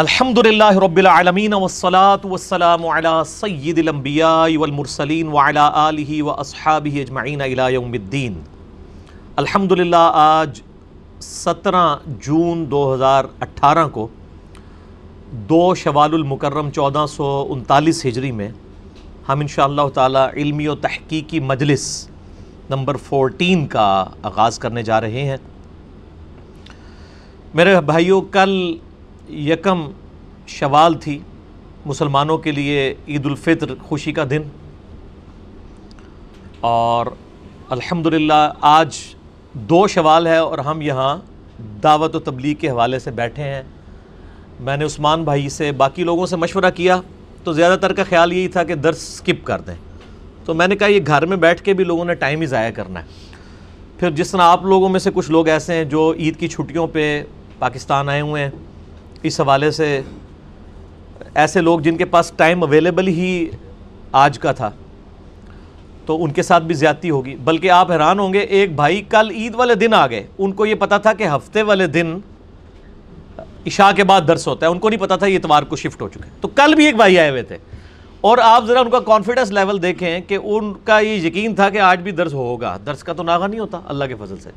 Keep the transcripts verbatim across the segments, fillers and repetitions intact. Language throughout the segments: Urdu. الحمدللہ رب العالمین والصلاة والسلام علی سید الانبیاء والمرسلین وعلی آلہ واصحابہ اجمعین الی یوم الدین۔ الحمدللہ آج سترہ جون دو ہزار اٹھارہ کو دو شوال المکرم چودہ سو انتالیس ہجری میں ہم انشاءاللہ تعالی علمی و تحقیقی مجلس نمبر چودہ کا آغاز کرنے جا رہے ہیں۔ میرے بھائیوں، کل یکم شوال تھی، مسلمانوں کے لیے عید الفطر خوشی کا دن، اور الحمدللہ آج دو شوال ہے اور ہم یہاں دعوت و تبلیغ کے حوالے سے بیٹھے ہیں۔ میں نے عثمان بھائی سے باقی لوگوں سے مشورہ کیا تو زیادہ تر کا خیال یہی تھا کہ درس سکپ کر دیں، تو میں نے کہا یہ گھر میں بیٹھ کے بھی لوگوں نے ٹائم ہی ضائع کرنا ہے۔ پھر جس طرح آپ لوگوں میں سے کچھ لوگ ایسے ہیں جو عید کی چھٹیوں پہ پاکستان آئے ہوئے ہیں، اس حوالے سے ایسے لوگ جن کے پاس ٹائم اویلیبل ہی آج کا تھا تو ان کے ساتھ بھی زیادتی ہوگی۔ بلکہ آپ حیران ہوں گے، ایک بھائی کل عید والے دن آ گئے، ان کو یہ پتا تھا کہ ہفتے والے دن عشاء کے بعد درس ہوتا ہے، ان کو نہیں پتا تھا یہ اتوار کو شفٹ ہو چکا ہے۔ تو کل بھی ایک بھائی آئے ہوئے تھے اور آپ ذرا ان کا کانفیڈنس لیول دیکھیں کہ ان کا یہ یقین تھا کہ آج بھی درس ہوگا۔ درس کا تو ناغہ نہیں ہوتا اللہ کے فضل سے۔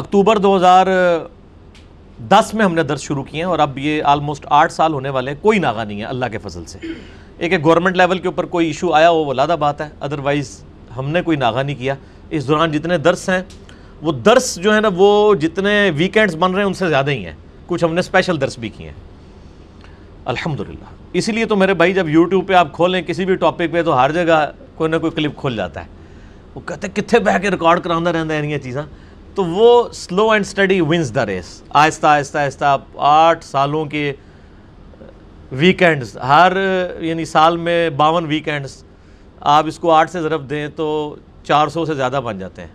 اکتوبر دو ہزار دس میں ہم نے درس شروع کیے ہیں اور اب یہ آلموسٹ آٹھ سال ہونے والے ہیں، کوئی ناغہ نہیں ہے اللہ کے فضل سے۔ ایک ایک گورنمنٹ لیول کے اوپر کوئی ایشو آیا ہو وہ علیحدہ بات ہے، ادروائز ہم نے کوئی ناغہ نہیں کیا۔ اس دوران جتنے درس ہیں وہ درس جو ہے نا وہ جتنے ویکینڈز بن رہے ہیں ان سے زیادہ ہی ہیں، کچھ ہم نے اسپیشل درس بھی کیے ہیں الحمدللہ۔ اسی لیے تو میرے بھائی جب یوٹیوب پہ آپ کھولیں کسی بھی ٹاپک پہ تو ہر جگہ کوئی نہ کوئی کلپ کھل جاتا ہے، وہ کہتے ہیں کتنے بہ کے ریکارڈ کرانا رہتا ہے یہ چیزاں، تو وہ slow and steady wins the race. آہستہ آہستہ آہستہ آپ آٹھ سالوں کے ویکینڈز، ہر یعنی سال میں باون ویکینڈز، آپ اس کو آٹھ سے ضرب دیں تو چار سو سے زیادہ بن جاتے ہیں۔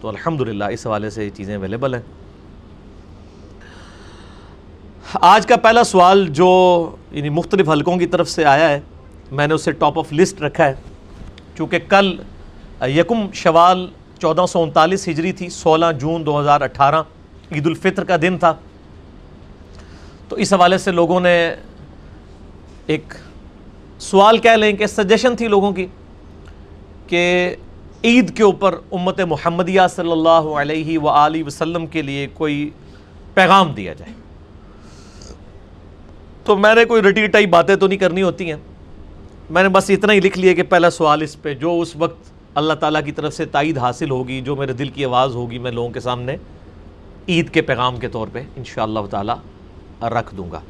تو الحمدللہ اس حوالے سے یہ چیزیں اویلیبل ہیں۔ آج کا پہلا سوال جو یعنی مختلف حلقوں کی طرف سے آیا ہے، میں نے اسے ٹاپ آف لسٹ رکھا ہے، چونکہ کل یکم شوال چودہ سو انتالیس ہجری تھی، سولہ جون دو ہزار اٹھارہ عید الفطر کا دن تھا، تو اس حوالے سے لوگوں نے ایک سوال کہہ لیں کہ سجیشن تھی لوگوں کی کہ عید کے اوپر امت محمدیہ صلی اللہ علیہ وآلہ وسلم کے لیے کوئی پیغام دیا جائے۔ تو میں نے کوئی رٹی رٹائی باتیں تو نہیں کرنی ہوتی ہیں، میں نے بس اتنا ہی لکھ لیا کہ پہلا سوال اس پہ جو اس وقت اللہ تعالیٰ کی طرف سے تائید حاصل ہوگی، جو میرے دل کی آواز ہوگی، میں لوگوں کے سامنے عید کے پیغام کے طور پہ انشاءاللہ تعالیٰ رکھ دوں گا۔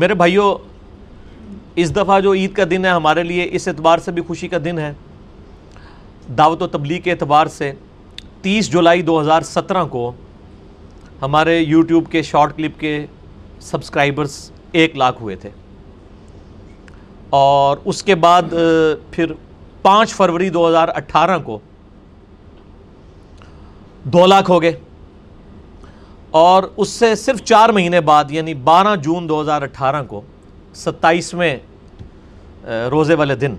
میرے بھائیوں، اس دفعہ جو عید کا دن ہے ہمارے لیے اس اعتبار سے بھی خوشی کا دن ہے، دعوت و تبلیغ کے اعتبار سے تیس جولائی دو ہزار سترہ کو ہمارے یوٹیوب کے شارٹ کلپ کے سبسکرائبرز ایک لاکھ ہوئے تھے، اور اس کے بعد پھر پانچ فروری دو ہزار اٹھارہ کو دو لاکھ ہو گئے، اور اس سے صرف چار مہینے بعد یعنی بارہ جون دو ہزار اٹھارہ کو ستائیسویں روزے والے دن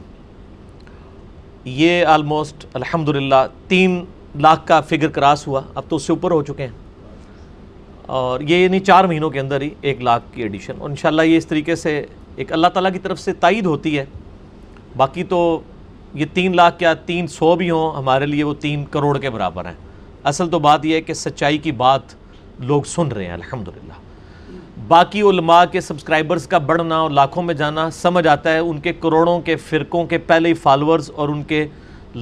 یہ آلموسٹ الحمدللہ تین لاکھ کا فگر کراس ہوا، اب تو اس سے اوپر ہو چکے ہیں، اور یہ یعنی چار مہینوں کے اندر ہی ایک لاکھ کی ایڈیشن، اور انشاءاللہ یہ اس طریقے سے ایک اللہ تعالیٰ کی طرف سے تائید ہوتی ہے۔ باقی تو یہ تین لاکھ کیا تین سو بھی ہوں ہمارے لیے وہ تین کروڑ کے برابر ہیں۔ اصل تو بات یہ ہے کہ سچائی کی بات لوگ سن رہے ہیں الحمدللہ۔ باقی علماء کے سبسکرائبرز کا بڑھنا اور لاکھوں میں جانا سمجھ آتا ہے، ان کے کروڑوں کے فرقوں کے پہلے ہی فالورز اور ان کے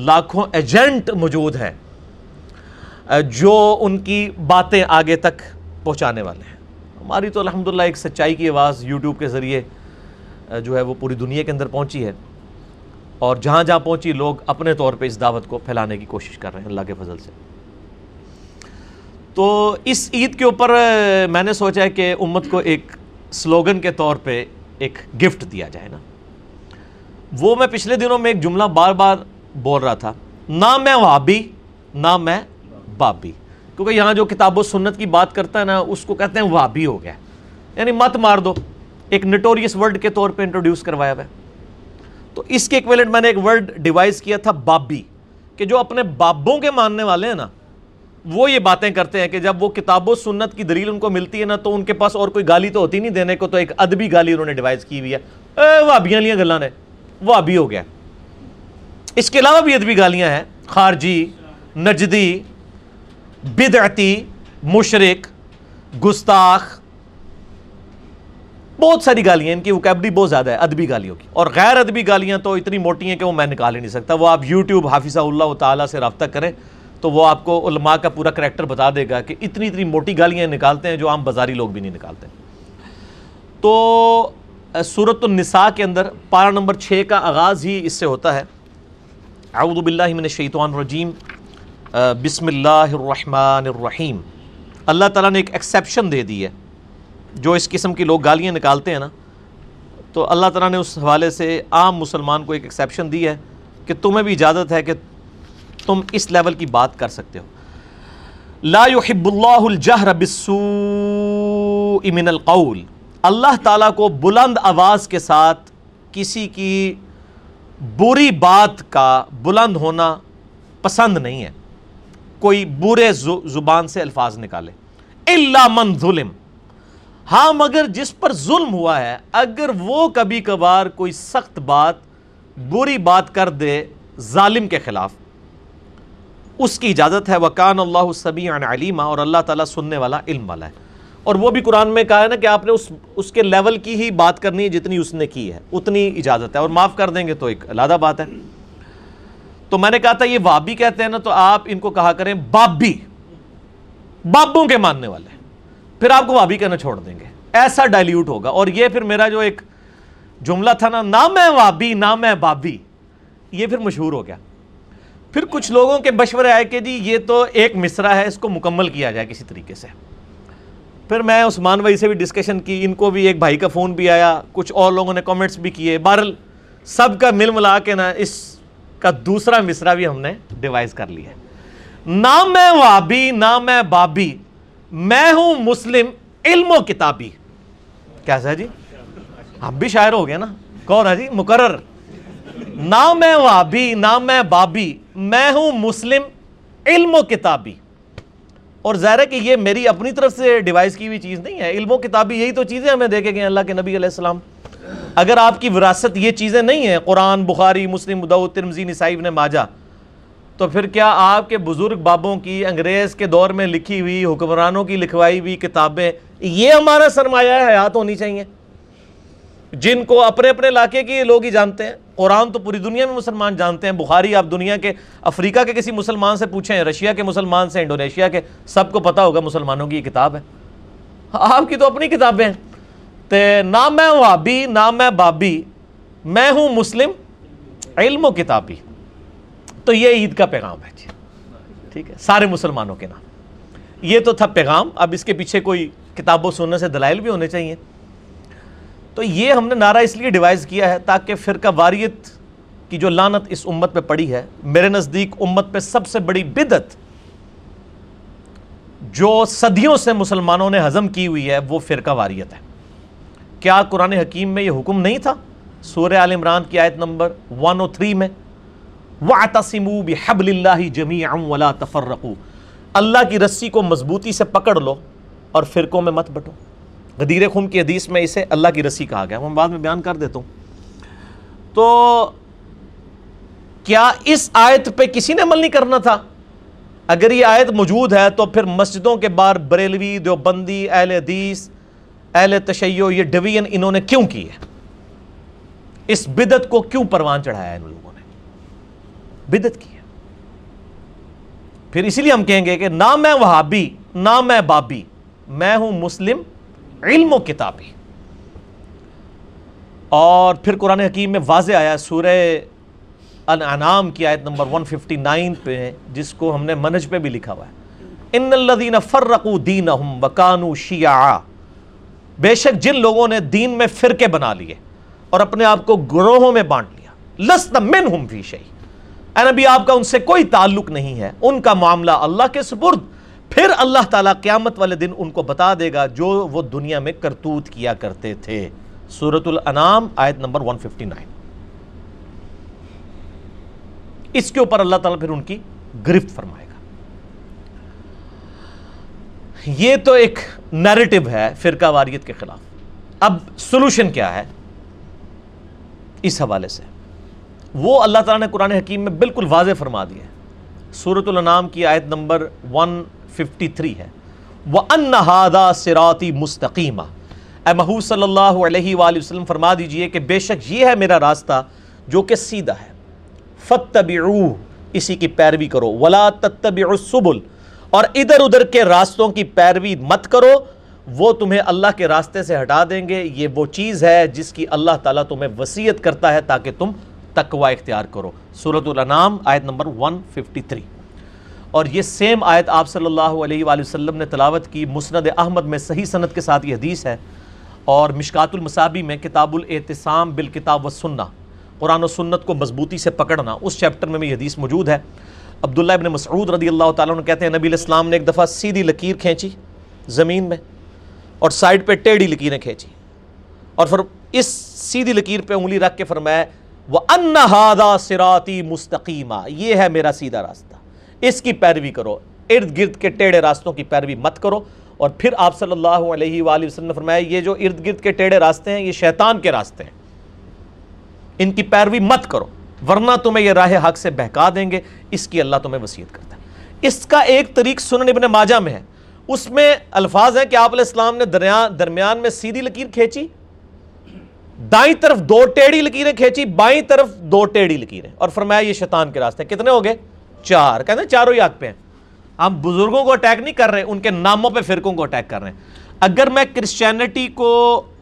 لاکھوں ایجنٹ موجود ہیں جو ان کی باتیں آگے تک پہنچانے والے ہیں۔ ہماری تو الحمدللہ ایک سچائی کی آواز یوٹیوب کے ذریعے جو ہے وہ پوری دنیا کے اندر پہنچی ہے، اور جہاں جہاں پہنچی لوگ اپنے طور پہ اس دعوت کو پھیلانے کی کوشش کر رہے ہیں اللہ کے فضل سے۔ تو اس عید کے اوپر میں نے سوچا ہے کہ امت کو ایک سلوگن کے طور پہ ایک گفٹ دیا جائے نا، وہ میں پچھلے دنوں میں ایک جملہ بار بار بول رہا تھا، نہ میں وہابی نہ میں بابی، کیونکہ یہاں جو کتاب و سنت کی بات کرتا ہے نا اس کو کہتے ہیں وہابی ہو گیا، یعنی مت مار دو، ایک نٹوریس ورڈ کے طور پہ انٹروڈیوس کروایا ہوا ہے۔ تو اس کے ایکویلنٹ میں نے ایک ورڈ ڈیوائز کیا تھا بابی، کہ جو اپنے بابوں کے ماننے والے ہیں نا وہ یہ باتیں کرتے ہیں کہ جب وہ کتاب و سنت کی دلیل ان کو ملتی ہے نا تو ان کے پاس اور کوئی گالی تو ہوتی نہیں دینے کو، تو ایک ادبی گالی انہوں نے ڈیوائز کی ہوئی ہے، اے وہابیاں لیاں گلاں نے، وہابی ہو گیا۔ اس کے علاوہ بھی ادبی گالیاں ہیں، خارجی، نجدی، بدعتی، مشرک، گستاخ، بہت ساری گالیاں، ان کی وکیبلری بہت زیادہ ہے ادبی گالیوں کی۔ اور غیر ادبی گالیاں تو اتنی موٹی ہیں کہ وہ میں نکال ہی نہیں سکتا، وہ آپ یوٹیوب حافظہ اللہ تعالیٰ سے رابطہ کریں تو وہ آپ کو علماء کا پورا کریکٹر بتا دے گا کہ اتنی اتنی موٹی گالیاں نکالتے ہیں جو عام بازاری لوگ بھی نہیں نکالتے۔ تو سورۃ النساء کے اندر پارہ نمبر چھ کا آغاز ہی اس سے ہوتا ہے۔ اعوذ باللہ من الشیطان الرجیم، بسم اللہ الرحمن الرحیم۔ اللہ تعالیٰ نے ایک ایکسیپشن دے دی ہے، جو اس قسم کی لوگ گالیاں نکالتے ہیں نا، تو اللہ تعالیٰ نے اس حوالے سے عام مسلمان کو ایک ایکسیپشن دی ہے کہ تمہیں بھی اجازت ہے کہ تم اس لیول کی بات کر سکتے ہو۔ لا يحب اللہ الجہر بالسوء من القول، اللہ تعالیٰ کو بلند آواز کے ساتھ کسی کی بری بات کا بلند ہونا پسند نہیں ہے، کوئی برے زبان سے الفاظ نکالے۔ الا من ظلم، ہاں مگر جس پر ظلم ہوا ہے، اگر وہ کبھی کبھار کوئی سخت بات، بری بات کر دے ظالم کے خلاف، اس کی اجازت ہے۔ وَكَانَ اللَّهُ سَمِيعًا عَلِيمًا، اور اللہ تعالیٰ سننے والا، علم والا ہے۔ اور وہ بھی قرآن میں کہا ہے نا کہ آپ نے اس اس کے لیول کی ہی بات کرنی ہے، جتنی اس نے کی ہے اتنی اجازت ہے، اور معاف کر دیں گے تو ایک علیحدہ بات ہے۔ تو میں نے کہا تھا یہ وابی کہتے ہیں نا، تو آپ ان کو کہا کریں بابی، بابوں کے ماننے والے، پھر آپ کو وابی کہنا چھوڑ دیں گے، ایسا ڈائلیوٹ ہوگا۔ اور یہ پھر میرا جو ایک جملہ تھا نا، نہ میں وابی نہ میں بابی، یہ پھر مشہور ہو گیا۔ پھر کچھ لوگوں کے مشورے آئے کہ جی یہ تو ایک مصرع ہے، اس کو مکمل کیا جائے کسی طریقے سے۔ پھر میں عثمان بھائی سے بھی ڈسکشن کی، ان کو بھی ایک بھائی کا فون بھی آیا، کچھ اور لوگوں نے کامنٹس بھی کیے، بہرحال سب کا مل ملا کے نا اس کا دوسرا مصرع بھی ہم نے ڈیوائز کر لیا ہے۔ نہ میں وابی نہ میں بابی، میں ہوں مسلم علم و کتابی۔ کیسا ہے جی؟ آپ بھی شاعر ہو گئے نا، کون ہے جی مقرر؟ نہ میں وابی نہ میں بابی، میں ہوں مسلم علم و کتابی۔ اور ظاہر ہے کہ یہ میری اپنی طرف سے ڈیوائز کی ہوئی چیز نہیں ہے، علم و کتابی یہی تو چیزیں ہمیں دے کے گئے اللہ کے نبی علیہ السلام۔ اگر آپ کی وراثت یہ چیزیں نہیں ہیں، قرآن، بخاری، مسلم، ابو داؤد، ترمذی، نسائی، ابن ماجہ، تو پھر کیا آپ کے بزرگ بابوں کی انگریز کے دور میں لکھی ہوئی، حکمرانوں کی لکھوائی ہوئی کتابیں، یہ ہمارا سرمایہ حیات ہونی چاہیے، جن کو اپنے اپنے علاقے کے لوگ ہی جانتے ہیں۔ قرآن تو پوری دنیا میں مسلمان جانتے ہیں، بخاری آپ دنیا کے افریقہ کے کسی مسلمان سے پوچھیں، رشیا کے مسلمان سے، انڈونیشیا کے، سب کو پتہ ہوگا مسلمانوں کی یہ کتاب ہے۔ آپ کی تو اپنی کتابیں ہیں۔ تو نہ میں وابی نہ میں بابی، میں ہوں مسلم علم و کتابی۔ تو یہ عید کا پیغام ہے جی، ٹھیک ہے، سارے مسلمانوں کے نام۔ یہ تو تھا پیغام، اب اس کے پیچھے کوئی کتاب و سنت سے دلائل بھی ہونے چاہیے۔ تو یہ ہم نے نعرہ اس لیے ڈیوائز کیا ہے تاکہ فرقہ واریت کی جو لعنت اس امت پہ پڑی ہے، میرے نزدیک امت پہ سب سے بڑی بدعت جو صدیوں سے مسلمانوں نے ہضم کی ہوئی ہے، وہ فرقہ واریت ہے۔ کیا قرآن حکیم میں یہ حکم نہیں تھا؟ سورہ آل عمران کی آیت نمبر ایک سو تین میں، وَاعْتَصِمُوا بِحَبْلِ اللَّهِ جَمِيعًا وَلَا تَفَرَّقُوا، اللہ کی رسی کو مضبوطی سے پکڑ لو اور فرقوں میں مت بٹو۔ غدیر خم کی حدیث میں اسے اللہ کی رسی کہا گیا، وہ بعد میں بیان کر دیتا ہوں۔ تو کیا اس آیت پہ کسی نے عمل نہیں کرنا تھا؟ اگر یہ آیت موجود ہے تو پھر مسجدوں کے باہر بریلوی، دیوبندی، اہل حدیث، اہل تشیع، یہ ڈویژن انہوں نے کیوں کی ہے؟ اس بدعت کو کیوں پروان چڑھایا ہے؟ ان لوگوں نے بدعت کی ہے۔ پھر اسی لیے ہم کہیں گے کہ نہ میں وہابی نہ میں بابی، میں ہوں مسلم علم و کتابی۔ اور پھر قرآن حکیم میں واضح آیا، سورہ الانعام کی آیت نمبر ایک سو اناسی پہ، جس کو ہم نے منہج پہ بھی لکھا ہوا ہے، ان الذین فرقوا دینہم وکانوا شیعا، بے شک جن لوگوں نے دین میں فرقے بنا لیے اور اپنے آپ کو گروہوں میں بانٹ لیا، لست منہم فی شیء، اے نبی آپ کا ان سے کوئی تعلق نہیں ہے، ان کا معاملہ اللہ کے سپرد، پھر اللہ تعالیٰ قیامت والے دن ان کو بتا دے گا جو وہ دنیا میں کرتوت کیا کرتے تھے۔ سورۃ الانعام آیت نمبر ایک سو اناسی۔ اس کے اوپر اللہ تعالیٰ پھر ان کی گرفت فرمائے گا۔ یہ تو ایک نیریٹو ہے فرقہ واریت کے خلاف. اب سولوشن کیا ہے اس حوالے سے؟ وہ اللہ تعالیٰ نے قرآن حکیم میں بالکل واضح فرما دیا ہے. سورۃ الانعام کی آیت نمبر ایک سو ترپن ہے, وَأَنَّ هَذَا صِرَاطِي مُسْتَقِيمًا. اے محبوب صلی اللہ علیہ وآلہ وسلم فرما دیجئے کہ بے شک یہ ہے میرا راستہ جو کہ سیدھا ہے, فَاتَّبِعُوهُ, اسی کی پیروی کرو, وَلَا تَتَّبِعُوا السُّبُلَ, اور ادھر ادھر کے راستوں کی پیروی مت کرو, وہ تمہیں اللہ کے راستے سے ہٹا دیں گے. یہ وہ چیز ہے جس کی اللہ تعالیٰ تمہیں وصیت کرتا ہے تاکہ تم تقوی اختیار کرو. سورۃ الانعام آیت نمبر ایک سو ترپن. اور یہ سیم آیت آپ صلی اللہ علیہ وآلہ وسلم نے تلاوت کی. مسند احمد میں صحیح سند کے ساتھ یہ حدیث ہے, اور مشکات المصابیح میں کتاب الاعتصام بالکتاب والسنہ, قرآن و سنت کو مضبوطی سے پکڑنا, اس چیپٹر میں بھی یہ حدیث موجود ہے. عبداللہ ابن مسعود رضی اللہ تعالیٰ عنہ کہتے ہیں نبی علیہ السلام نے ایک دفعہ سیدھی لکیر کھینچی زمین میں, اور سائڈ پہ ٹیڑھی لکیریں کھینچی, اور پھر اس سیدھی لکیر پہ انگلی رکھ کے فرمایا وَأَنَّ هَذَا صِرَاطِي مُسْتَقِيمًا, یہ ہے میرا سیدھا راستہ, اس کی پیروی کرو, ارد گرد کے ٹیڑھے راستوں کی پیروی مت کرو. اور پھر آپ صلی اللہ علیہ وآلہ وسلم نے فرمایا یہ جو ارد گرد کے ٹیڑھے راستے ہیں یہ شیطان کے راستے ہیں, ان کی پیروی مت کرو ورنہ تمہیں یہ راہ حق سے بہکا دیں گے. اس کی اللہ تمہیں وصیت کرتا ہے. اس کا ایک طریق سنن ابن ماجہ میں ہے, اس میں الفاظ ہیں کہ آپ علیہ السلام نے درمیان میں سیدھی لکیر کھینچی, دائیں طرف دو ٹیڑھی لکیریں کھینچی, بائیں طرف دو ٹیڑھی لکیریں, اور فرمایا یہ شیطان کے راستے. کتنے ہو گئے؟ چار. کہتے ہیں چاروں ہی آگ پہ ہیں. ہم بزرگوں کو اٹیک نہیں کر رہے, ان کے ناموں پہ فرقوں کو اٹیک کر رہے ہیں. اگر میں کرسچینٹی کو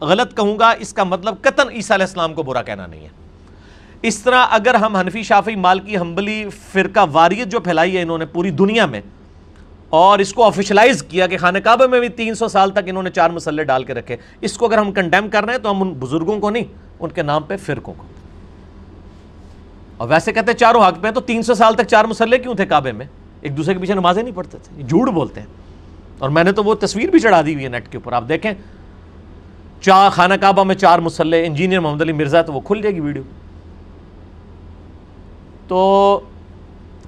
غلط کہوں گا اس کا مطلب قطعاً عیسیٰ علیہ السلام کو برا کہنا نہیں ہے. اس طرح اگر ہم حنفی شافعی مالکی حنبلی فرقہ واریت جو پھیلائی ہے انہوں نے پوری دنیا میں, اور اس کو آفیشلائز کیا کہ خانہ کعبہ میں بھی تین سو سال تک انہوں نے چار مسلے ڈال کے رکھے, اس کو اگر ہم کنڈیم کر رہے ہیں تو ہم ان بزرگوں کو نہیں, ان کے نام پہ فرقوں کو. اور ویسے کہتے ہیں چاروں حق پہ ہیں, تو تین سو سال تک چار مسلے کیوں تھے کعبے میں؟ ایک دوسرے کے پیچھے نمازیں نہیں پڑھتے تھے. جھوٹ بولتے ہیں. اور میں نے تو وہ تصویر بھی چڑھا دی ہوئی ہے نیٹ کے اوپر, آپ دیکھیں چار خانہ کعبہ میں چار مسلے, انجینئر محمد علی مرزا, تو وہ کھل جائے گی ویڈیو. تو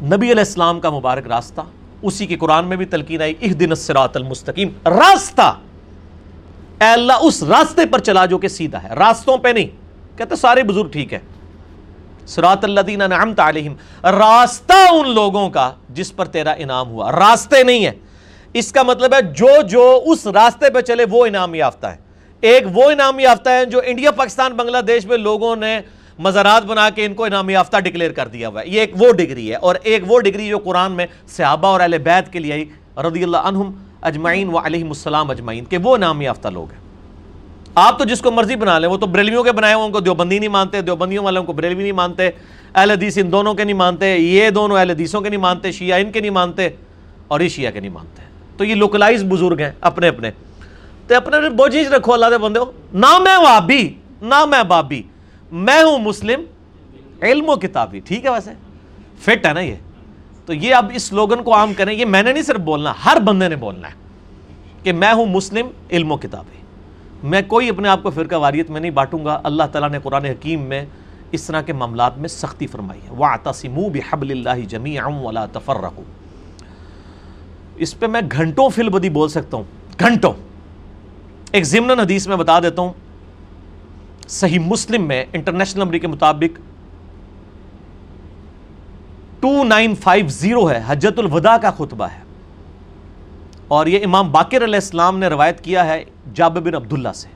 نبی علیہ السلام کا مبارک راستہ, اسی کے قرآن میں بھی تلقین آئی اہدنا الصراط المستقیم, راستہ, اے اللہ اس راستے پر چلا جو کہ سیدھا ہے, راستوں پہ نہیں. کہتے سارے بزرگ ٹھیک ہے, صراط الذین انعمت علیہم, راستہ ان لوگوں کا جس پر تیرا انعام ہوا. راستے نہیں ہیں, اس کا مطلب ہے جو جو اس راستے پہ چلے وہ انعام یافتہ ہے. ایک وہ انعام یافتہ ہے جو انڈیا, پاکستان, بنگلہ دیش میں لوگوں نے مزارات بنا کے ان کو انعام یافتہ ڈکلیئر کر دیا ہوا ہے, یہ ایک وہ ڈگری ہے. اور ایک وہ ڈگری جو قرآن میں صحابہ اور اہل بیت کے لیے آئی رضی اللہ عنہم اجمعین و علیہم السلام اجمعین, کہ وہ انعام یافتہ لوگ ہیں. آپ تو جس کو مرضی بنا لیں, وہ تو بریلویوں کے بنائے ہوئے ان کو دیوبندی نہیں مانتے, دیوبندیوں والوں کو بریلوی نہیں مانتے, اہل حدیث ان دونوں کے نہیں مانتے, یہ دونوں اہل حدیثوں کے نہیں مانتے, شیعہ ان کے نہیں مانتے, اور یہ شیعہ کے نہیں مانتے. تو یہ لوکلائز بزرگ ہیں اپنے اپنے, تو اپنے اپنے بوجھیج رکھو اللہ دے بندے ہو. نہ میں وہابی, نہ میں بابی, میں ہوں مسلم علم و کتابی. ٹھیک ہے, ویسے فٹ ہے نا یہ. تو یہ اب اس سلوگن کو عام کریں, یہ میں نے نہیں صرف بولنا, ہر بندے نے بولنا ہے کہ میں ہوں مسلم علم و کتابی. میں کوئی اپنے آپ کو فرقہ واریت میں نہیں بانٹوں گا. اللہ تعالیٰ نے قرآن حکیم میں اس طرح کے معاملات میں سختی فرمائی ہے, وَاعْتَصِمُوا بِحَبْلِ اللَّهِ جَمِيعًا وَلَا تَفَرَّقُوا. اس پہ میں گھنٹوں فی البدی بول سکتا ہوں, گھنٹوں. ایک ضمن حدیث میں بتا دیتا ہوں, صحیح مسلم میں انٹرنیشنل نمبر کے مطابق دو ہزار نو سو پچاس ہے, حجت الوداع کا خطبہ ہے, اور یہ امام باقر علیہ السلام نے روایت کیا ہے جابر بن عبداللہ سے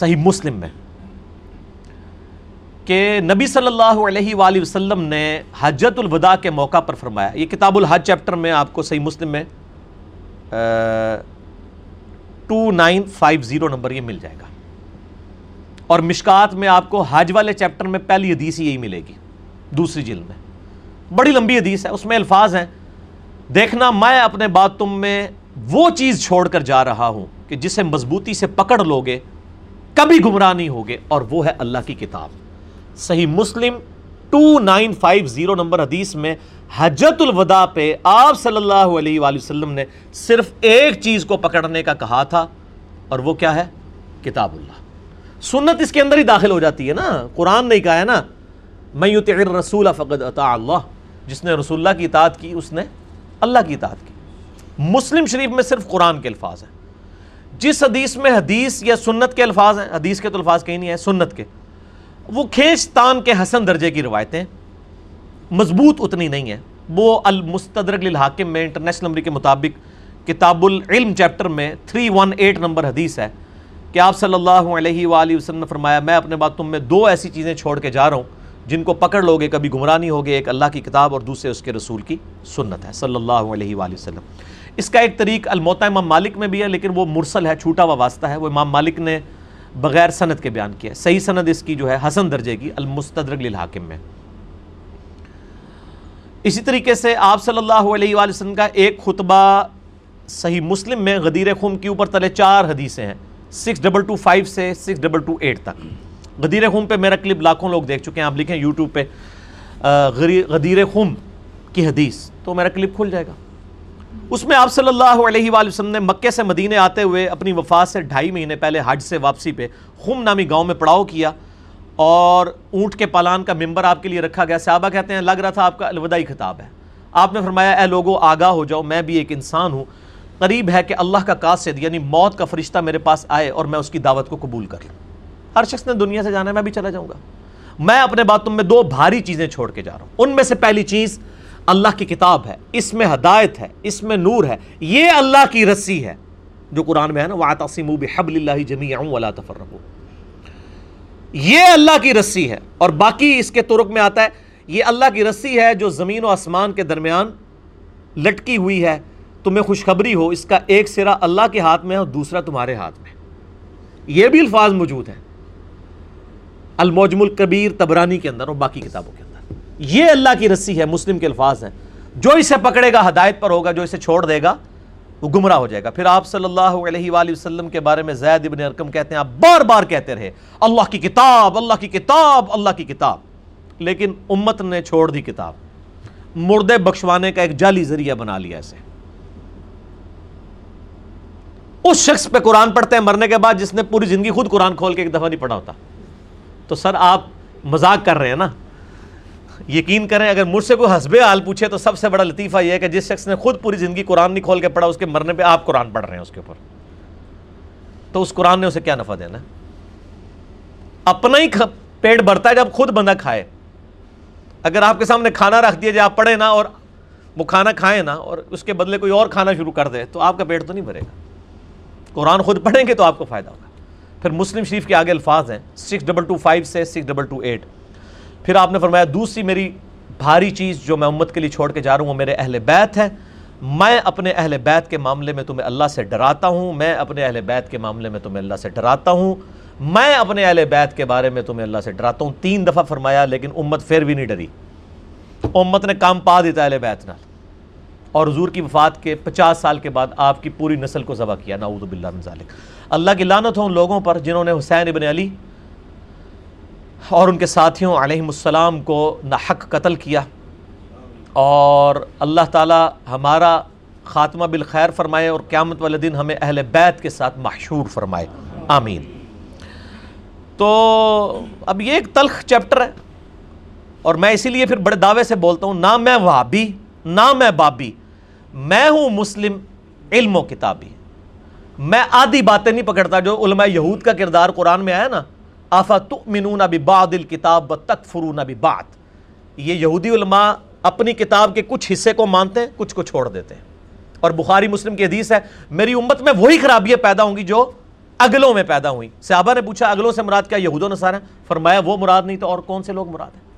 صحیح مسلم میں, کہ نبی صلی اللہ علیہ وآلہ وسلم نے حجت الوداع کے موقع پر فرمایا, یہ کتاب الحج چیپٹر میں آپ کو صحیح مسلم میں دو ہزار نو سو پچاس نمبر یہ مل جائے گا, اور مشکات میں آپ کو حج والے چیپٹر میں پہلی حدیث یہی ملے گی, دوسری جلد میں, بڑی لمبی حدیث ہے. اس میں الفاظ ہیں, دیکھنا میں اپنے بات تم میں وہ چیز چھوڑ کر جا رہا ہوں کہ جسے مضبوطی سے پکڑ لوگے, کبھی گمراہ نہیں ہوگے, اور وہ ہے اللہ کی کتاب. صحیح مسلم دو ہزار نو سو پچاس نمبر حدیث میں حجت الوداع پہ آپ صلی اللہ علیہ وآلہ وسلم نے صرف ایک چیز کو پکڑنے کا کہا تھا, اور وہ کیا ہے؟ کتاب اللہ. سنت اس کے اندر ہی داخل ہو جاتی ہے نا, قرآن نے کہا ہے نا, من یطع الرسول فقد اطاع اللہ, جس نے رسول اللہ کی اطاعت کی اس نے اللہ کی اطاعت کی. مسلم شریف میں صرف قرآن کے الفاظ ہیں. جس حدیث میں حدیث یا سنت کے الفاظ ہیں، حدیث کے تو الفاظ کہیں نہیں ہیں، سنت کے، وہ کھینچ تان کے حسن درجے کی روایتیں مضبوط اتنی نہیں ہیں. وہ المستدرک للحاکم میں انٹرنیشنل نمبر کے مطابق کتاب العلم چیپٹر میں تین سو اٹھارہ نمبر حدیث ہے کہ آپ صلی اللہ علیہ وآلہ وسلم نے فرمایا، میں اپنے بعد تم میں دو ایسی چیزیں چھوڑ کے جا رہا ہوں جن کو پکڑ لوگے کبھی گمراہ نہیں ہوگے، ایک اللہ کی کتاب اور دوسرے اس کے رسول کی سنت ہے صلی اللہ علیہ وآلہ وسلم. اس کا ایک طریق الموطا امام مالک میں بھی ہے، لیکن وہ مرسل ہے، چھوٹا ہوا واسطہ ہے، وہ امام مالک نے بغیر سند کے بیان کیا ہے. صحیح سند اس کی جو ہے حسن درجے کی المستدرک للحاکم میں. اسی طریقے سے آپ صلی اللہ علیہ وآلہ وسلم کا ایک خطبہ صحیح مسلم میں غدیر خم کے اوپر تلے چار حدیثیں ہیں، سکس ڈبل ٹو فائیو سے سکس ڈبل ٹو ایٹ تک. غدیر خم پہ میرا کلپ لاکھوں لوگ دیکھ چکے ہیں، آپ لکھیں یوٹیوب پہ غدیر خم کی حدیث تو میرا کلپ کھل جائے گا. اس میں آپ صلی اللہ علیہ وآلہ وسلم نے مکے سے مدینے آتے ہوئے اپنی وفات سے ڈھائی مہینے پہلے حج سے واپسی پہ خم نامی گاؤں میں پڑاؤ کیا اور اونٹ کے پالان کا ممبر آپ کے لیے رکھا گیا. صحابہ کہتے ہیں لگ رہا تھا آپ کا الوداعی خطاب ہے. آپ نے فرمایا، اے لوگو آگاہ ہو جاؤ، میں بھی ایک انسان ہوں، قریب ہے کہ اللہ کا قاصد یعنی موت کا فرشتہ میرے پاس آئے اور میں اس کی دعوت کو قبول کر لوں. ہر شخص نے دنیا سے جانا ہے، میں بھی چلا جاؤں گا. میں اپنے بات تم میں دو بھاری چیزیں چھوڑ کے جا رہا ہوں، ان میں سے پہلی چیز اللہ کی کتاب ہے، اس میں ہدایت ہے، اس میں نور ہے، یہ اللہ کی رسی ہے جو قرآن میں ہے نا، وَاعْتَصِمُوا بِحَبْلِ اللَّهِ جَمِيعًا وَلَا تَفَرَّقُوا، یہ اللہ کی رسی ہے. اور باقی اس کے طرق میں آتا ہے، یہ اللہ کی رسی ہے جو زمین و آسمان کے درمیان لٹکی ہوئی ہے، تمہیں خوشخبری ہو، اس کا ایک سرا اللہ کے ہاتھ میں ہے اور دوسرا تمہارے ہاتھ میں. یہ بھی الفاظ موجود ہیں المعجم الکبیر طبرانی کے اندر اور باقی کتابوں کے اندر. یہ اللہ کی رسی ہے، مسلم کے الفاظ ہیں، جو اسے پکڑے گا ہدایت پر ہوگا، جو اسے چھوڑ دے گا وہ گمراہ ہو جائے گا. پھر آپ صلی اللہ علیہ وآلہ وسلم کے بارے میں زید ابن ارقم کہتے ہیں، آپ بار بار کہتے رہے اللہ کی کتاب، اللہ کی کتاب، اللہ کی کتاب، لیکن امت نے چھوڑ دی کتاب، مردے بخشوانے کا ایک جعلی ذریعہ بنا لیا اسے. اس شخص پہ قرآن پڑھتے ہیں مرنے کے بعد جس نے پوری زندگی خود قرآن کھول کے ایک دفعہ نہیں پڑھا ہوتا. تو سر آپ مذاق کر رہے ہیں نا. یقین کریں اگر مجھ سے کوئی حسب حال پوچھے تو سب سے بڑا لطیفہ یہ ہے کہ جس شخص نے خود پوری زندگی قرآن نہیں کھول کے پڑھا، اس کے مرنے پہ آپ قرآن پڑھ رہے ہیں اس کے اوپر، تو اس قرآن نے اسے کیا نفع دینا ہے؟ اپنا ہی پیٹ بھرتا ہے جب خود بندہ کھائے. اگر آپ کے سامنے کھانا رکھ دیا جائے، آپ پڑھیں نا اور وہ کھانا کھائیں نا اور اس کے بدلے کوئی اور کھانا شروع کر دے تو آپ کا پیٹ تو نہیں بھرے گا. قرآن خود پڑھیں گے تو آپ کو فائدہ ہوگا. پھر مسلم شریف کے آگے الفاظ ہیں سکس ڈبل ٹو فائیو سے سکس ڈبل ٹو ایٹ. پھر آپ نے فرمایا، دوسری میری بھاری چیز جو میں امت کے لیے چھوڑ کے جا رہا ہوں وہ میرے اہل بیت ہیں. میں اپنے اہل بیت کے معاملے میں تمہیں اللہ سے ڈراتا ہوں، میں اپنے اہل بیت کے معاملے میں تمہیں اللہ سے ڈراتا ہوں، میں اپنے اہل بیت کے بارے میں تمہیں اللہ سے ڈراتا ہوں. تین دفعہ فرمایا لیکن امت پھر بھی نہیں ڈری. امت نے کام پا دیتا اہل بیت نال، اور حضور کی وفات کے پچاس سال کے بعد آپ کی پوری نسل کو ذبح کیا، نعوذ باللہ من ذالک. اللہ کی لعنت ہو ان لوگوں پر جنہوں نے حسین ابن علی اور ان کے ساتھیوں علیہم السلام کو ناحق قتل کیا. اور اللہ تعالی ہمارا خاتمہ بالخیر فرمائے اور قیامت والے دن ہمیں اہل بیت کے ساتھ محشور فرمائے، آمین. تو اب یہ ایک تلخ چیپٹر ہے، اور میں اسی لیے پھر بڑے دعوے سے بولتا ہوں، نہ میں وہابی نہ میں بابی، میں ہوں مسلم علم و کتابی. میں آدھی باتیں نہیں پکڑتا جو علماء یہود کا کردار قرآن میں آیا نا، افتؤمنون ببعض الکتاب وتکفرون ببعض. یہ یہودی علماء اپنی کتاب کے کچھ حصے کو مانتے ہیں، کچھ کو چھوڑ دیتے ہیں. اور بخاری مسلم کی حدیث ہے، میری امت میں وہی خرابیاں پیدا ہوں گی جو اگلوں میں پیدا ہوئیں. صحابہ نے پوچھا اگلوں سے مراد کیا، یہود و نصارہ؟ فرمایا وہ مراد نہیں تو اور کون سے لوگ مراد ہیں.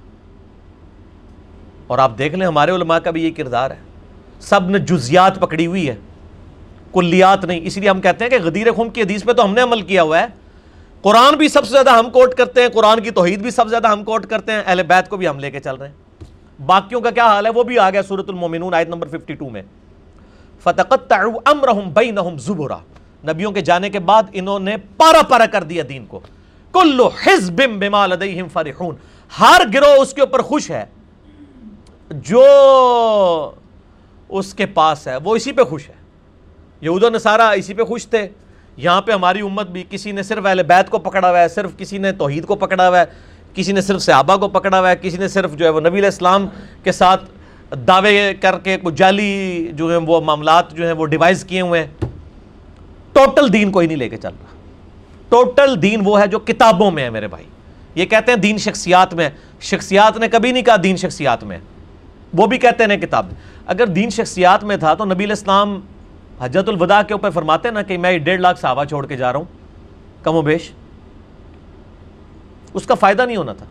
اور آپ دیکھ لیں ہمارے علماء کا بھی یہ کردار ہے، سب نے جزیات پکڑی ہوئی ہے، کلیات نہیں. اسی لیے ہم کہتے ہیں کہ غدیر خم کی حدیث پہ تو ہم نے عمل کیا ہوا ہے، قرآن بھی سب سے زیادہ ہم کوٹ کرتے ہیں، قرآن کی توحید بھی سب سے زیادہ ہم کوٹ کرتے ہیں، اہل بیت کو بھی ہم لے کے چل رہے ہیں. باقیوں کا کیا حال ہے وہ بھی آ گیا سورۃ المومنون آیت نمبر ففٹی ٹو میں، فَتَقَطَّعُوا أَمْرَهُمْ بَيْنَهُمْ زُبُرًا. نبیوں کے جانے کے بعد انہوں نے پارا پارا کر دیا دین کو. کُلُّ حِزْبٍ بِمَا لَدَيْهِمْ فَرِحُونَ. ہر گروہ اس کے اوپر خوش ہے جو اس کے پاس ہے، وہ اسی پہ خوش ہے. یہود و نصارہ اسی پہ خوش تھے. یہاں پہ ہماری امت بھی کسی نے صرف اہل بیت کو پکڑا ہوا ہے، صرف کسی نے توحید کو پکڑا ہوا ہے، کسی نے صرف صحابہ کو پکڑا ہوا ہے، کسی نے صرف جو ہے وہ نبی علیہ السلام کے ساتھ دعوے کر کے کوئی جعلی جو ہیں وہ معاملات جو ہیں وہ ڈیوائز کیے ہوئے ہیں. ٹوٹل دین کوئی نہیں لے کے چل رہا. ٹوٹل دین وہ ہے جو کتابوں میں ہے میرے بھائی. یہ کہتے ہیں دین شخصیات میں. شخصیات نے کبھی نہیں کہا دین شخصیات میں. وہ بھی کہتے ہیں کتاب میں. اگر دین شخصیات میں تھا تو نبی علیہ السلام حجت الوداع کے اوپر فرماتے ہیں نا کہ میں ڈیڑھ لاکھ صحابہ چھوڑ کے جا رہا ہوں کم و بیش. اس کا فائدہ نہیں ہونا تھا.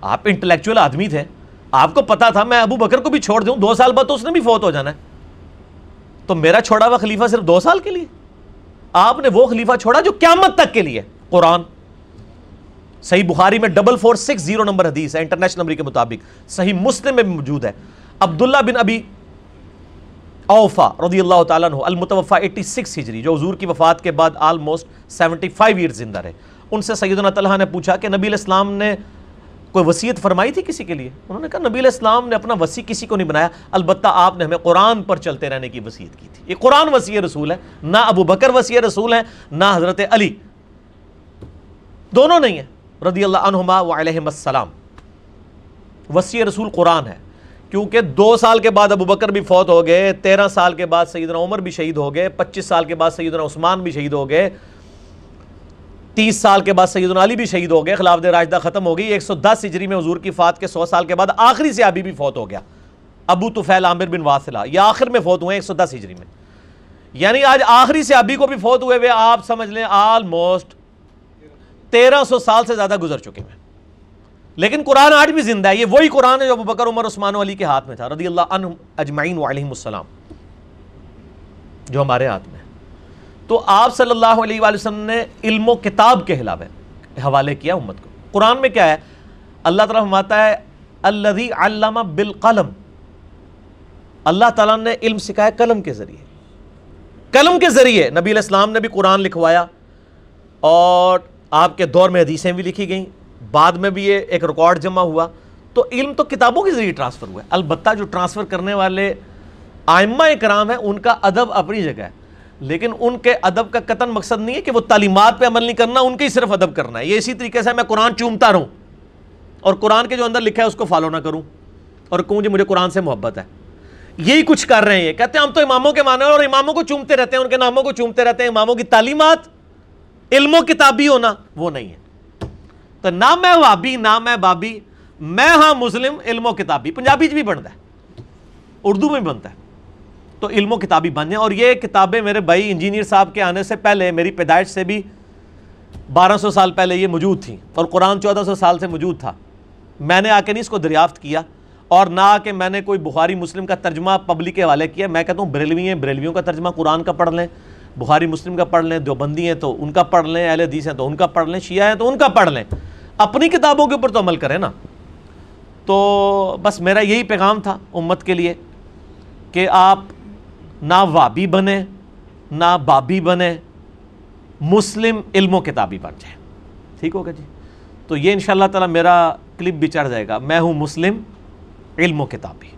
آپ انٹلیکچوئل آدمی تھے, آپ کو پتا تھا میں ابو بکر کو بھی چھوڑ دوں دو سال بعد تو اس نے بھی فوت ہو جانا ہے, تو میرا چھوڑا ہوا خلیفہ صرف دو سال کے لیے. آپ نے وہ خلیفہ چھوڑا جو قیامت تک کے لیے. قرآن صحیح بخاری میں double four six zero number حدیث ہے انٹرنیشنل نمبر کے مطابق. صحیح مسلم میں موجود ہے. عبداللہ بن ابی اوفا رضی اللہ تعالیٰ عنہ المتوفا ایٹی سکس ہجری, جو حضور کی وفات کے بعد آلموسٹ سیونٹی فائیو ایئرز زندہ رہے, ان سے سیدنا طلحہ نے پوچھا کہ نبی علیہ السلام نے کوئی وصیت فرمائی تھی کسی کے لیے؟ انہوں نے کہا نبی علیہ السلام نے اپنا وصی کسی کو نہیں بنایا, البتہ آپ نے ہمیں قرآن پر چلتے رہنے کی وصیت کی تھی. یہ قرآن وصی رسول ہے, نہ ابو بکر وصی رسول ہیں نہ حضرت علی, دونوں نہیں ہیں رضی اللہ عنہما وعلیہم السلام. وصی رسول قرآن ہے, کیونکہ دو سال کے بعد ابو بکر بھی فوت ہو گئے, تیرہ سال کے بعد سیدنا عمر بھی شہید ہو گئے, پچیس سال کے بعد سیدنا عثمان بھی شہید ہو گئے, تیس سال کے بعد سیدنا علی بھی شہید ہو گئے, خلافت راشدہ ختم ہو گئی. ایک سو دس ہجری میں حضور کی فات کے سو سال کے بعد آخری صحابی بھی فوت ہو گیا, ابو طفیل عامر بن واصلہ, یہ آخر میں فوت ہوئے ایک سو دس ہجری میں. یعنی آج آخری صحابی کو بھی فوت ہوئے ہوئے آپ سمجھ لیں آلموسٹ تیرہ سو سال سے زیادہ گزر چکے ہیں, لیکن قرآن آج بھی زندہ ہے. یہ وہی قرآن ہے جو ابو بکر عمر عثمان و علی کے ہاتھ میں تھا رضی اللہ عنہم اجمعین وعلیہم السلام, جو ہمارے ہاتھ میں. تو آپ صلی اللہ علیہ وآلہ وسلم نے علم و کتاب کے حوالے حوالے کیا امت کو. قرآن میں کیا ہے؟ اللہ تعالیٰ فرماتا ہے الذی علم بالقلم, اللہ تعالیٰ نے علم سکھایا قلم کے ذریعے. قلم کے ذریعے نبی علیہ السلام نے بھی قرآن لکھوایا, اور آپ کے دور میں حدیثیں بھی لکھی گئیں, بعد میں بھی یہ ایک ریکارڈ جمع ہوا. تو علم تو کتابوں کے ذریعے ٹرانسفر ہوا ہے, البتہ جو ٹرانسفر کرنے والے ائمہ کرام ہیں ان کا ادب اپنی جگہ ہے, لیکن ان کے ادب کا قطعاً مقصد نہیں ہے کہ وہ تعلیمات پہ عمل نہیں کرنا, ان کے ہی صرف ادب کرنا ہے. یہ اسی طریقے سے میں قرآن چومتا رہوں اور قرآن کے جو اندر لکھا ہے اس کو فالو نہ کروں اور کہوں جی مجھے قرآن سے محبت ہے. یہی کچھ کر رہے ہیں, یہ کہتے ہیں ہم تو اماموں کے ماننے اور اماموں کو چومتے رہتے ہیں, ان کے ناموں کو چومتے رہتے ہیں. اماموں کی تعلیمات علم و کتابی ہونا وہ نہیں ہے. تو نہ میں وہابی نہ میں بابی, میں ہاں مسلم علم و کتابی. پنجابی بھی بنتا ہے, اردو میں بنتا ہے, تو علم و کتابی بن جائیں. اور یہ کتابیں میرے بھائی انجینئر صاحب کے آنے سے پہلے, میری پیدائش سے بھی بارہ سو سال پہلے یہ موجود تھیں, اور قرآن چودہ سو سال سے موجود تھا. میں نے آ کے نہیں اس کو دریافت کیا, اور نہ آ کے میں نے کوئی بخاری مسلم کا ترجمہ پبلک کے حوالے کیا. میں کہتا ہوں بریلوی ہیں, بریلویوں کا ترجمہ قرآن کا پڑھ لیں, بخاری مسلم کا پڑھ لیں, دیوبندی ہیں تو ان کا پڑھ لیں, اہل حدیث ہیں تو ان کا پڑھ لیں, شیعہ ہیں تو ان کا پڑھ لیں, اپنی کتابوں کے اوپر تو عمل کریں نا. تو بس میرا یہی پیغام تھا امت کے لیے کہ آپ نہ وابی بنیں نہ بابی بنیں, مسلم علم و کتابی بن جائیں. ٹھیک ہوگا جی؟ تو یہ انشاءاللہ تعالی میرا کلپ بھی چڑھ جائے گا, میں ہوں مسلم علم و کتابی.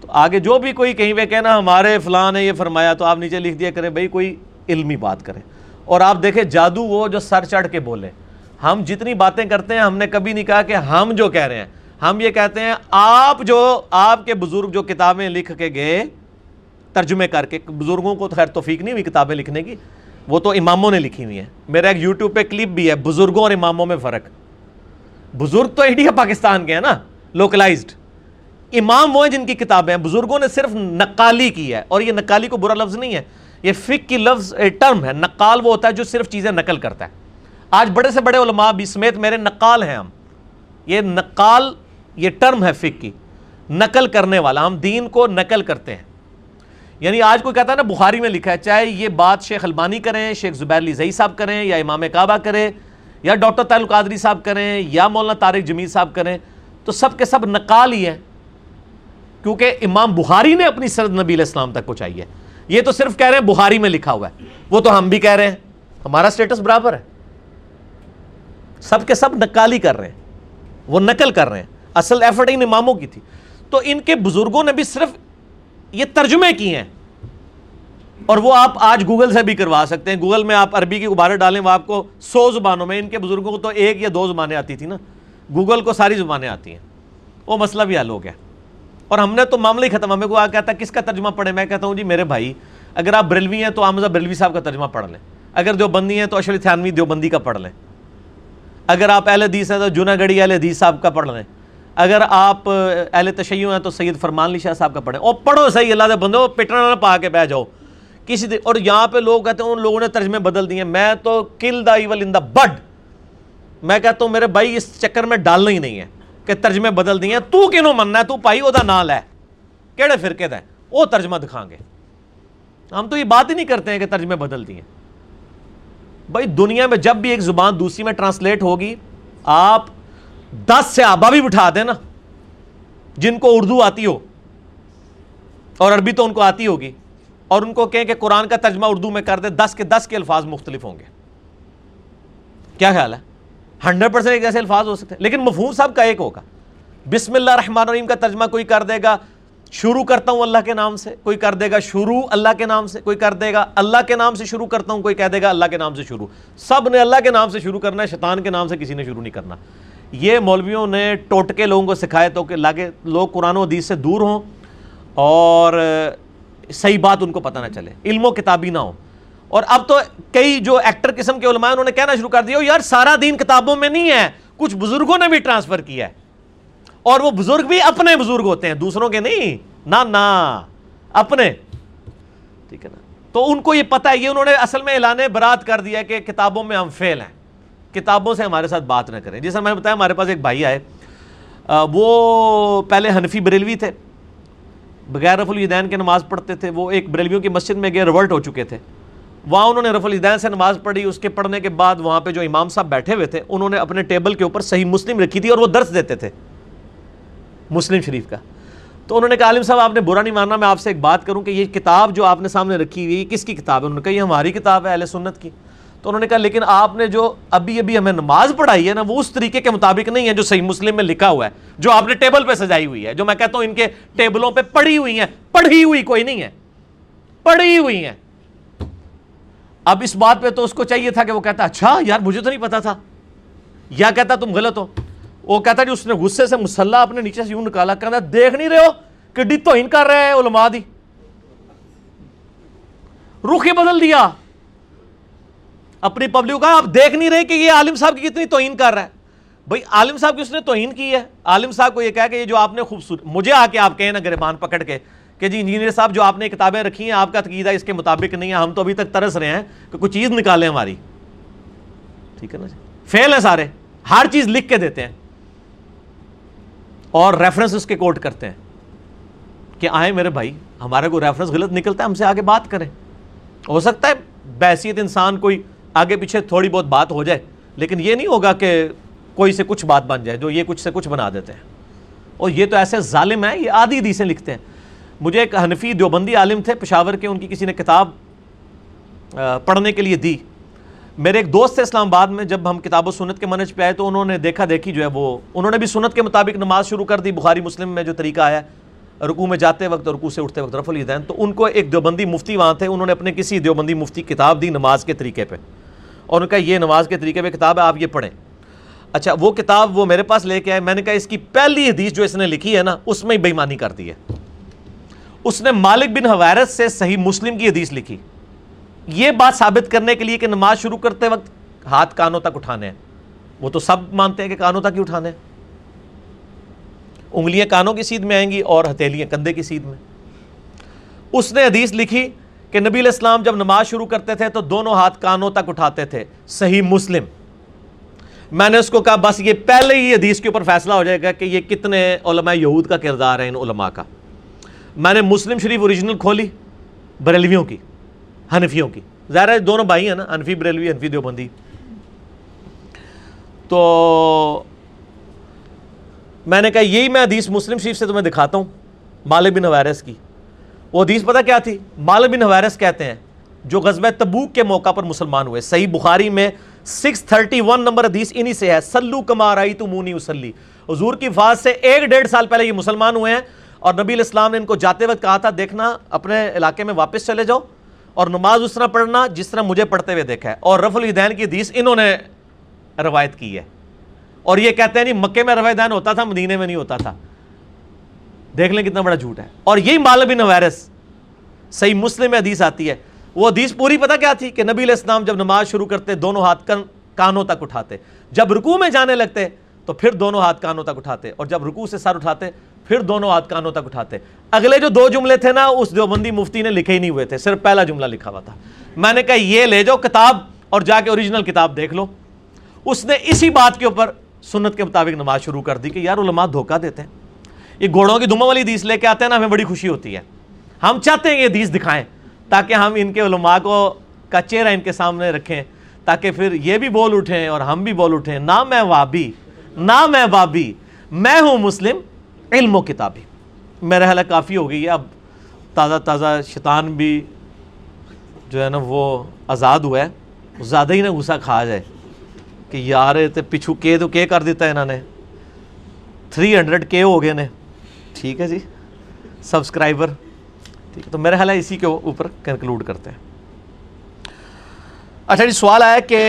تو آگے جو بھی کوئی کہیں پہ کہنا ہمارے فلاں نے یہ فرمایا, تو آپ نیچے لکھ دیا کریں بھائی کوئی علمی بات کریں. اور آپ دیکھیں جادو وہ جو سر چڑھ کے بولے, ہم جتنی باتیں کرتے ہیں ہم نے کبھی نہیں کہا کہ ہم جو کہہ رہے ہیں, ہم یہ کہتے ہیں آپ جو آپ کے بزرگ جو کتابیں لکھ کے گئے ترجمے کر کے, بزرگوں کو خیر توفیق نہیں ہوئی کتابیں لکھنے کی, وہ تو اماموں نے لکھی ہوئی ہیں. میرا ایک یوٹیوب پہ کلپ بھی ہے بزرگوں اور اماموں میں فرق. بزرگ تو انڈیا پاکستان کے ہیں نا, لوکلائزڈ. امام وہ ہیں جن کی کتابیں ہیں. بزرگوں نے صرف نقالی کی ہے, اور یہ نقالی کو برا لفظ نہیں ہے, یہ فقہ کی لفظ ٹرم ہے. نقال وہ ہوتا ہے جو صرف چیزیں نقل کرتا ہے. آج بڑے سے بڑے علماء بھی سمیت میرے نقال ہیں ہم. یہ نقال یہ ٹرم ہے فقہ کی, نقل کرنے والا. ہم دین کو نقل کرتے ہیں. یعنی آج کوئی کہتا ہے نا بخاری میں لکھا ہے, چاہے یہ بات شیخ البانی کریں, شیخ زبیر علی زئی صاحب کریں, یا امام کعبہ کرے, یا ڈاکٹر طارق جمیل قادری صاحب کریں, یا مولانا طارق جمیل صاحب کریں, تو سب کے سب نقال ہی ہیں, کیونکہ امام بخاری نے اپنی سند نبی علیہ السلام تک پہنچائی ہے. یہ تو صرف کہہ رہے ہیں بخاری میں لکھا ہوا ہے, وہ تو ہم بھی کہہ رہے ہیں, ہمارا سٹیٹس برابر ہے. سب کے سب نقالی کر رہے ہیں, وہ نقل کر رہے ہیں. اصل ایفرٹ ان اماموں کی تھی. تو ان کے بزرگوں نے بھی صرف یہ ترجمے کیے ہیں, اور وہ آپ آج گوگل سے بھی کروا سکتے ہیں. گوگل میں آپ عربی کی عبارت ڈالیں, وہ آپ کو سو زبانوں میں. ان کے بزرگوں کو تو ایک یا دو زبانیں آتی تھی نا, گوگل کو ساری زبانیں آتی ہیں. وہ مسئلہ بھی حل ہو گیا. اور ہم نے تو معاملہ ہی ختم. ہمیں کو آ کہتا ہے کس کا ترجمہ پڑھیں؟ میں کہتا ہوں جی میرے بھائی اگر آپ بریلوی ہیں تو حمزہ بریلوی صاحب کا ترجمہ پڑھ لیں, اگر دیوبندی ہیں تو اشرف تھانوی دیوبندی کا پڑھ لیں, اگر آپ اہل حدیث ہیں تو جونہ گڑھی اہل حدیث صاحب کا پڑھ لیں, اگر آپ اہل تشیع ہیں تو سید فرمان علی شاہ صاحب کا پڑھیں. اور پڑھو صحیح, اللہ دے بندو, پٹنا نہ پا کے بہ جاؤ کسی دے. اور یہاں پہ لوگ کہتے ہیں ان لوگوں نے ترجمے بدل دیے. میں تو کل دا ایول ان دا بڈ, میں کہتا ہوں میرے بھائی اس چکر میں ڈالنا ہی نہیں ہے کہ ترجمے بدل دیے. تو کینوں مننا ہے, تو پائی وہ دا نا لے کیڑے فرقے دا ہے وہ ترجمہ دکھاؤں گے. ہم تو یہ بات ہی نہیں کرتے ہیں کہ ترجمے بدل دیے. بھائی دنیا میں جب بھی ایک زبان دوسری میں ٹرانسلیٹ ہوگی, آپ دس سے آبا بھی بٹھا دیں نا جن کو اردو آتی ہو, اور عربی تو ان کو آتی ہوگی, اور ان کو کہیں کہ قرآن کا ترجمہ اردو میں کر دیں, دس کے دس کے الفاظ مختلف ہوں گے. کیا خیال ہے؟ ہنڈریڈ پرسینٹ ایک ایسے الفاظ ہو سکتے ہیں, لیکن مفہوم سب کا ایک ہوگا. بسم اللہ الرحمن الرحیم کا ترجمہ کوئی کر دے گا شروع کرتا ہوں اللہ کے نام سے, کوئی کر دے گا شروع اللہ کے نام سے, کوئی کر دے گا اللہ کے نام سے شروع کرتا ہوں, کوئی کہہ دے گا اللہ کے نام سے شروع. سب نے اللہ کے نام سے شروع کرنا ہے, شیطان کے نام سے کسی نے شروع نہیں کرنا. یہ مولویوں نے ٹوٹکے لوگوں کو سکھائے تو کہ لاگے لوگ قرآن و حدیث سے دور ہوں اور صحیح بات ان کو پتہ نہ چلے, علم و کتابی نہ ہو. اور اب تو کئی جو ایکٹر قسم کے علماء انہوں نے کہنا شروع کر دیا یار سارا دین کتابوں میں نہیں ہے, کچھ بزرگوں نے بھی ٹرانسفر کیا ہے, اور وہ بزرگ بھی اپنے بزرگ ہوتے ہیں دوسروں کے نہیں, نہ نہ اپنے, ٹھیک ہے نا. تو ان کو یہ پتہ ہے, یہ انہوں نے اصل میں اعلان برات کر دیا کہ کتابوں میں ہم فیل ہیں, کتابوں سے ہمارے ساتھ بات نہ کریں. جیسا میں نے بتایا ہمارے پاس ایک بھائی آئے, وہ پہلے حنفی بریلوی تھے, بغیر رفع الیدین کے نماز پڑھتے تھے. وہ ایک بریلویوں کی مسجد میں گئے, ریورٹ ہو چکے تھے, وہاں انہوں نے رفع الیدین سے نماز پڑھی. اس کے پڑھنے کے بعد وہاں پہ جو امام صاحب بیٹھے ہوئے تھے انہوں نے اپنے ٹیبل کے اوپر صحیح مسلم رکھی تھی اور وہ درس دیتے تھے مسلم شریف کا. تو انہوں نے کہا عالم صاحب آپ نے برا نہیں ماننا میں آپ سے ایک بات کروں کہ یہ کتاب جو آپ نے سامنے رکھی ہوئی کس کی کتاب ہے؟ انہوں نے کہا یہ ہماری کتاب ہے اہل سنت کی. تو انہوں نے کہا لیکن آپ نے جو ابھی ابھی ہمیں نماز پڑھائی ہے نا وہ اس طریقے کے مطابق نہیں ہے جو صحیح مسلم میں لکھا ہوا ہے, جو آپ نے ٹیبل پہ سجائی ہوئی ہے, جو میں کہتا ہوں ان کے ٹیبلوں پہ پڑھی ہوئی ہیں. پڑھی ہوئی کوئی نہیں ہے, پڑھی ہوئی ہیں. اب اس بات پہ تو اس کو چاہیے تھا کہ وہ کہتا اچھا یار مجھے تو نہیں پتا تھا, یا کہتا تم غلط ہو. وہ کہتا جی اس نے غصے سے مسلح اپنے نیچے سے یوں نکالا, کہنا دیکھ نہیں رہے ہو کہ ڈی توہین کر رہے ہیں علماء دی, رخ ہی بدل دیا اپنی پبلک کا. آپ دیکھ نہیں رہے کہ یہ عالم صاحب کی کتنی توہین کر رہا ہے. بھائی عالم صاحب کی اس نے توہین کی ہے, عالم صاحب کو یہ کہا کہ یہ جو آپ نے خوبصورت مجھے آ کے آپ کہیں نا گریبان پکڑ کے کہ جی انجینئر صاحب جو آپ نے کتابیں رکھی ہیں آپ کا تقیدہ اس کے مطابق نہیں ہے, ہم تو ابھی تک ترس رہے ہیں کہ کوئی چیز نکالیں ہماری, ٹھیک ہے نا. فیل ہیں سارے, ہر چیز لکھ کے دیتے ہیں اور ریفرنس اس کے کوٹ کرتے ہیں کہ آئیں میرے بھائی ہمارا کوئی ریفرنس غلط نکلتا ہے ہم سے آگے بات کریں. ہو سکتا ہے بحثیت انسان کوئی آگے پیچھے تھوڑی بہت بات ہو جائے, لیکن یہ نہیں ہوگا کہ کوئی سے کچھ بات بن جائے, جو یہ کچھ سے کچھ بنا دیتے ہیں. اور یہ تو ایسے ظالم ہیں, یہ آدھی حدیثیں لکھتے ہیں. مجھے ایک حنفی دیوبندی عالم تھے پشاور کے, ان کی کسی نے کتاب پڑھنے کے لیے دی. میرے ایک دوست تھے اسلام آباد میں, جب ہم کتاب و سنت کے منج پہ آئے تو انہوں نے دیکھا دیکھی جو ہے وہ انہوں نے بھی سنت کے مطابق نماز شروع کر دی, بخاری مسلم میں جو طریقہ آیا ہے رکوع میں جاتے وقت اور رکوع سے اٹھتے وقت رفع الیدین. تو ان کو ایک دیوبندی مفتی وہاں تھے, انہوں نے اپنے کسی دیوبندی مفتی کتاب دی نماز کے طریقے پہ, اور ان کا یہ نماز کے طریقے پہ کتاب ہے آپ یہ پڑھیں. اچھا وہ کتاب وہ میرے پاس لے کے آئے, میں نے کہا اس کی پہلی حدیث جو اس نے لکھی ہے نا اس میں ہی بے ایمانی کر دی ہے. اس نے مالک بن حویرث سے صحیح مسلم کی حدیث لکھی یہ بات ثابت کرنے کے لیے کہ نماز شروع کرتے وقت ہاتھ کانوں تک اٹھانے ہیں. وہ تو سب مانتے ہیں کہ کانوں تک ہی اٹھانے ہیں, انگلیاں کانوں کی سیدھ میں آئیں گی اور ہتھیلیاں کندھے کی سیدھ میں. اس نے حدیث لکھی کہ نبی علیہ السلام جب نماز شروع کرتے تھے تو دونوں ہاتھ کانوں تک اٹھاتے تھے, صحیح مسلم. میں نے اس کو کہا بس یہ پہلے ہی حدیث کے اوپر فیصلہ ہو جائے گا کہ یہ کتنے علماء یہود کا کردار ہے ان علماء کا. میں نے مسلم شریف اوریجنل کھولی بریلویوں کی حنفیوں کی, ظاہر ہے دونوں بھائی ہیں نا حنفی بریلوی حنفی دیوبندی. تو میں نے کہا یہی میں حدیث مسلم شریف سے تمہیں دکھاتا ہوں مالک بن حویرث کی. وہ حدیث پتہ کیا تھی؟ مالک بن حویرث کہتے ہیں جو غزوہ تبوک کے موقع پر مسلمان ہوئے, صحیح بخاری میں چھ سو اکتیس نمبر حدیث انہی سے ہے, سلو کما رأیتمونی اصلی. حضور کی وفات سے ایک ڈیڑھ سال پہلے یہ مسلمان ہوئے ہیں, اور نبی علیہ السلام نے ان کو جاتے وقت کہا تھا دیکھنا اپنے علاقے میں واپس چلے جاؤ اور نماز اس طرح پڑھنا جس طرح مجھے پڑھتے ہوئے دیکھا ہے. اور رفع الیدین کی حدیث انہوں نے روایت کی ہے, اور یہ کہتے ہیں نہیں مکے میں رفع الیدین ہوتا تھا مدینے میں نہیں ہوتا تھا. دیکھ لیں کتنا بڑا جھوٹ ہے. اور یہی مالک بن حویرث, صحیح مسلم میں حدیث آتی ہے, وہ حدیث پوری پتہ کیا تھی کہ نبی علیہ السلام جب نماز شروع کرتے دونوں ہاتھ کانوں تک اٹھاتے, جب رکوع میں جانے لگتے تو پھر دونوں ہاتھ کانوں تک اٹھاتے, اور جب رکوع سے سر اٹھاتے پھر دونوں ہاتھ کانوں تک اٹھاتے. اگلے جو دو جملے تھے نا اس دیوبندی مفتی نے لکھے ہی نہیں ہوئے تھے, صرف پہلا جملہ لکھا ہوا تھا. میں نے کہا یہ لے جاؤ کتاب اور جا کے اوریجنل کتاب دیکھ لو. اس نے اسی بات کے اوپر سنت کے مطابق نماز شروع کر دی کہ یار علماء دھوکہ دیتے ہیں, یہ گھوڑوں کی دموں والی حدیث لے کے آتے ہیں نا, ہمیں بڑی خوشی ہوتی ہے, ہم چاہتے ہیں یہ حدیث دکھائیں تاکہ ہم ان کے علماء کو کا چہرہ ان کے سامنے رکھیں تاکہ پھر یہ بھی بول اٹھیں اور ہم بھی بول اٹھیں. نہ میں وابی نہ میں بابی, میں ہوں مسلم علم و کتابی. میرا حال کافی ہو گئی ہے, اب تازہ تازہ شیطان بھی جو ہے نا وہ آزاد ہوا ہے, زیادہ ہی نہ غصہ کھا جائے کہ یار تے پچھو کے تو کے کر دیتا ہے انہوں نے, تھری ہنڈریڈ کے ہو گئے نے. ٹھیک ہے جی سبسکرائبر, ٹھیک ہے تو میرا حال ہے اسی کے اوپر کنکلوڈ کرتے ہیں. اچھا جی سوال آیا کہ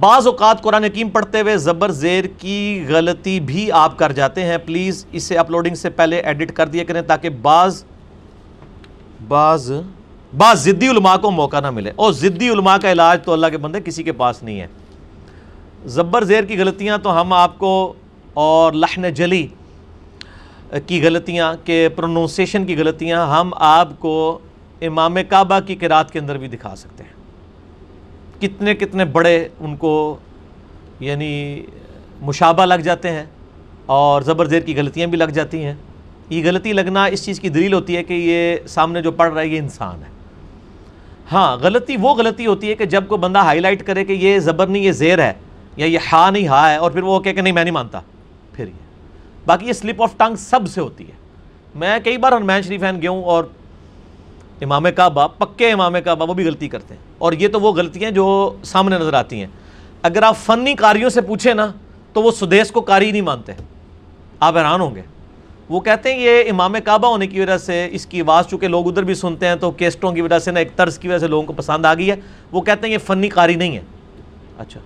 بعض اوقات قرآن حکیم پڑھتے ہوئے زبر زیر کی غلطی بھی آپ کر جاتے ہیں, پلیز اسے اپلوڈنگ سے پہلے ایڈٹ کر دیا کریں تاکہ بعض بعض بعض ضدی علماء کو موقع نہ ملے. اور ضدی علماء کا علاج تو اللہ کے بندے کسی کے پاس نہیں ہے. زبر زیر کی غلطیاں تو ہم آپ کو اور لحن جلی کی غلطیاں کے پروننسیشن کی غلطیاں ہم آپ کو امام کعبہ کی قرات کے اندر بھی دکھا سکتے ہیں, کتنے کتنے بڑے ان کو یعنی مشابہ لگ جاتے ہیں اور زبر زیر کی غلطیاں بھی لگ جاتی ہیں. یہ غلطی لگنا اس چیز کی دلیل ہوتی ہے کہ یہ سامنے جو پڑھ رہا ہے یہ انسان ہے. ہاں غلطی وہ غلطی ہوتی ہے کہ جب کوئی بندہ ہائی لائٹ کرے کہ یہ زبر نہیں یہ زیر ہے یا یہ ہا نہیں ہا ہے, اور پھر وہ کہے کہ نہیں میں نہیں مانتا, پھر یہ باقی یہ سلپ آف ٹنگ سب سے ہوتی ہے. میں کئی بار ہرمین شریفین گیا ہوں اور امام کعبہ پکے امام کعبہ وہ بھی غلطی کرتے ہیں, اور یہ تو وہ غلطیاں جو سامنے نظر آتی ہیں. اگر آپ فنی قاریوں سے پوچھیں نا تو وہ سدیس کو قاری نہیں مانتے, آپ حیران ہوں گے. وہ کہتے ہیں یہ امام کعبہ ہونے کی وجہ سے اس کی آواز چونکہ لوگ ادھر بھی سنتے ہیں تو کیسٹوں کی وجہ سے نا ایک طرز کی وجہ سے لوگوں کو پسند آ گئی ہے. وہ کہتے ہیں یہ فنی قاری نہیں ہے. اچھا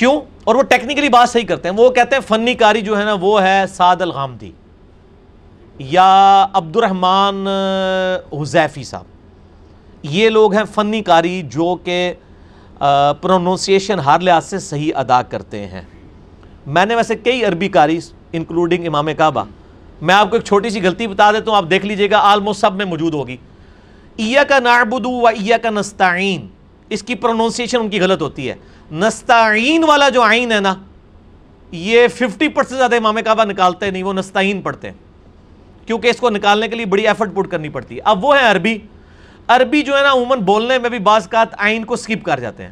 کیوں؟ اور وہ ٹیکنیکلی بات صحیح کرتے ہیں. وہ کہتے ہیں فنی قاری جو ہے نا وہ ہے سعد الغامدی یا عبد الرحمن حذیفی صاحب, یہ لوگ ہیں فنی قاری جو کہ پروننسیشن ہر لحاظ سے صحیح ادا کرتے ہیں. میں نے ویسے کئی عربی قاری انکلوڈنگ امام کعبہ, میں آپ کو ایک چھوٹی سی غلطی بتا دیتا ہوں, آپ دیکھ لیجئے گا آلموسٹ سب میں موجود ہوگی. ایاک نعبد و ایاک نستعین, اس کی پروننسیشن ان کی غلط ہوتی ہے. نستعین والا جو عین ہے نا یہ ففٹی پرسینٹ زیادہ امام کعبہ نکالتے نہیں, وہ نستعین پڑھتے ہیں کیونکہ اس کو نکالنے کے لیے بڑی ایفرٹ پٹ کرنی پڑتی ہے. اب وہ ہیں عربی, عربی جو ہے نا عموماً بولنے میں بھی بعض اوقات آئین کو سکپ کر جاتے ہیں,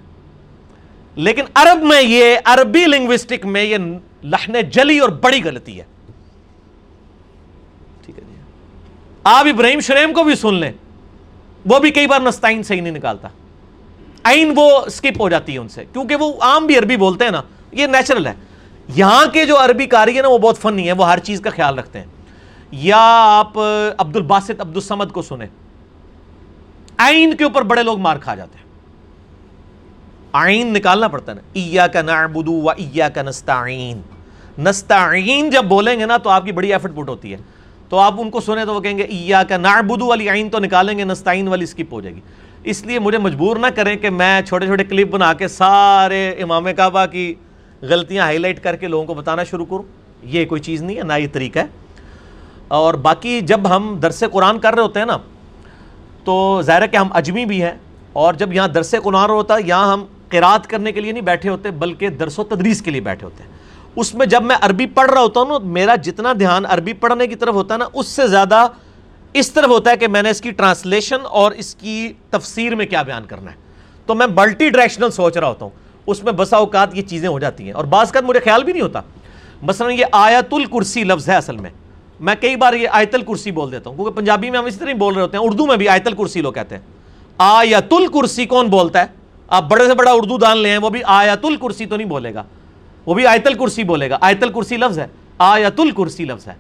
لیکن عرب میں یہ عربی لنگوسٹک میں یہ لحن جلی اور بڑی غلطی ہے. ٹھیک ہے جی, آپ ابراہیم شریم کو بھی سن لیں, وہ بھی کئی بار نستعین صحیح نہیں نکالتا, آئین وہ سکپ ہو جاتی ہے ان سے کیونکہ وہ عام بھی عربی بولتے ہیں نا, یہ نیچرل ہے. یہاں کے جو عربی کاری ہیں نا وہ بہت فنی ہیں, وہ ہر چیز کا خیال رکھتے ہیں. یا آپ عبد الباسط عبد الصمد کو سنیں, آئین کے اوپر بڑے لوگ مار کھا جاتے ہیں, آئین نکالنا پڑتا ہے نا. ایاک نعبد و ایاک نستعین, نستعین جب بولیں گے نا تو آپ کی بڑی ایفرٹ پٹ ہوتی ہے, تو آپ ان کو سنیں تو وہ کہیں گے ایاک نعبد والی آئین تو نکالیں گے, نستعین والی سکپ ہو جائے گی. اس لیے مجھے مجبور نہ کریں کہ میں چھوٹے چھوٹے کلپ بنا کے سارے امام کعبہ کی غلطیاں ہائی لائٹ کر کے لوگوں کو بتانا شروع کروں, یہ کوئی چیز نہیں ہے, نہ یہ طریقہ ہے. اور باقی جب ہم درس قرآن کر رہے ہوتے ہیں نا تو ظاہر ہے کہ ہم اجمی بھی ہیں, اور جب یہاں درس قرآن ہوتا ہے یہاں ہم قرات کرنے کے لیے نہیں بیٹھے ہوتے بلکہ درس و تدریس کے لیے بیٹھے ہوتے ہیں. اس میں جب میں عربی پڑھ رہا ہوتا ہوں نا میرا جتنا دھیان عربی پڑھنے کی طرف ہوتا ہے نا اس سے زیادہ اس طرف ہوتا ہے کہ میں نے اس کی ٹرانسلیشن اور اس کی تفسیر میں کیا بیان کرنا ہے, تو میں ملٹی ڈائریکشنل سوچ رہا ہوتا ہوں, اس میں بسا اوقات یہ چیزیں ہو جاتی ہیں اور بعض اوقات مجھے خیال بھی نہیں ہوتا. مثلا یہ آیت الکرسی لفظ ہے, اصل میں میں کئی بار یہ آیت الکرسی بول دیتا ہوں کیونکہ پنجابی میں ہم اسی طرح بول رہے ہوتے ہیں, اردو میں بھی آیت الکرسی لوگ کہتے ہیں. آیت الکرسی کون بولتا ہے؟ آپ بڑے سے بڑا اردو دان لے ہیں وہ بھی آیت الکرسی تو نہیں بولے گا, وہ بھی آیت الکرسی بولے گا. آیت الکرسی لفظ ہے, آیت الکرسی لفظ ہے.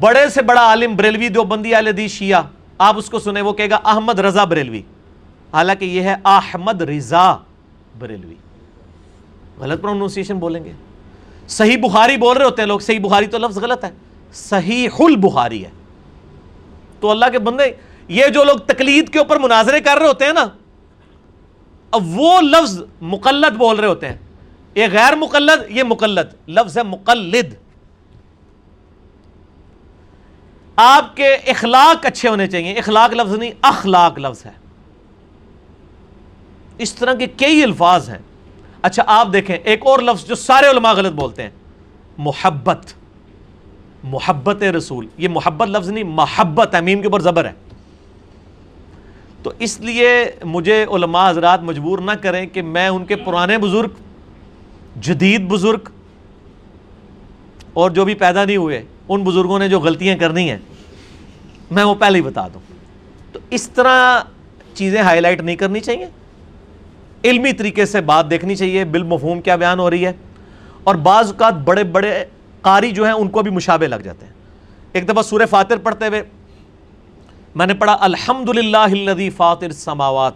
بڑے سے بڑا عالم بریلوی دیوبندی اہل حدیث شیعہ, آپ اس کو سنیں وہ کہے گا احمد رضا بریلوی, حالانکہ یہ ہے احمد رضا بریلوی, غلط پروننسیشن بولیں گے. صحیح بخاری بول رہے ہوتے ہیں لوگ, صحیح بخاری تو لفظ غلط ہے, صحیح البخاری ہے. تو اللہ کے بندے, یہ جو لوگ تقلید کے اوپر مناظرے کر رہے ہوتے ہیں نا, اب وہ لفظ مقلد بول رہے ہوتے ہیں, یہ غیر مقلد, یہ مقلد, لفظ ہے مقلد. آپ کے اخلاق اچھے ہونے چاہیے, اخلاق لفظ نہیں اخلاق لفظ ہے, اس طرح کے کئی الفاظ ہیں. اچھا آپ دیکھیں ایک اور لفظ جو سارے علماء غلط بولتے ہیں, محبت, محبت رسول, یہ محبت لفظ نہیں محبت, میم کے اوپر زبر ہے. تو اس لیے مجھے علماء حضرات مجبور نہ کریں کہ میں ان کے پرانے بزرگ, جدید بزرگ اور جو بھی پیدا نہیں ہوئے ان بزرگوں نے جو غلطیاں کرنی ہیں میں وہ پہلے ہی بتا دوں. تو اس طرح چیزیں ہائی لائٹ نہیں کرنی چاہیے, علمی طریقے سے بات دیکھنی چاہیے بالمفہوم کیا بیان ہو رہی ہے. اور بعض اوقات بڑے بڑے قاری جو ہیں ان کو بھی مشابہ لگ جاتے ہیں. ایک دفعہ سورہ فاتر پڑھتے ہوئے میں نے پڑھا الحمدللہ الذی فاطر السماوات,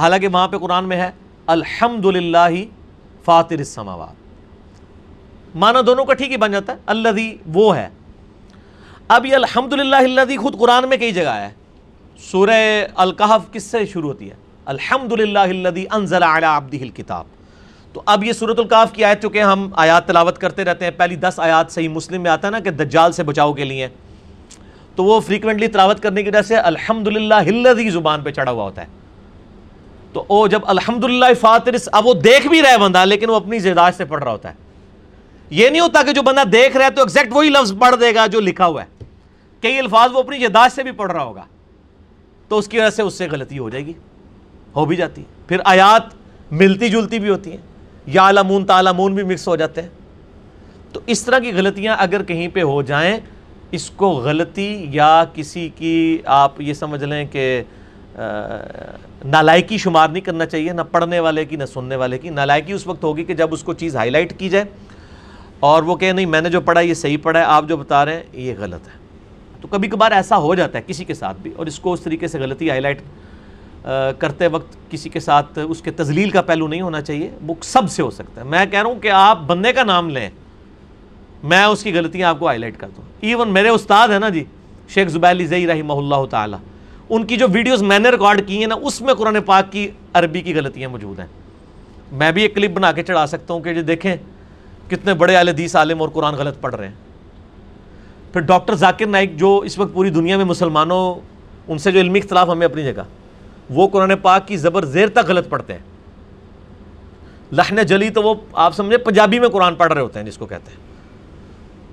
حالانکہ وہاں پہ قرآن میں ہے الحمدللہ فاطر السماوات, معنی دونوں کا ٹھیک ہی بن جاتا ہے, الذی وہ ہے. اب یہ الحمدللہ الذی خود قرآن میں کئی جگہ ہے, سورہ الکہف کس سے شروع ہوتی ہے, الحمدللہ الذی انزل علی عبدہ الکتاب. تو اب یہ سورۃ الکہف کی آیت, چونکہ ہم آیات تلاوت کرتے رہتے ہیں, پہلی دس آیات صحیح مسلم میں آتا ہے نا کہ دجال سے بچاؤ کے لیے, تو وہ فریکوینٹلی تلاوت کرنے کی وجہ سے الحمدللہ الذی زبان پہ چڑھا ہوا ہوتا ہے. تو وہ جب الحمدللہ فاطر, اب وہ دیکھ بھی رہا ہے بندہ لیکن وہ اپنی زیاداش سے پڑھ رہا ہوتا ہے. یہ نہیں ہوتا کہ جو بندہ دیکھ رہا ہے تو ایگزیکٹ وہی لفظ پڑھ دے گا جو لکھا ہوا ہے, کئی الفاظ وہ اپنی یادداشت سے بھی پڑھ رہا ہوگا, تو اس کی وجہ سے اس سے غلطی ہو جائے گی, ہو بھی جاتی ہے. پھر آیات ملتی جلتی بھی ہوتی ہیں, یا علمون تعلمون بھی مکس ہو جاتے ہیں. تو اس طرح کی غلطیاں اگر کہیں پہ ہو جائیں, اس کو غلطی یا کسی کی آپ یہ سمجھ لیں کہ نالائکی شمار نہیں کرنا چاہیے, نہ پڑھنے والے کی نہ سننے والے کی. نالائکی اس وقت ہوگی کہ جب اس کو چیز ہائی لائٹ کی جائے اور وہ کہے نہیں میں نے جو پڑھا یہ صحیح پڑھا ہے, آپ جو بتا رہے ہیں یہ غلط ہے. تو کبھی کبھار ایسا ہو جاتا ہے کسی کے ساتھ بھی, اور اس کو اس طریقے سے غلطی ہائی لائٹ کرتے وقت کسی کے ساتھ اس کے تذلیل کا پہلو نہیں ہونا چاہیے, وہ سب سے ہو سکتا ہے. میں کہہ رہا ہوں کہ آپ بندے کا نام لیں, میں اس کی غلطیاں آپ کو ہائی لائٹ کرتا ہوں. ایون میرے استاد ہیں نا جی شیخ زبیر علی زئی رحمہ اللہ تعالی, ان کی جو ویڈیوز میں نے ریکارڈ کی ہیں نا, اس میں قرآن پاک کی عربی کی غلطیاں موجود ہیں. میں بھی ایک کلپ بنا کے چڑھا سکتا ہوں کہ جی دیکھیں کتنے بڑے اہل حدیث عالم اور قرآن غلط پڑھ رہے ہیں. پھر ڈاکٹر ذاکر نائک جو اس وقت پوری دنیا میں مسلمانوں, ان سے جو علمی اختلاف ہمیں اپنی جگہ, وہ قرآن پاک کی زبر زیر تک غلط پڑھتے ہیں. لحن جلی تو وہ آپ سمجھے پنجابی میں قرآن پڑھ رہے ہوتے ہیں جس کو کہتے ہیں.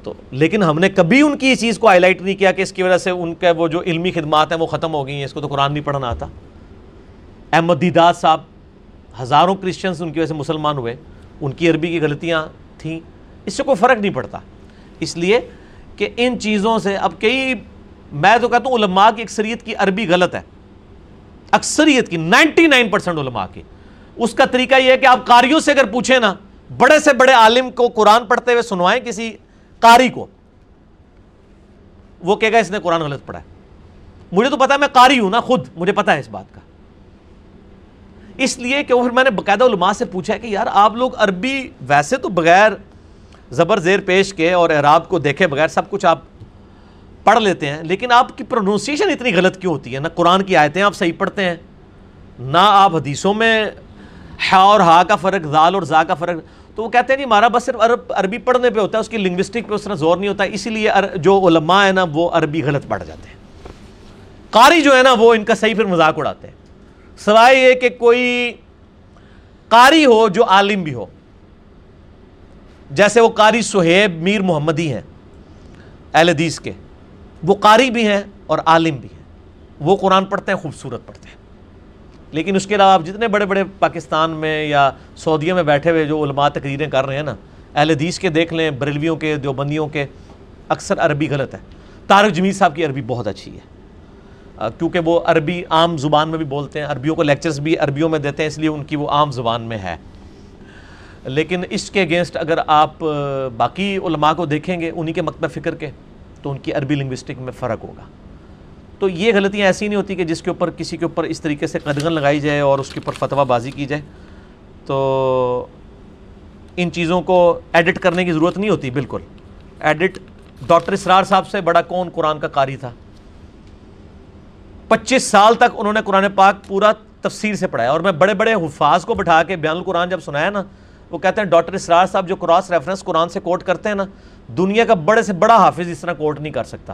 تو لیکن ہم نے کبھی ان کی اس چیز کو ہائی لائٹ نہیں کیا کہ اس کی وجہ سے ان کا وہ جو علمی خدمات ہیں وہ ختم ہو گئی ہیں, اس کو تو قرآن نہیں پڑھنا آتا. احمد دیداد صاحب, ہزاروں کرسچنز ان کی وجہ سے مسلمان ہوئے, ان کی عربی کی غلطیاں تھیں, اس سے کوئی فرق نہیں پڑتا. اس لیے کہ ان چیزوں سے اب کئی, میں تو کہتا ہوں علماء کی اکثریت کی عربی غلط ہے, اکثریت کی نائنٹی نائن پرسینٹ علماء کی. اس کا طریقہ یہ ہے کہ آپ قاریوں سے اگر پوچھیں نا, بڑے سے بڑے عالم کو قرآن پڑھتے ہوئے سنوائیں کسی قاری کو, وہ کہے گا اس نے قرآن غلط پڑھا ہے. مجھے تو پتا ہے, میں قاری ہوں نا خود, مجھے پتا ہے اس بات کا. اس لیے کہ پھر میں نے باقاعدہ علماء سے پوچھا ہے کہ یار آپ لوگ عربی ویسے تو بغیر زبر زیر پیش کے اور اعراب کو دیکھے بغیر سب کچھ آپ پڑھ لیتے ہیں, لیکن آپ کی پروننسیشن اتنی غلط کیوں ہوتی ہے؟ نہ قرآن کی آیتیں آپ صحیح پڑھتے ہیں, نہ آپ حدیثوں میں ہا اور ہا کا فرق, ذال اور زا کا فرق. تو وہ کہتے ہیں کہ ہمارا بس صرف عرب عربی پڑھنے پہ ہوتا ہے, اس کی لنگوسٹک پہ اس طرح زور نہیں ہوتا, اسی لیے جو علماء ہیں نا وہ عربی غلط پڑھ جاتے ہیں. قاری جو ہے نا وہ ان کا صحیح پھر مذاق اڑاتے ہیں, سوائے یہ کہ کوئی قاری ہو جو عالم بھی ہو. جیسے وہ قاری صہیب میر محمدی ہیں اہل حدیث کے, وہ قاری بھی ہیں اور عالم بھی ہیں, وہ قرآن پڑھتے ہیں, خوبصورت پڑھتے ہیں. لیکن اس کے علاوہ آپ جتنے بڑے بڑے پاکستان میں یا سعودیہ میں بیٹھے ہوئے جو علماء تقریریں کر رہے ہیں نا, اہل حدیث کے دیکھ لیں, بریلویوں کے, دیوبندیوں کے, اکثر عربی غلط ہے. طارق جمیل صاحب کی عربی بہت اچھی ہے کیونکہ وہ عربی عام زبان میں بھی بولتے ہیں, عربیوں کو لیکچرز بھی عربیوں میں دیتے ہیں, اس لیے ان کی وہ عام زبان میں ہے. لیکن اس کے اگینسٹ اگر آپ باقی علماء کو دیکھیں گے انہی کے مکتب فکر کے, تو ان کی عربی لنگوسٹک میں فرق ہوگا. تو یہ غلطیاں ایسی نہیں ہوتی کہ جس کے اوپر کسی کے اوپر اس طریقے سے قدغن لگائی جائے اور اس کے اوپر فتویٰ بازی کی جائے. تو ان چیزوں کو ایڈٹ کرنے کی ضرورت نہیں ہوتی, بالکل ایڈٹ ڈاکٹر اسرار صاحب سے بڑا کون قرآن کا قاری تھا؟ پچیس سال تک انہوں نے قرآن پاک پورا تفسیر سے پڑھایا, اور میں بڑے بڑے حفاظ کو بٹھا کے بیان القرآن جب سنایا نا, وہ کہتے ہیں ڈاکٹر اسرار صاحب جو کراس ریفرنس قرآن سے کوٹ کرتے ہیں نا, دنیا کا بڑے سے بڑا حافظ اس طرح کوٹ نہیں کر سکتا.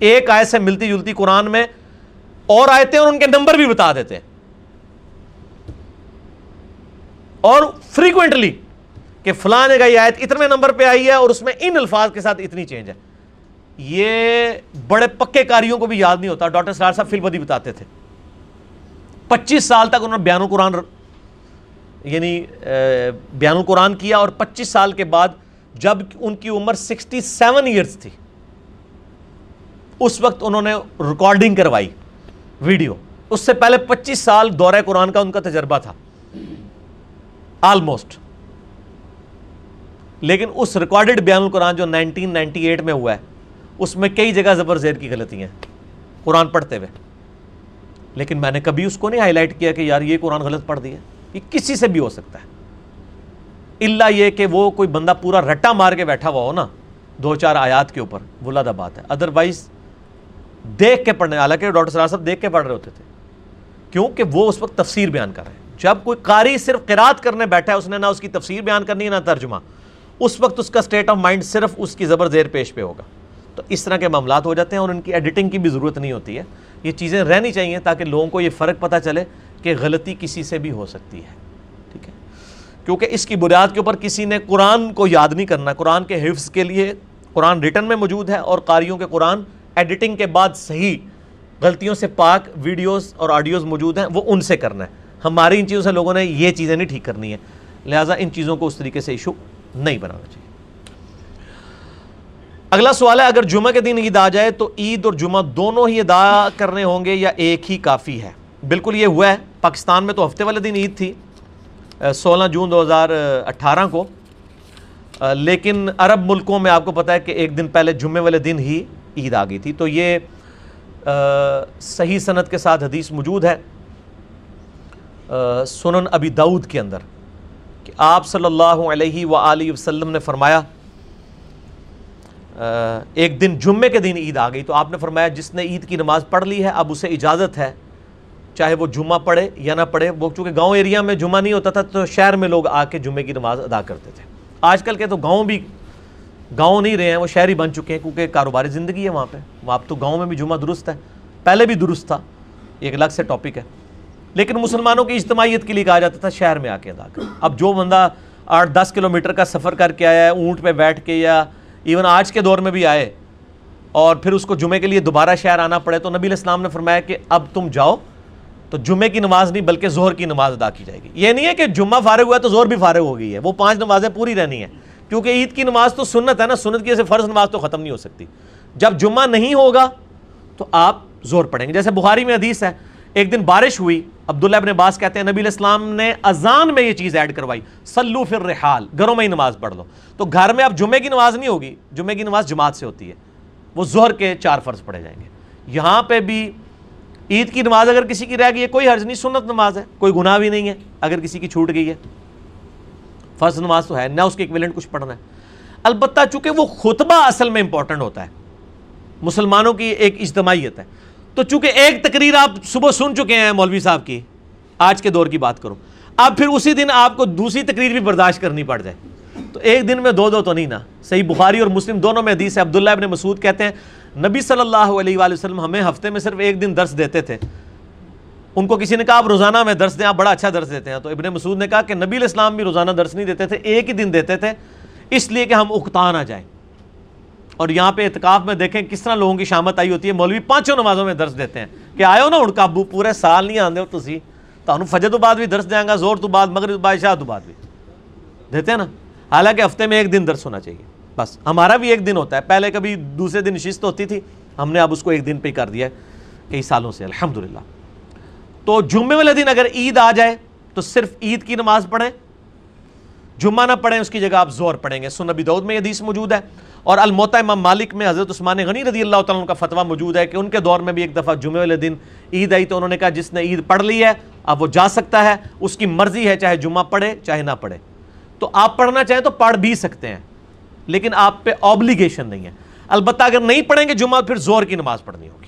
ایک آیت سے ملتی جلتی قرآن میں اور آیتیں اور ان کے نمبر بھی بتا دیتے ہیں, اور فریکوینٹلی کہ فلاں جگہ یہ آیت اتنے نمبر پہ آئی ہے اور اس میں ان الفاظ کے ساتھ اتنی چینج ہے. یہ بڑے پکے قاریوں کو بھی یاد نہیں ہوتا. ڈاکٹر اسرار صاحب فی البدی بتاتے تھے, پچیس سال تک انہوں نے بیان القرآن یعنی بیان القرآن کیا, اور پچیس سال کے بعد جب ان کی عمر سکسٹی سیون ایئرس تھی اس وقت انہوں نے ریکارڈنگ کروائی ویڈیو. اس سے پہلے پچیس سال دورہ قرآن کا ان کا تجربہ تھا آلموسٹ, لیکن اس ریکارڈڈ بیان القرآن جو نائنٹین نائنٹی ایٹ میں ہوا ہے اس میں کئی جگہ زبر زیر کی غلطی ہیں قرآن پڑھتے ہوئے, لیکن میں نے کبھی اس کو نہیں ہائی لائٹ کیا کہ یار یہ قرآن غلط پڑھ دیا. یہ کسی سے بھی ہو سکتا ہے, الا یہ کہ وہ کوئی بندہ پورا رٹا مار کے بیٹھا ہوا ہو نا دو چار آیات کے اوپر, وہ علیحدہ بات ہے. ادروائز دیکھ کے پڑھنے, حالانکہ ڈاکٹر سرار صاحب دیکھ کے پڑھ رہے ہوتے تھے کیونکہ وہ اس وقت تفسیر بیان کر رہے ہیں. جب کوئی قاری صرف قرات کرنے بیٹھا ہے, اس نے نہ اس کی تفسیر بیان کرنی ہے نہ ترجمہ, اس وقت اس کا اسٹیٹ آف مائنڈ صرف اس کی زبر زیر پیش پہ ہوگا. تو اس طرح کے معاملات ہو جاتے ہیں اور ان کی ایڈیٹنگ کی بھی ضرورت نہیں ہوتی ہے. یہ چیزیں رہنی چاہیے تاکہ لوگوں کو یہ فرق پتہ چلے کہ غلطی کسی سے بھی ہو سکتی ہے, ٹھیک ہے, کیونکہ اس کی بنیاد کے اوپر کسی نے قرآن کو یاد نہیں کرنا. قرآن کے حفظ کے لیے قرآن ریٹن میں موجود ہے, اور قاریوں کے قرآن ایڈیٹنگ کے بعد صحیح غلطیوں سے پاک ویڈیوز اور آڈیوز موجود ہیں, وہ ان سے کرنا ہے. ہماری ان چیزوں سے لوگوں نے یہ چیزیں نہیں ٹھیک کرنی ہے, لہٰذا ان چیزوں کو اس طریقے سے ایشو نہیں بنانا چاہیے. اگلا سوال ہے, اگر جمعہ کے دن عید آ جائے تو عید اور جمعہ دونوں ہی ادا کرنے ہوں گے یا ایک ہی کافی ہے؟ بالکل یہ ہوا ہے پاکستان میں, تو ہفتے والے دن عید تھی سولہ جون دو ہزار اٹھارہ کو, لیکن عرب ملکوں میں آپ کو پتہ ہے کہ ایک دن پہلے جمعے والے دن ہی عید آ گئی تھی. تو یہ صحیح سند کے ساتھ حدیث موجود ہے سنن ابی داؤد کے اندر کہ آپ صلی اللہ علیہ وآلہ وسلم نے فرمایا, ایک دن جمعے کے دن عید آ گئی, تو آپ نے فرمایا جس نے عید کی نماز پڑھ لی ہے اب اسے اجازت ہے چاہے وہ جمعہ پڑھے یا نہ پڑھے. وہ چونکہ گاؤں ایریا میں جمعہ نہیں ہوتا تھا تو شہر میں لوگ آ کے جمعے کی نماز ادا کرتے تھے. آج کل کے تو گاؤں بھی گاؤں نہیں رہے ہیں, وہ شہر ہی بن چکے ہیں کیونکہ کاروباری زندگی ہے وہاں پہ. وہاں تو گاؤں میں بھی جمعہ درست ہے, پہلے بھی درست تھا, ایک الگ سے ٹاپک ہے, لیکن مسلمانوں کی اجتماعیت کے لیے کہا جاتا تھا شہر میں آ کے ادا کر. اب جو بندہ آٹھ دس کلو میٹر کا سفر کر کے آیا ہے اونٹ پہ بیٹھ کے, یا ایون آج کے دور میں بھی آئے, اور پھر اس کو جمعے کے لیے دوبارہ شہر آنا پڑے, تو نبی علیہ السلام نے فرمایا کہ اب تم جاؤ تو جمعے کی نماز نہیں بلکہ ظہر کی نماز ادا کی جائے گی. یہ نہیں ہے کہ جمعہ فارغ ہوا تو ظہر بھی فارغ ہو گئی ہے, وہ پانچ نمازیں پوری رہنی ہیں, کیونکہ عید کی نماز تو سنت ہے نا, سنت کی جیسے فرض نماز تو ختم نہیں ہو سکتی. جب جمعہ نہیں ہوگا تو آپ ظہر پڑھیں گے. جیسے بخاری میں حدیث ہے, ایک دن بارش ہوئی, عبداللہ ابن عباس کہتے ہیں نبی علیہ السلام نے اذان میں یہ چیز ایڈ کروائی, صلو فی الرحال, گھروں میں ہی نماز پڑھ لو. تو گھر میں اب جمعے کی نماز نہیں ہوگی, جمعے کی نماز جماعت سے ہوتی ہے, وہ ظہر کے چار فرض پڑھے جائیں گے. یہاں پہ بھی عید کی نماز اگر کسی کی رہ گئی ہے کوئی حرج نہیں, سنت نماز ہے, کوئی گناہ بھی نہیں ہے. اگر کسی کی چھوٹ گئی ہے فرض نماز تو ہے نہ, اس کے ایکویلنٹ کچھ پڑھنا ہے. البتہ چونکہ وہ خطبہ اصل میں امپورٹنٹ ہوتا ہے, مسلمانوں کی ایک اجتماعیت ہے, تو چونکہ ایک تقریر آپ صبح سن چکے ہیں مولوی صاحب کی, آج کے دور کی بات کروں, اب پھر اسی دن آپ کو دوسری تقریر بھی برداشت کرنی پڑ جائے تو ایک دن میں دو دو تو نہیں نا. صحیح بخاری اور مسلم دونوں میں حدیث ہے, عبداللہ ابن مسعود کہتے ہیں نبی صلی اللہ علیہ وآلہ وسلم ہمیں ہفتے میں صرف ایک دن درس دیتے تھے. ان کو کسی نے کہا آپ روزانہ میں درس دیں, آپ بڑا اچھا درس دیتے ہیں. تو ابن مسعود نے کہا کہ نبی علیہ السلام بھی روزانہ درس نہیں دیتے تھے, ایک ہی دن دیتے تھے, اس لیے کہ ہم اکتا نہ جائیں. اور یہاں پہ اعتکاف میں دیکھیں کس طرح لوگوں کی شامت آئی ہوتی ہے, مولوی پانچوں نمازوں میں درس دیتے ہیں کہ آئے ہو نا ہوں قابو, پورے سال نہیں آتے ہو تسی, تمہیں فجر تو بعد بھی درس دیں گا, زور تو بعد, مغرب بعد, عشاء تو بعد بھی دیتے ہیں نا. حالانکہ ہفتے میں ایک دن درس ہونا چاہیے بس. ہمارا بھی ایک دن ہوتا ہے, پہلے کبھی دوسرے دن نشست ہوتی تھی, ہم نے اب اس کو ایک دن پہ کر دیا ہے کئی سالوں سے الحمدللہ. تو جمعے والے دن اگر عید آ جائے تو صرف عید کی نماز پڑھیں, جمعہ نہ پڑھیں, اس کی جگہ آپ زور پڑھیں گے. سنن ابی داؤد میں یہ حدیث موجود ہے, اور الموطا امام مالک میں حضرت عثمان غنی رضی اللہ تعالیٰ عنہ کا فتویٰ موجود ہے کہ ان کے دور میں بھی ایک دفعہ جمعے والے دن عید آئی تو انہوں نے کہا جس نے عید پڑھ لی ہے اب وہ جا سکتا ہے, اس کی مرضی ہے چاہے جمعہ پڑھے چاہے نہ پڑھے. تو آپ پڑھنا چاہیں تو پڑھ بھی سکتے ہیں, لیکن آپ پہ آبلیگیشن نہیں ہے. البتہ اگر نہیں پڑھیں گے جمعہ پھر زور کی نماز پڑھنی ہوگی.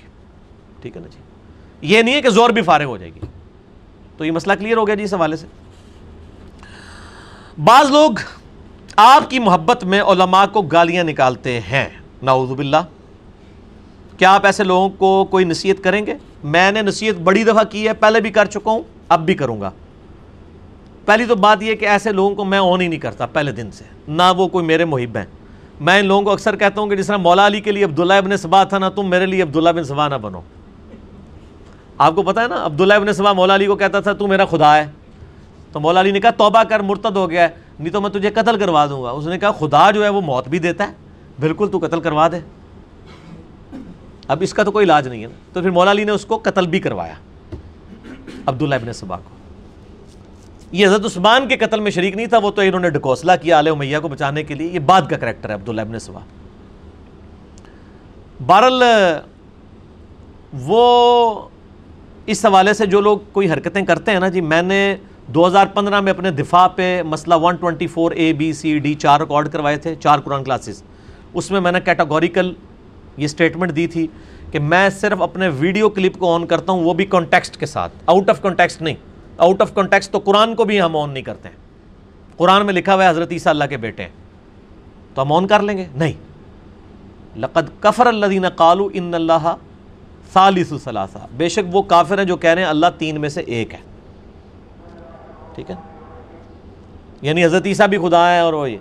ٹھیک ہے نا جی, یہ نہیں ہے کہ زور بھی فارغ ہو جائے گی. تو یہ مسئلہ کلیئر ہو گیا جی اس حوالے سے. بعض لوگ آپ کی محبت میں علماء کو گالیاں نکالتے ہیں, نعوذ باللہ. کیا آپ ایسے لوگوں کو کوئی نصیحت کریں گے؟ میں نے نصیحت بڑی دفعہ کی ہے, پہلے بھی کر چکا ہوں, اب بھی کروں گا. پہلی تو بات یہ کہ ایسے لوگوں کو میں آن ہی نہیں کرتا پہلے دن سے, نہ وہ کوئی میرے محب ہیں. میں ان لوگوں کو اکثر کہتا ہوں کہ جس طرح مولا علی کے لیے عبداللہ ابن سبا تھا نا, تم میرے لیے عبداللہ ابن سبا نہ بنو. آپ کو پتہ ہے نا, عبداللہ ابن سبا مولا علی کو کہتا تھا تو میرا خدا ہے, تو مولا علی نے کہا توبہ کر, مرتد ہو گیا ہے, نہیں تو میں تجھے قتل کروا دوں گا. اس نے کہا خدا جو ہے وہ موت بھی دیتا ہے, بالکل تو قتل کروا دے. اب اس کا تو کوئی علاج نہیں ہے نا, تو پھر مولا علی نے اس کو قتل بھی کروایا, عبداللہ ابن سبا کو. یہ حضرت عثمان کے قتل میں شریک نہیں تھا, وہ تو انہوں نے ڈھکوسلا کیا آل امیہ کو بچانے کے لیے. یہ بعد کا کریکٹر ہے عبداللہ ابن سبا. بہرحال وہ اس حوالے سے جو لوگ کوئی حرکتیں کرتے ہیں نا جی, میں نے دو ہزار پندرہ میں اپنے دفاع پہ مسئلہ one twenty four A B C D چار ریکارڈ کروائے تھے, چار قرآن کلاسز. اس میں میں نے کیٹاگوریکل یہ سٹیٹمنٹ دی تھی کہ میں صرف اپنے ویڈیو کلپ کو آن کرتا ہوں, وہ بھی کانٹیکسٹ کے ساتھ, آؤٹ آف کانٹیکسٹ نہیں. آؤٹ آف کانٹیکسٹ تو قرآن کو بھی ہم آن نہیں کرتے ہیں. قرآن میں لکھا ہوا ہے حضرت عیسیٰ اللہ کے بیٹے ہیں, تو ہم آن کر لیں گے؟ نہیں. لقد کفر الذین قالوا ان اللہ ثالث ثلاثہ, بے شک وہ کافر ہیں جو کہہ رہے ہیں اللہ تین میں سے ایک ہے. ٹھیک ہے, یعنی حضرت عیسیٰ بھی خدا ہے, اور وہ یہ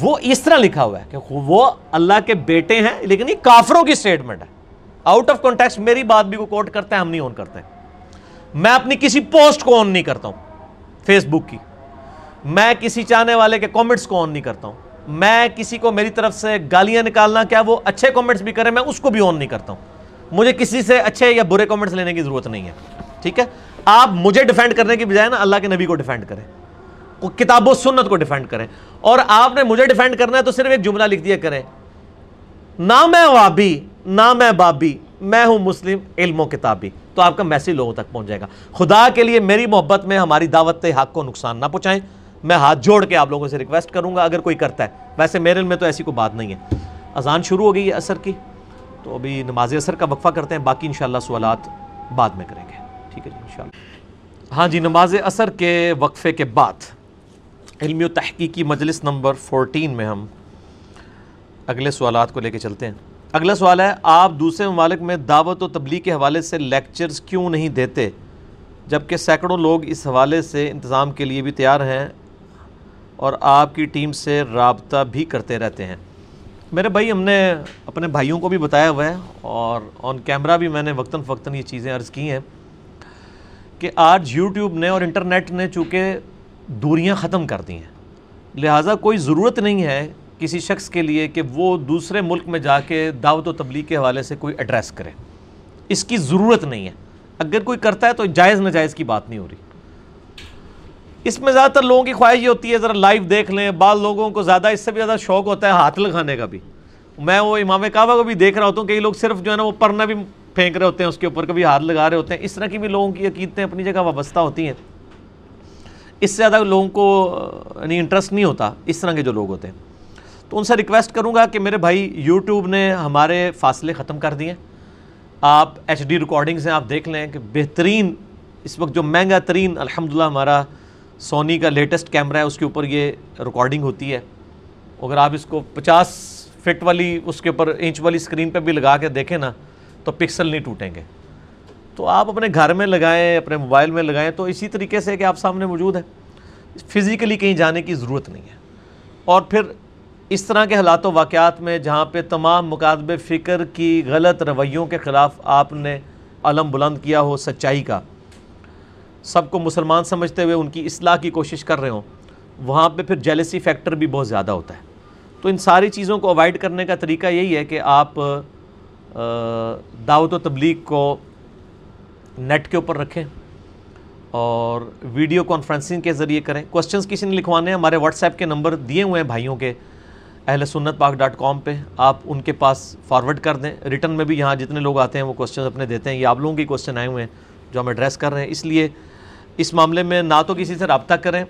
وہ اس طرح لکھا ہوا ہے کہ وہ اللہ کے بیٹے ہیں, لیکن یہ کافروں کی سٹیٹمنٹ ہے. آؤٹ آف کانٹیکسٹ میری بات بھی کو کوٹ کرتے ہیں, ہم نہیں آن کرتے. میں اپنی کسی پوسٹ کو آن نہیں کرتا ہوں فیس بک کی, میں کسی چاہنے والے کے کامنٹس کو آن نہیں کرتا ہوں, میں کسی کو میری طرف سے گالیاں نکالنا, کیا وہ اچھے کامنٹس بھی کرے میں اس کو بھی آن نہیں کرتا ہوں. مجھے کسی سے اچھے یا برے کامنٹس لینے کی ضرورت نہیں ہے. ٹھیک ہے, آپ مجھے ڈیفینڈ کرنے کی بجائے نا اللہ کے نبی کو ڈیفینڈ کریں, کتاب و سنت کو ڈیفینڈ کریں. اور آپ نے مجھے ڈیفینڈ کرنا ہے تو صرف ایک جملہ لکھ دیا کریں, نہ میں وابی نہ میں بابی, میں ہوں مسلم علم و کتابی, تو آپ کا میسج لوگوں تک پہنچ جائے گا. خدا کے لیے میری محبت میں ہماری دعوت حق کو نقصان نہ پہنچائیں. میں ہاتھ جوڑ کے آپ لوگوں سے ریکویسٹ کروں گا اگر کوئی کرتا ہے. ویسے میرے علم میں تو ایسی کوئی بات نہیں ہے. اذان شروع ہو گئی ہے عصر کی, تو ابھی نماز عصر کا وقفہ کرتے ہیں, باقی انشاءاللہ سوالات بعد میں کریں گے. ٹھیک ہے جی انشاءاللہ. ہاں جی, نماز عصر کے وقفے کے بعد علمی و تحقیقی مجلس نمبر چودہ میں ہم اگلے سوالات کو لے کے چلتے ہیں. اگلا سوال ہے, آپ دوسرے ممالک میں دعوت و تبلیغ کے حوالے سے لیکچرز کیوں نہیں دیتے جبکہ سینکڑوں لوگ اس حوالے سے انتظام کے لیے بھی تیار ہیں اور آپ کی ٹیم سے رابطہ بھی کرتے رہتے ہیں؟ میرے بھائی, ہم نے اپنے بھائیوں کو بھی بتایا ہوا ہے اور آن کیمرہ بھی میں نے وقتاً فوقتاً یہ چیزیں عرض کی ہیں کہ آج یوٹیوب نے اور انٹرنیٹ نے چونکہ دوریاں ختم کر دی ہیں, لہٰذا کوئی ضرورت نہیں ہے کسی شخص کے لیے کہ وہ دوسرے ملک میں جا کے دعوت و تبلیغ کے حوالے سے کوئی ایڈریس کرے. اس کی ضرورت نہیں ہے. اگر کوئی کرتا ہے تو جائز ناجائز کی بات نہیں ہو رہی. اس میں زیادہ تر لوگوں کی خواہش یہ ہوتی ہے ذرا لائیو دیکھ لیں. بعض لوگوں کو زیادہ اس سے بھی زیادہ شوق ہوتا ہے ہاتھ لگانے کا بھی. میں وہ امام کعبہ کو بھی دیکھ رہا ہوتا ہوں, کئی لوگ صرف جو ہے نا وہ پرنا بھی پھینک رہے ہوتے ہیں اس کے اوپر, کبھی ہاتھ لگا رہے ہوتے ہیں. اس طرح کی بھی لوگوں کی عقیدتیں اپنی جگہ وابستہ ہوتی ہیں. اس سے زیادہ لوگوں کو یعنی انٹرسٹ نہیں ہوتا اس طرح کے جو لوگ ہوتے ہیں. تو ان سے ریکویسٹ کروں گا کہ میرے بھائی, یوٹیوب نے ہمارے فاصلے ختم کر دیے. آپ ایچ ڈی ریکارڈنگز ہیں, آپ دیکھ لیں کہ بہترین اس وقت جو مہنگا ترین الحمدللہ ہمارا سونی کا لیٹسٹ کیمرہ ہے, اس کے اوپر یہ ریکارڈنگ ہوتی ہے. اگر آپ اس کو پچاس فٹ والی اس کے اوپر انچ والی اسکرین پہ بھی لگا کے دیکھیں نا تو پکسل نہیں ٹوٹیں گے. تو آپ اپنے گھر میں لگائیں, اپنے موبائل میں لگائیں, تو اسی طریقے سے کہ آپ سامنے موجود ہیں. فزیکلی کہیں جانے کی ضرورت نہیں ہے. اور پھر اس طرح کے حالات و واقعات میں جہاں پہ تمام مکاتب فکر کی غلط رویوں کے خلاف آپ نے علم بلند کیا ہو سچائی کا, سب کو مسلمان سمجھتے ہوئے ان کی اصلاح کی کوشش کر رہے ہوں, وہاں پہ پھر جیلیسی فیکٹر بھی بہت زیادہ ہوتا ہے. تو ان ساری چیزوں کو اوائڈ کرنے کا طریقہ یہی ہے کہ آپ دعوت و تبلیغ کو نیٹ کے اوپر رکھیں اور ویڈیو کانفرنسنگ کے ذریعے کریں. کوسچنز کسی نے لکھوانے ہیں, ہمارے واٹس ایپ کے نمبر دیے ہوئے ہیں بھائیوں کے اہل سنت پاک ڈاٹ کام پہ, آپ ان کے پاس فارورڈ کر دیں. ریٹرن میں بھی یہاں جتنے لوگ آتے ہیں وہ کوسچنز اپنے دیتے ہیں. یہ آپ لوگوں کے کوسچن آئے ہوئے ہیں جو ہم ایڈریس کر رہے ہیں. اس لیے اس معاملے میں نہ تو کسی سے رابطہ کریں,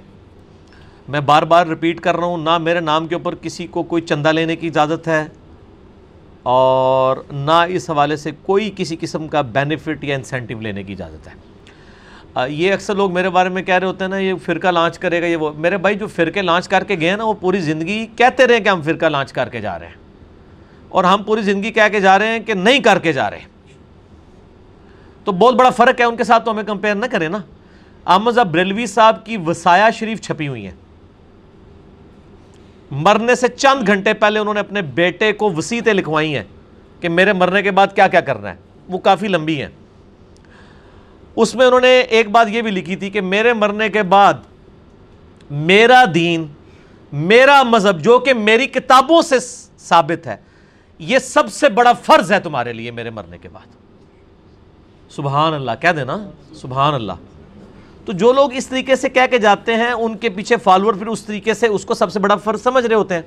میں بار بار رپیٹ کر رہا ہوں, نہ میرے نام کے اوپر کسی کو کوئی چندہ لینے کی اجازت ہے, اور نہ اس حوالے سے کوئی کسی قسم کا بینیفٹ یا انسینٹیو لینے کی اجازت ہے. آ, یہ اکثر لوگ میرے بارے میں کہہ رہے ہوتے ہیں نا یہ فرقہ لانچ کرے گا یہ وہ. میرے بھائی جو فرقے لانچ کر کے گئے ہیں نا وہ پوری زندگی کہتے رہے کہ ہم فرقہ لانچ کر کے جا رہے ہیں, اور ہم پوری زندگی کہہ کے جا رہے ہیں کہ نہیں کر کے جا رہے. تو بہت بڑا فرق ہے ان کے ساتھ, تو ہمیں کمپیئر نہ کریں نا. احمد رضا بریلوی صاحب کی وصایا شریف چھپی ہوئی ہیں, مرنے سے چند گھنٹے پہلے انہوں نے اپنے بیٹے کو وصیتیں لکھوائی ہیں کہ میرے مرنے کے بعد کیا کیا کرنا ہے, وہ کافی لمبی ہیں. اس میں انہوں نے ایک بات یہ بھی لکھی تھی کہ میرے مرنے کے بعد میرا دین, میرا مذہب جو کہ میری کتابوں سے ثابت ہے, یہ سب سے بڑا فرض ہے تمہارے لیے میرے مرنے کے بعد. سبحان اللہ, کہہ دینا سبحان اللہ. تو جو لوگ اس طریقے سے کہہ کے جاتے ہیں ان کے پیچھے فالوور پھر اس طریقے سے اس کو سب سے بڑا فرض سمجھ رہے ہوتے ہیں.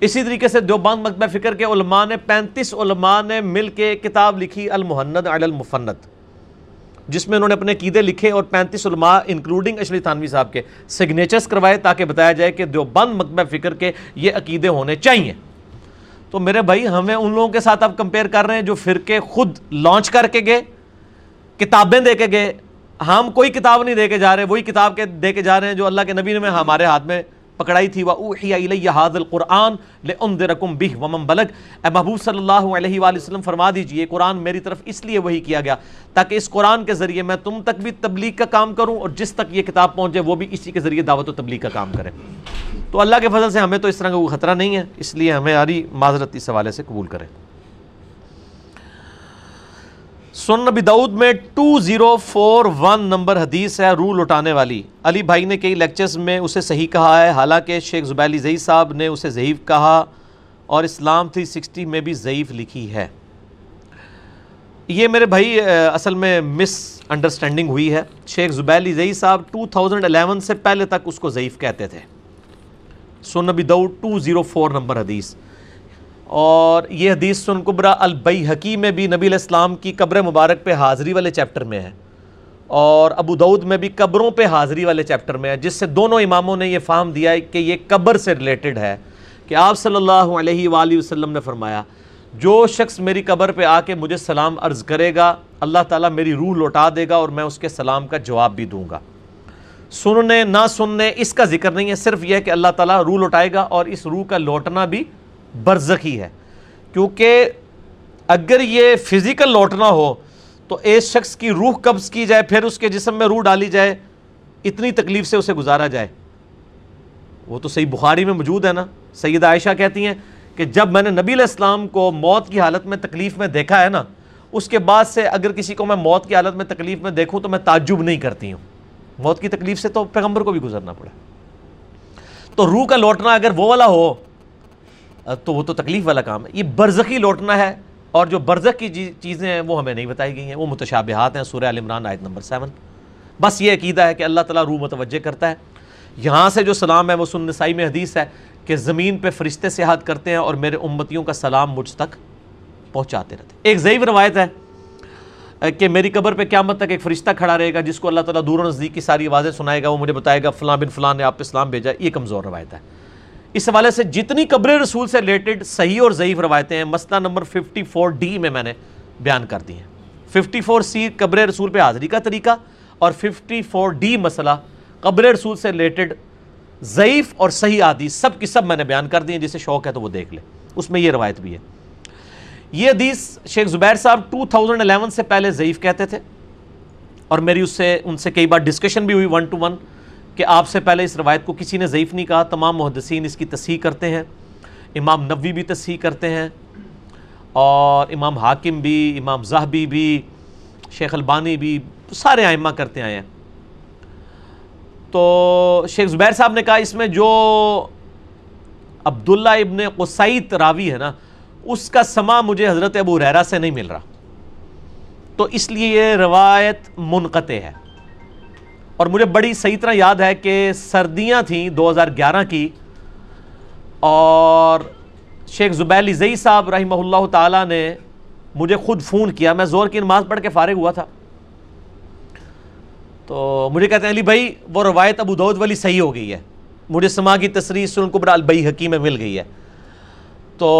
اسی طریقے سے دیوبند مکتبہ فکر کے علماء نے پینتیس علماء نے مل کے کتاب لکھی المحند علی المفند, جس میں انہوں نے اپنے عقیدے لکھے اور پینتیس علماء انکلوڈنگ اشلی تھانوی صاحب کے سگنیچرز کروائے تاکہ بتایا جائے کہ دیوبند مکتبہ فکر کے یہ عقیدے ہونے چاہیے. تو میرے بھائی ہمیں ان لوگوں کے ساتھ آپ کمپیئر کر رہے ہیں جو فرقے خود لانچ کر کے گئے, کتابیں دے کے گئے. ہم کوئی کتاب نہیں دے کے جا رہے, وہی کتاب کے دے کے جا رہے ہیں جو اللہ کے نبی نے ہمارے ہاتھ میں پکڑائی تھی. وَأُوحِيَ إِلَيَّ هَذَا الْقُرْآنَ لِأُنذِرَكُمْ بِهِ وَمَنْ بَلَغَ. اے محبوب صلی اللہ علیہ وآلہ وسلم فرما دیجئے قرآن میری طرف اس لیے وحی کیا گیا تاکہ اس قرآن کے ذریعے میں تم تک بھی تبلیغ کا کام کروں, اور جس تک یہ کتاب پہنچے وہ بھی اسی کے ذریعے دعوت و تبلیغ کا کام کریں. تو اللہ کے فضل سے ہمیں تو اس طرح کا کوئی خطرہ نہیں ہے, اس لیے ہمیں ہماری معذرت اس حوالے سے قبول کریں. سنن ابی داؤد میں دو ہزار چوالیس نمبر حدیث ہے رول اٹھانے والی. علی بھائی نے کئی لیکچرز میں اسے صحیح کہا ہے, حالانکہ شیخ زبیر علی زئی صاحب نے اسے ضعیف کہا اور اسلام تھری سکسٹی میں بھی ضعیف لکھی ہے. یہ میرے بھائی اصل میں مس انڈرسٹینڈنگ ہوئی ہے. شیخ زبیر علی زئی صاحب دو ہزار گیارہ سے پہلے تک اس کو ضعیف کہتے تھے. سنن ابی داؤد دو ہزار چوالیس نمبر حدیث, اور یہ حدیث سنن کبریٰ البیہقی میں بھی نبی علیہ السلام کی قبر مبارک پہ حاضری والے چیپٹر میں ہے, اور ابو داؤد میں بھی قبروں پہ حاضری والے چیپٹر میں ہے, جس سے دونوں اماموں نے یہ فہم دیا ہے کہ یہ قبر سے ریلیٹڈ ہے کہ آپ صلی اللہ علیہ وآلہ وسلم نے فرمایا جو شخص میری قبر پہ آ کے مجھے سلام عرض کرے گا اللہ تعالیٰ میری روح لوٹا دے گا اور میں اس کے سلام کا جواب بھی دوں گا. سننے نہ سننے اس کا ذکر نہیں ہے, صرف یہ ہے کہ اللہ تعالیٰ روح لوٹائے گا, اور اس روح کا لوٹنا بھی برزخی ہے, کیونکہ اگر یہ فزیکل لوٹنا ہو تو اس شخص کی روح قبض کی جائے پھر اس کے جسم میں روح ڈالی جائے, اتنی تکلیف سے اسے گزارا جائے. وہ تو صحیح بخاری میں موجود ہے نا, سیدہ عائشہ کہتی ہیں کہ جب میں نے نبی علیہ السلام کو موت کی حالت میں تکلیف میں دیکھا ہے نا, اس کے بعد سے اگر کسی کو میں موت کی حالت میں تکلیف میں دیکھوں تو میں تعجب نہیں کرتی ہوں. موت کی تکلیف سے تو پیغمبر کو بھی گزرنا پڑا. تو روح کا لوٹنا اگر وہ والا ہو تو وہ تو تکلیف والا کام ہے, یہ برزخی لوٹنا ہے, اور جو برزخ کی چیزیں ہیں وہ ہمیں نہیں بتائی گئی ہیں, وہ متشابہات ہیں. سورہ آل عمران آیت نمبر سیون. بس یہ عقیدہ ہے کہ اللہ تعالیٰ روح متوجہ کرتا ہے. یہاں سے جو سلام ہے وہ سنن نسائی میں حدیث ہے کہ زمین پہ فرشتے سیاحت کرتے ہیں اور میرے امتیوں کا سلام مجھ تک پہنچاتے رہتے ہیں. ایک ضعیف روایت ہے کہ میری قبر پہ قیامت تک ایک فرشتہ کھڑا رہے گا جس کو اللہ تعالیٰ دور و نزدیک کی ساری آوازیں سنائے گا, وہ مجھے بتائے گا فلاں بن فلاں نے آپ پہ سلام بھیجا. یہ کمزور روایت ہے. اس حوالے سے جتنی قبر رسول سے ریلیٹڈ صحیح اور ضعیف روایتیں ہیں مسئلہ نمبر چون ڈی میں میں نے بیان کر دی ہیں. چون سی قبر رسول پہ حاضری کا طریقہ, اور چون ڈی مسئلہ قبر رسول سے ریلیٹڈ ضعیف اور صحیح حدیث سب کی سب میں نے بیان کر دی ہیں, جسے شوق ہے تو وہ دیکھ لے, اس میں یہ روایت بھی ہے. یہ حدیث شیخ زبیر صاحب دو ہزار گیارہ سے پہلے ضعیف کہتے تھے, اور میری اس سے ان سے کئی بار ڈسکشن بھی ہوئی ون ٹو ون کہ آپ سے پہلے اس روایت کو کسی نے ضعیف نہیں کہا. تمام محدثین اس کی تصحیح کرتے ہیں, امام نووی بھی تصحیح کرتے ہیں, اور امام حاکم بھی, امام زاہبی بھی, شیخ البانی بھی, سارے ائمہ کرتے آئے ہیں. تو شیخ زبیر صاحب نے کہا اس میں جو عبداللہ ابن قصیت راوی ہے نا اس کا سما مجھے حضرت ابو ہریرہ سے نہیں مل رہا, تو اس لیے یہ روایت منقطع ہے. اور مجھے بڑی صحیح طرح یاد ہے کہ سردیاں تھیں دو ہزار گیارہ کی, اور شیخ زبیر علی زئی صاحب رحمہ اللہ تعالیٰ نے مجھے خود فون کیا, میں زور کی نماز پڑھ کے فارغ ہوا تھا, تو مجھے کہتے ہیں علی بھائی وہ روایت ابو داؤد والی صحیح ہو گئی ہے, مجھے سما کی تصریح سنن کبریٰ البیہقی میں مل گئی ہے. تو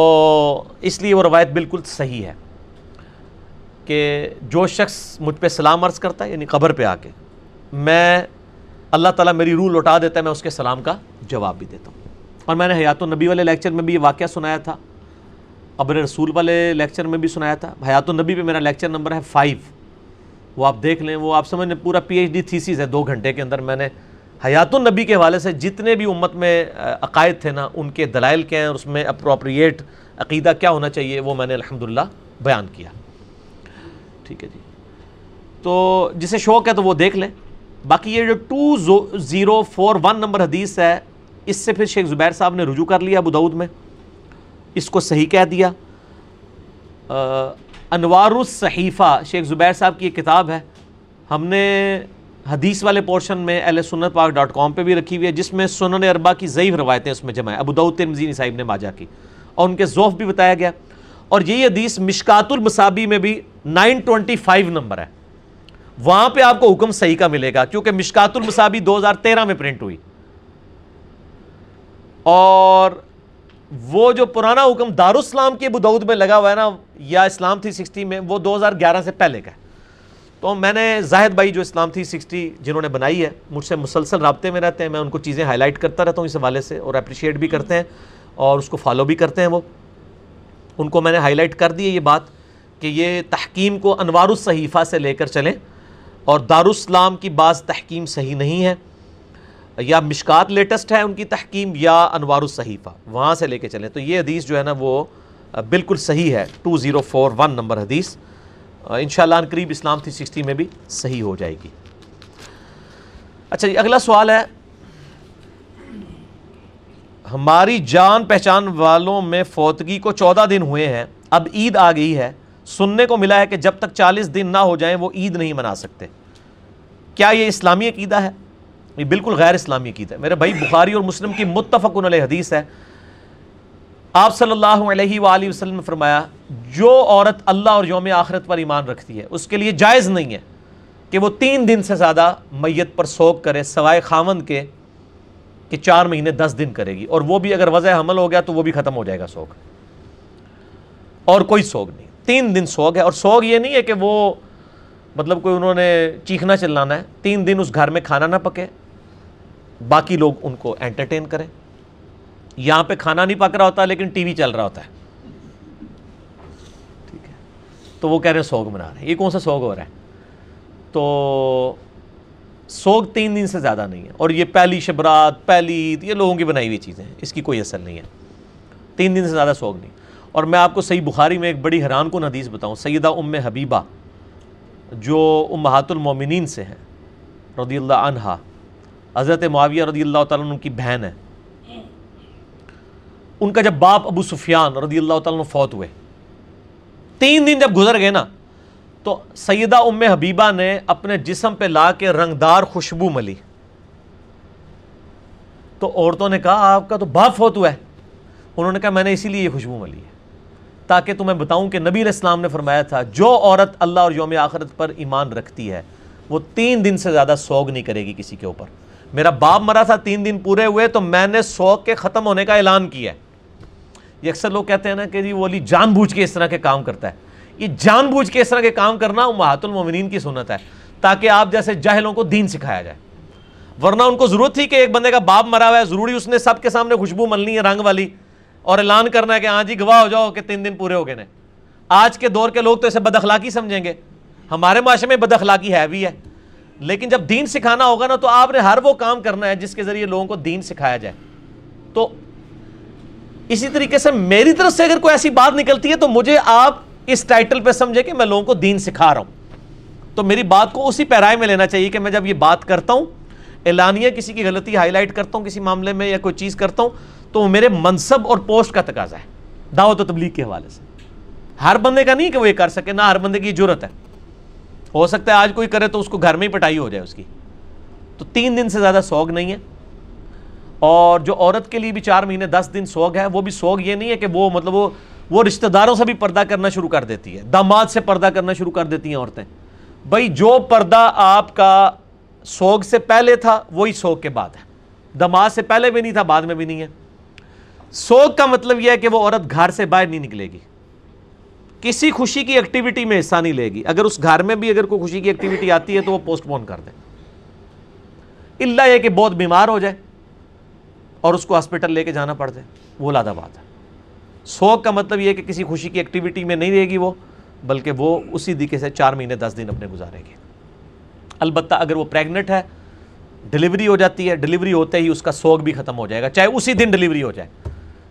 اس لیے وہ روایت بالکل صحیح ہے کہ جو شخص مجھ پہ سلام عرض کرتا ہے یعنی قبر پہ آ کے، میں اللہ تعالیٰ میری روح لوٹا دیتا ہے، میں اس کے سلام کا جواب بھی دیتا ہوں. اور میں نے حیات النبی والے لیکچر میں بھی یہ واقعہ سنایا تھا، قبر رسول والے لیکچر میں بھی سنایا تھا. حیات النبی پہ میرا لیکچر نمبر ہے فائیو، وہ آپ دیکھ لیں، وہ آپ سمجھ لیں پورا پی ایچ ڈی تھیسیز ہے. دو گھنٹے کے اندر میں نے حیات النبی کے حوالے سے جتنے بھی امت میں عقائد تھے نا، ان کے دلائل کیا ہیں اور اس میں اپروپریٹ عقیدہ کیا ہونا چاہیے، وہ میں نے الحمدللہ بیان کیا. ٹھیک ہے جی، تو جسے شوق ہے تو وہ دیکھ لیں. باقی یہ جو two zero four one number حدیث ہے، اس سے پھر شیخ زبیر صاحب نے رجوع کر لیا ابو داؤد میں، اس کو صحیح کہہ دیا. انوار الصحیفہ شیخ زبیر صاحب کی ایک کتاب ہے، ہم نے حدیث والے پورشن میں اہل سنت پاک ڈاٹ کام پہ بھی رکھی ہوئی ہے، جس میں سنن اربعہ کی ضعیف روایتیں اس میں جمع ہیں، ابو داؤد ترمذی نسائی ابن ماجہ کی، اور ان کے ضعف بھی بتایا گیا. اور یہی حدیث مشکات المصابیح میں بھی نائن ٹوئنٹی فائیو نمبر ہے، وہاں پہ آپ کو حکم صحیح کا ملے گا، کیونکہ مشکات المصابیح دو ہزار تیرہ میں پرنٹ ہوئی، اور وہ جو پرانا حکم دارالسلام کے ابو داؤد میں لگا ہوا ہے نا، یا اسلام تھری سکسٹی میں، وہ دو ہزار گیارہ سے پہلے کا ہے. تو میں نے زاہد بھائی جو اسلام تھری سکسٹی جنہوں نے بنائی ہے، مجھ سے مسلسل رابطے میں رہتے ہیں، میں ان کو چیزیں ہائی لائٹ کرتا رہتا ہوں اس حوالے سے، اور اپریشیٹ بھی کرتے ہیں اور اس کو فالو بھی کرتے ہیں. وہ ان کو میں نے ہائی لائٹ کر دی ہے یہ بات کہ یہ تحکیم کو انوار الصحیفہ سے لے کر چلیں، اور دارالسلام کی بعض تحکیم صحیح نہیں ہے، یا مشکات لیٹسٹ ہے ان کی تحکیم، یا انوار الصحیفہ، وہاں سے لے کے چلیں. تو یہ حدیث جو ہے نا وہ بالکل صحیح ہے، two zero four one number حدیث، انشاءاللہ ان قریب اسلام تھری سکسٹی میں بھی صحیح ہو جائے گی. اچھا جی، اگلا سوال ہے، ہماری جان پہچان والوں میں فوتگی کو چودہ دن ہوئے ہیں، اب عید آ گئی ہے، سننے کو ملا ہے کہ جب تک چالیس دن نہ ہو جائیں وہ عید نہیں منا سکتے، کیا یہ اسلامی عقیدہ ہے؟ یہ بالکل غیر اسلامی عقیدہ ہے میرے بھائی. بخاری اور مسلم کی متفق علیہ حدیث ہے، آپ صلی اللہ علیہ وآلہ وسلم نے فرمایا جو عورت اللہ اور یوم آخرت پر ایمان رکھتی ہے اس کے لیے جائز نہیں ہے کہ وہ تین دن سے زیادہ میت پر سوگ کرے، سوائے خاوند کے کہ چار مہینے دس دن کرے گی، اور وہ بھی اگر وضع حمل ہو گیا تو وہ بھی ختم ہو جائے گا سوگ، اور کوئی سوگ نہیں. تین دن سوگ ہے، اور سوگ یہ نہیں ہے کہ وہ مطلب کوئی انہوں نے چیخنا چلانا ہے. تین دن اس گھر میں کھانا نہ پکے، باقی لوگ ان کو انٹرٹین کریں. یہاں پہ کھانا نہیں پک رہا ہوتا لیکن ٹی وی چل رہا ہوتا ہے، ٹھیک ہے، تو وہ کہہ رہے ہیں سوگ منا رہے ہیں. یہ کون سا سوگ ہو رہا ہے؟ تو سوگ تین دن سے زیادہ نہیں ہے، اور یہ پہلی شبرات، پہلی عید، یہ لوگوں کی بنائی ہوئی چیزیں ہیں، اس کی کوئی اثر نہیں ہے، تین دن سے زیادہ سوگ نہیں. اور میں آپ کو صحیح بخاری میں ایک بڑی حیران کن حدیث بتاؤں، سیدہ ام حبیبہ جو امہات المومنین سے ہیں رضی اللہ عنہا، حضرت معاویہ رضی اللہ تعالیٰ عنہ کی بہن ہے، ان کا جب باپ ابو سفیان رضی اللہ تعالیٰ عنہ فوت ہوئے، تین دن جب گزر گئے نا تو سیدہ ام حبیبہ نے اپنے جسم پہ لا کے رنگدار خوشبو ملی، تو عورتوں نے کہا آپ کا تو باپ فوت ہوا ہے. انہوں نے کہا میں نے اسی لیے یہ خوشبو ملی ہے تاکہ تمہیں بتاؤں کہ نبی علیہ السلام نے فرمایا تھا جو عورت اللہ اور یوم آخرت پر ایمان رکھتی ہے وہ تین دن سے زیادہ سوگ نہیں کرے گی کسی کے اوپر. میرا باپ مرا تھا، تین دن پورے ہوئے تو میں نے سوگ کے ختم ہونے کا اعلان کیا ہے. یہ اکثر لوگ کہتے ہیں نا کہ جی وہ علی جان بوجھ کے اس طرح کے کام کرتا ہے. یہ جان بوجھ کے اس طرح کے کام کرنا امہات المومنین کی سنت ہے تاکہ آپ جیسے جاہلوں کو دین سکھایا جائے، ورنہ ان کو ضرورت تھی کہ ایک بندے کا باپ مرا ہوا ہے، ضروری اس نے سب کے سامنے خوشبو ملنی ہے رنگ والی اور اعلان کرنا ہے کہ ہاں جی گواہ ہو جاؤ کہ تین دن پورے ہو گئے نا. آج کے دور کے لوگ تو اسے بد اخلاقی سمجھیں گے، ہمارے معاشرے میں بد اخلاقی ہے بھی ہے، لیکن جب دین سکھانا ہوگا نا تو آپ نے ہر وہ کام کرنا ہے جس کے ذریعے لوگوں کو دین سکھایا جائے. تو اسی طریقے سے میری طرف سے اگر کوئی ایسی بات نکلتی ہے تو مجھے آپ اس ٹائٹل پہ سمجھے کہ میں لوگوں کو دین سکھا رہا ہوں، تو میری بات کو اسی پیرائے میں لینا چاہیے کہ میں جب یہ بات کرتا ہوں، اعلانیہ کسی کی غلطی ہائی لائٹ کرتا ہوں کسی معاملے میں یا کوئی چیز کرتا ہوں تو وہ میرے منصب اور پوسٹ کا تقاضا ہے دعوت و تبلیغ کے حوالے سے. ہر بندے کا نہیں کہ وہ یہ کر سکے، نہ ہر بندے کی جرأت ہے، ہو سکتا ہے آج کوئی کرے تو اس کو گھر میں ہی پٹائی ہو جائے اس کی. تو تین دن سے زیادہ سوگ نہیں ہے، اور جو عورت کے لیے بھی چار مہینے دس دن سوگ ہے، وہ بھی سوگ یہ نہیں ہے کہ وہ مطلب وہ وہ رشتہ داروں سے بھی پردہ کرنا شروع کر دیتی ہے، داماد سے پردہ کرنا شروع کر دیتی ہیں عورتیں. بھائی جو پردہ آپ کا سوگ سے پہلے تھا وہی سوگ کے بعد ہے، داماد سے پہلے بھی نہیں تھا بعد میں بھی نہیں ہے. سوگ کا مطلب یہ ہے کہ وہ عورت گھر سے باہر نہیں نکلے گی, کسی خوشی کی ایکٹیویٹی میں حصہ نہیں لے گی. اگر اس گھر میں بھی اگر کوئی خوشی کی ایکٹیویٹی آتی ہے تو وہ پوسٹ پون کر دیں, اللہ یہ کہ بہت بیمار ہو جائے اور اس کو ہاسپٹل لے کے جانا پڑ جائے, وہ علیحدہ بات ہے. سوگ کا مطلب یہ کہ کسی خوشی کی ایکٹیویٹی میں نہیں رہے گی وہ, بلکہ وہ اسی طریقے سے چار مہینے دس دن اپنے گزارے گی. البتہ اگر وہ پریگنٹ ہے, ڈلیوری ہو جاتی ہے, ڈلیوری ہوتے ہی اس کا سوگ بھی ختم ہو جائے گا, چاہے اسی دن ڈلیوری ہو جائے.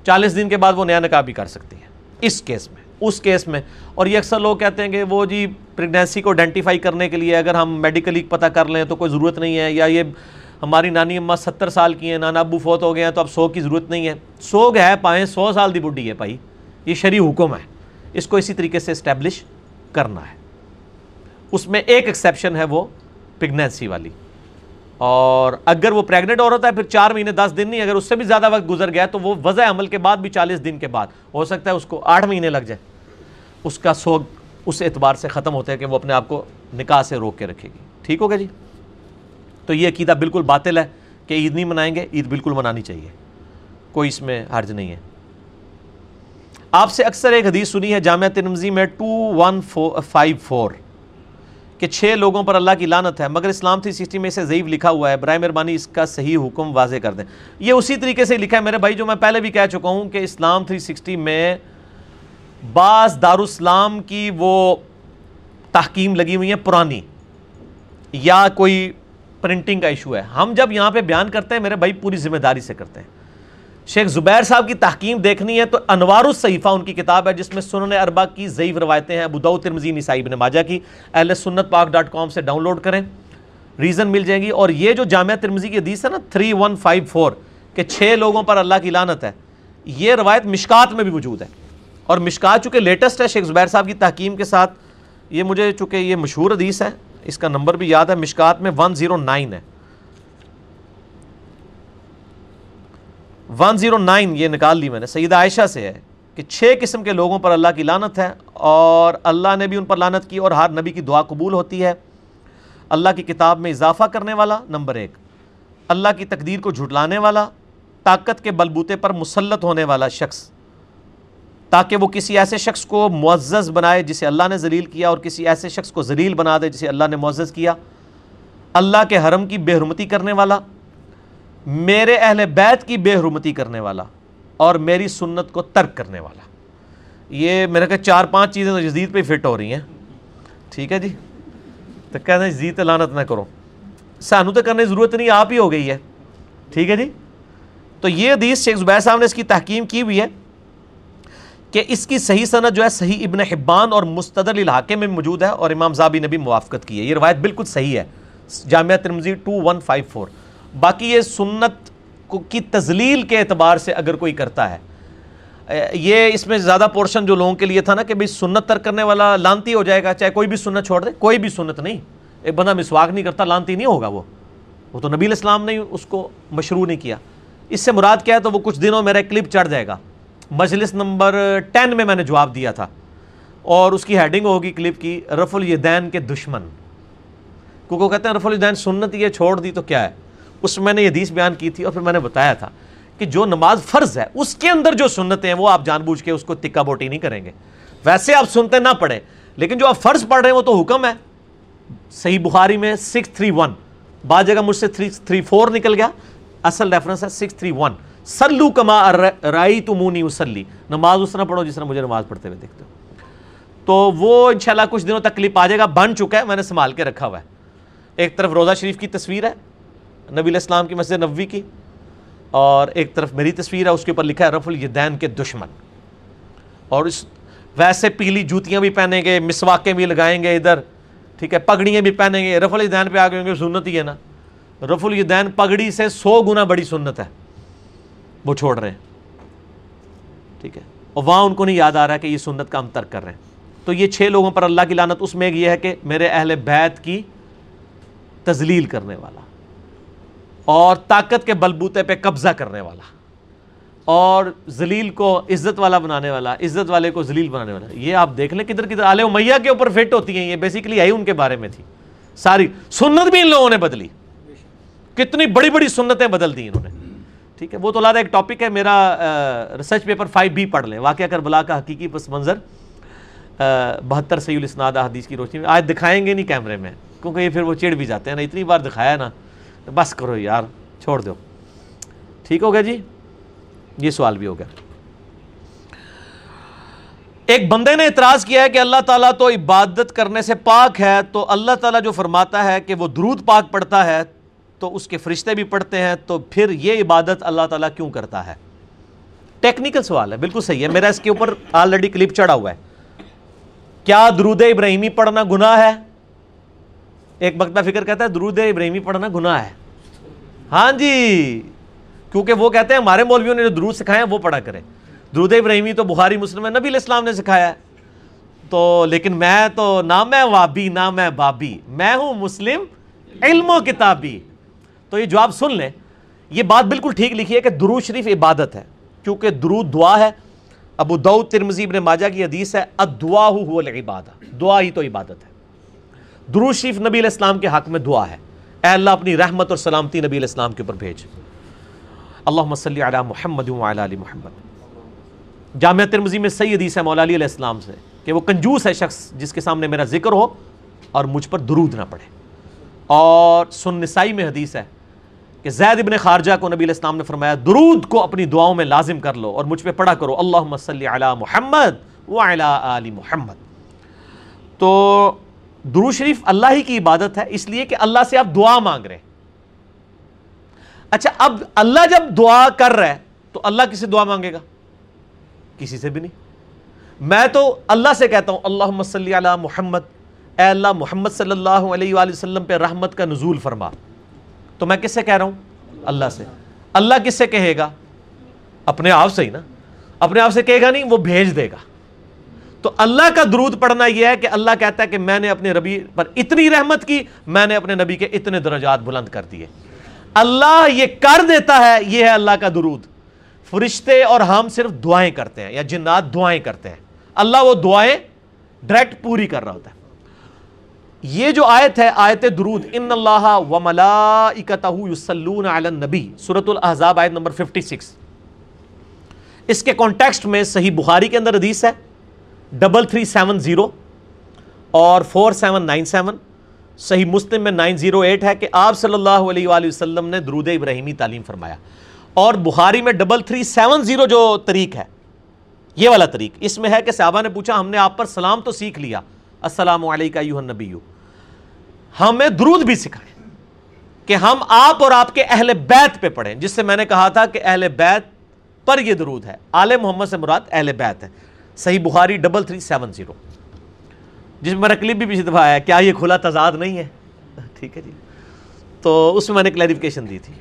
چالیس دن کے بعد وہ نیا نکاح بھی کر سکتی ہے اس کیس میں, اس کیس میں. اور یہ اکثر لوگ کہتے ہیں کہ وہ جی پریگنینسی کو آئیڈینٹیفائی کرنے کے لیے اگر ہم میڈیکلی پتہ کر لیں تو کوئی ضرورت نہیں ہے, یا یہ ہماری نانی اماں ستر سال کی ہیں, نانا ابو فوت ہو گئے ہیں تو اب سوگ کی ضرورت نہیں ہے. سوگ ہے پائیں سو سال دی بڈھی ہے بھائی, یہ شرعی حکم ہے, اس کو اسی طریقے سے اسٹیبلش کرنا ہے. اس میں ایک ایکسیپشن ہے وہ پریگنینسی والی, اور اگر وہ پریگننٹ عورت ہے پھر چار مہینے دس دن نہیں, اگر اس سے بھی زیادہ وقت گزر گیا تو وہ وضع عمل کے بعد بھی چالیس دن کے بعد ہو سکتا ہے اس کو آٹھ مہینے لگ جائے, اس کا سوگ اس اعتبار سے ختم ہوتا ہے کہ وہ اپنے آپ کو نکاح سے روک کے رکھے گی. ٹھیک ہوگا جی. تو یہ عقیدہ بالکل باطل ہے کہ عید نہیں منائیں گے, عید بالکل منانی چاہیے, کوئی اس میں حرج نہیں ہے. آپ سے اکثر ایک حدیث سنی ہے جامع ترمذی میں ٹو ون فائیو فور کہ چھ لوگوں پر اللہ کی لعنت ہے, مگر اسلام تھری سکسٹی میں اسے ضعیف لکھا ہوا ہے, برائے مہربانی اس کا صحیح حکم واضح کر دیں. یہ اسی طریقے سے لکھا ہے میرے بھائی جو میں پہلے بھی کہہ چکا ہوں کہ اسلام تھری سکسٹی میں بعض دارالاسلام کی وہ تحکیم لگی ہوئی ہیں پرانی, یا کوئی پرنٹنگ کا ایشو ہے. ہم جب یہاں پہ بیان کرتے ہیں میرے بھائی پوری ذمہ داری سے کرتے ہیں. شیخ زبیر صاحب کی تحکیم دیکھنی ہے تو انوار الصحیفہ ان کی کتاب ہے جس میں سنن اربعہ کی ضعیف روایتیں ہیں, ابو داؤد ترمذی نسائی ابن ماجہ کی, اہل سنت پاک ڈاٹ کام سے ڈاؤن لوڈ کریں, ریزن مل جائیں گی. اور یہ جو جامعہ ترمذی کی حدیث ہے نا تھری ون فائیو فور کہ چھ لوگوں پر اللہ کی لعنت ہے, یہ روایت مشکات میں بھی موجود ہے, اور مشکات چونکہ لیٹسٹ ہے شیخ زبیر صاحب کی تحکیم کے ساتھ, یہ مجھے چونکہ یہ مشہور حدیث ہے اس کا نمبر بھی یاد ہے, مشکات میں ون زیرو نائن ہے, ون زیرو نائن یہ نکال لی میں نے. سیدہ عائشہ سے ہے کہ چھ قسم کے لوگوں پر اللہ کی لعنت ہے اور اللہ نے بھی ان پر لعنت کی, اور ہر نبی کی دعا قبول ہوتی ہے. اللہ کی کتاب میں اضافہ کرنے والا نمبر ایک, اللہ کی تقدیر کو جھٹلانے والا, طاقت کے بلبوتے پر مسلط ہونے والا شخص تاکہ وہ کسی ایسے شخص کو معزز بنائے جسے اللہ نے ذلیل کیا, اور کسی ایسے شخص کو ذلیل بنا دے جسے اللہ نے معزز کیا. اللہ کے حرم کی بے حرمتی کرنے والا, میرے اہل بیت کی بے حرمتی کرنے والا, اور میری سنت کو ترک کرنے والا. یہ میرے کہ چار پانچ چیزیں تو یزید پہ فٹ ہو رہی ہیں. ٹھیک ہے جی. تو کہتے ہیں یزید لعنت نہ کرو, سانو تو کرنے کی ضرورت نہیں, آپ ہی ہو گئی ہے. ٹھیک ہے جی. تو یہ حدیث شیخ زبیر صاحب نے اس کی تحقیم کی ہوئی ہے کہ اس کی صحیح سند جو ہے صحیح ابن حبان اور مستدرک للحاکم میں موجود ہے, اور امام زابی نے بھی موافقت کی ہے. یہ روایت بالکل صحیح ہے جامعہ ترمذی ٹو ون فائیو فور. باقی یہ سنت کی تذلیل کے اعتبار سے اگر کوئی کرتا ہے, یہ اس میں زیادہ پورشن جو لوگوں کے لیے تھا نا کہ بھئی سنت ترک کرنے والا لعنتی ہو جائے گا, چاہے کوئی بھی سنت چھوڑ دے, کوئی بھی سنت نہیں. ایک بندہ مسواک نہیں کرتا لعنتی نہیں ہوگا وہ وہ تو نبی علیہ السلام نے اس کو مشروع نہیں کیا. اس سے مراد کیا ہے تو وہ کچھ دنوں میرا کلپ چڑھ جائے گا, مجلس نمبر ٹین میں میں نے جواب دیا تھا, اور اس کی ہیڈنگ ہوگی کلپ کی رفع الیدین کے دشمن, کیونکہ وہ کہتے ہیں رفع الیدین سنت یہ چھوڑ دی تو کیا ہے. اس میں نے یہ حدیث بیان کی تھی, اور پھر میں نے بتایا تھا کہ جو نماز فرض ہے اس کے اندر جو سنتیں ہیں وہ آپ جان بوجھ کے اس کو تکا بوٹی نہیں کریں گے, ویسے آپ سنتیں نہ پڑھیں, لیکن جو آپ فرض پڑھ رہے ہیں وہ تو حکم ہے. صحیح بخاری میں سکس تھری ون, بعض جگہ مجھ سے تھری تھری فور نکل گیا, اصل ریفرنس ہے سکس تھری ون. سلو کما رأیتمونی اسلی, نماز اس طرح پڑھو جس طرح مجھے نماز پڑھتے ہوئے دیکھتے ہو. تو وہ انشاءاللہ کچھ دنوں تک کلپ آ جائے گا, بن چکا ہے, میں نے سنبھال کے رکھا ہوا ہے. ایک طرف روزہ شریف کی تصویر ہے نبی علیہ السلام کی مسجد نبوی کی, اور ایک طرف میری تصویر ہے, اس کے اوپر لکھا ہے رفع الیدین کے دشمن. اور اس ویسے پیلی جوتیاں بھی پہنیں گے, مسواکیں بھی لگائیں گے ادھر, ٹھیک ہے, پگڑیاں بھی پہنیں گے. رفع الیدین پہ آ گئے ہوں گے, سنت ہی ہے نا. رفع الیدین پگڑی سے سو گنا بڑی سنت ہے, وہ چھوڑ رہے ہیں. ٹھیک ہے, اور وہاں ان کو نہیں یاد آ رہا ہے کہ یہ سنت کا ہم ترک کر رہے ہیں. تو یہ چھ لوگوں پر اللہ کی لعنت, اس میں یہ ہے کہ میرے اہل بیت کی تذلیل کرنے والا, اور طاقت کے بلبوتے پہ قبضہ کرنے والا, اور ذلیل کو عزت والا بنانے والا, عزت والے کو ذلیل بنانے والا. یہ آپ دیکھ لیں کدھر کدھر آل امیہ کے اوپر فٹ ہوتی ہیں, یہ بیسیکلی آئی ان کے بارے میں تھی. ساری سنت بھی ان لوگوں نے بدلی, کتنی بڑی بڑی سنتیں بدل دی انہوں نے. ٹھیک ہے, وہ تو علیحدہ ایک ٹاپک ہے. میرا ریسرچ پیپر فائیو بی پڑھ لیں, واقعہ کربلا کا حقیقی پس منظر بہتر صحیح الاسناد احادیث کی روشنی میں. آج دکھائیں گے نہیں کیمرے میں کیونکہ یہ پھر وہ چڑ بھی جاتے ہیں نا, اتنی بار دکھایا نا, بس کرو یار چھوڑ دو. ٹھیک ہو گیا جی, یہ سوال بھی ہو گیا. ایک بندے نے اعتراض کیا ہے کہ اللہ تعالیٰ تو عبادت کرنے سے پاک ہے, تو اللہ تعالیٰ جو فرماتا ہے کہ وہ درود پاک پڑھتا ہے تو اس کے فرشتے بھی پڑھتے ہیں, تو پھر یہ عبادت اللہ تعالیٰ کیوں کرتا ہے؟ ٹیکنیکل سوال ہے, بالکل صحیح ہے. میرا اس کے اوپر آلریڈی کلپ چڑھا ہوا ہے. کیا درود ابراہیمی پڑھنا گناہ ہے؟ ایک مکتبہ فکر کہتا ہے درود ابراہیمی پڑھنا گناہ ہے. ہاں جی, کیونکہ وہ کہتے ہیں ہمارے مولویوں نے جو درود سکھایا وہ پڑھا کریں. درود ابراہیمی تو بخاری مسلم میں نبی علیہ السلام نے سکھایا ہے, تو لیکن میں تو نہ میں وابی نہ میں بابی, میں ہوں مسلم علم و کتابی. تو یہ جواب سن لیں, یہ بات بالکل ٹھیک لکھی ہے کہ درود شریف عبادت ہے کیونکہ درود دعا ہے. ابو داؤد ترمذی ابن ماجہ کی حدیث ہے الدعاء هو العبادة, دعا ہی تو عبادت ہے. درود شریف نبی علیہ السلام کے حق میں دعا ہے, اے اللہ اپنی رحمت اور سلامتی نبی علیہ السلام کے اوپر بھیج, اللہم صلی علی محمد وعلی آل محمد. جامع ترمذی میں صحیح حدیث ہے مولا علی علیہ السلام سے کہ وہ کنجوس ہے شخص جس کے سامنے میرا ذکر ہو اور مجھ پر درود نہ پڑھے. اور سنن نسائی میں حدیث ہے کہ زید ابن خارجہ کو نبی علیہ السلام نے فرمایا درود کو اپنی دعاؤں میں لازم کر لو اور مجھ پہ پڑھا کرو, اللہم صلی علی محمد وعلی آل محمد. تو درود شریف اللہ ہی کی عبادت ہے اس لیے کہ اللہ سے آپ دعا مانگ رہے ہیں. اچھا, اب اللہ جب دعا کر رہا ہے تو اللہ کس سے دعا مانگے گا؟ کسی سے بھی نہیں. میں تو اللہ سے کہتا ہوں اللہم صلی علی محمد, اے اللہ محمد صلی اللہ علیہ وآلہ وسلم پہ رحمت کا نزول فرما. تو میں کس سے کہہ رہا ہوں؟ اللہ سے. اللہ کس سے کہے گا؟ اپنے آپ سے ہی نا, اپنے آپ سے کہے گا نہیں, وہ بھیج دے گا. تو اللہ کا درود پڑھنا یہ ہے کہ اللہ کہتا ہے کہ میں نے اپنے نبی پر اتنی رحمت کی, میں نے اپنے نبی کے اتنے درجات بلند کر دیے. اللہ یہ کر دیتا ہے, یہ ہے اللہ کا درود. فرشتے اور ہم صرف دعائیں کرتے ہیں یا جنات دعائیں کرتے ہیں, اللہ وہ دعائیں ڈائریکٹ پوری کر رہا ہوتا ہے. یہ جو آیت ہے آیت درود, ان اللہ و ملائکتہ یصلون علی النبی, سورۃ الاحزاب آیت نمبر چھپن. اس کے کانٹیکسٹ میں صحیح بخاری کے اندر حدیث ہے ڈبل تھری سیون زیرو اور فور سیون نائن سیون. صحیح مسلم میں نائن زیرو ایٹ ہے کہ آپ صلی اللہ علیہ وآلہ وسلم نے درود ابراہیمی تعلیم فرمایا. اور بخاری میں ڈبل تھری سیون زیرو جو طریق ہے یہ والا طریق, اس میں ہے کہ صحابہ نے پوچھا ہم نے آپ پر سلام تو سیکھ لیا, السلام علیکم ایھا النبی, ہمیں درود بھی سکھائیں کہ ہم آپ اور آپ کے اہل بیت پہ پڑھیں, جس سے میں نے کہا تھا کہ اہل بیت پر یہ درود ہے. آل محمد سے مراد اہل بیت ہے. صحیح بخاری ڈبل تھری سیون زیرو, جس میں میرا کلپ بھی پچھلی دفعہ آیا ہے, کیا یہ کھلا تضاد نہیں ہے؟ ٹھیک ہے جی, تو اس میں میں نے کلیریفیکیشن دی تھی.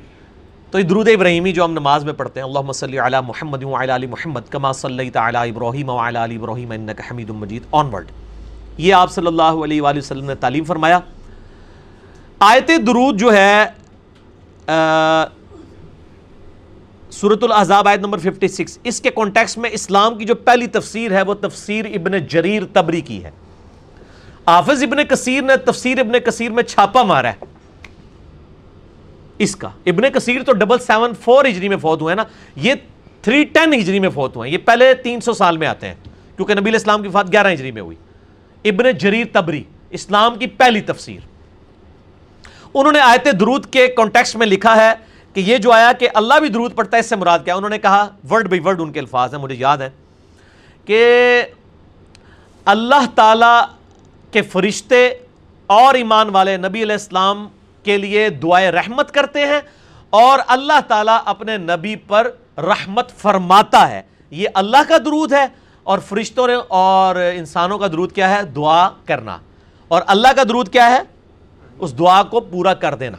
تو یہ درود ابراہیمی جو ہم نماز میں پڑھتے ہیں, اللہم صلی علی محمد وعلی آل محمد کما صلیت علی ابراہیم وعلی آل ابراہیم انک حمید مجید, آنورڈ, یہ آپ صلی اللہ علیہ وآلہ وسلم نے تعلیم فرمایا. آیت درود جو ہے سورۃ الاحزاب آیت نمبر چھپن, اس کے کانٹیکس میں اسلام کی جو پہلی تفسیر ہے وہ تفسیر ابن جریر طبری کی ہے. حافظ ابن کثیر نے تفسیر ابن کثیر میں چھاپا مارا ہے اس کا. ابن کثیر تو ڈبل سیون فور ہجری میں فوت ہوئے ہیں نا, یہ تھری ٹین ہجری میں فوت ہوئے ہیں, یہ پہلے تین سو سال میں آتے ہیں کیونکہ نبی علیہ السلام کی وفات گیارہ ہجری میں ہوئی. ابن جریر طبری اسلام کی پہلی تفسیر, انہوں نے آیت درود کے کانٹیکسٹ میں لکھا ہے کہ یہ جو آیا کہ اللہ بھی درود پڑھتا ہے, اس سے مراد کیا ہے؟ انہوں نے کہا ورڈ بائی ورڈ ان کے الفاظ ہیں, مجھے یاد ہے کہ اللہ تعالیٰ کے فرشتے اور ایمان والے نبی علیہ السلام کے لیے دعائے رحمت کرتے ہیں اور اللہ تعالیٰ اپنے نبی پر رحمت فرماتا ہے. یہ اللہ کا درود ہے. اور فرشتوں نے اور انسانوں کا درود کیا ہے؟ دعا کرنا. اور اللہ کا درود کیا ہے؟ اس دعا کو پورا کر دینا.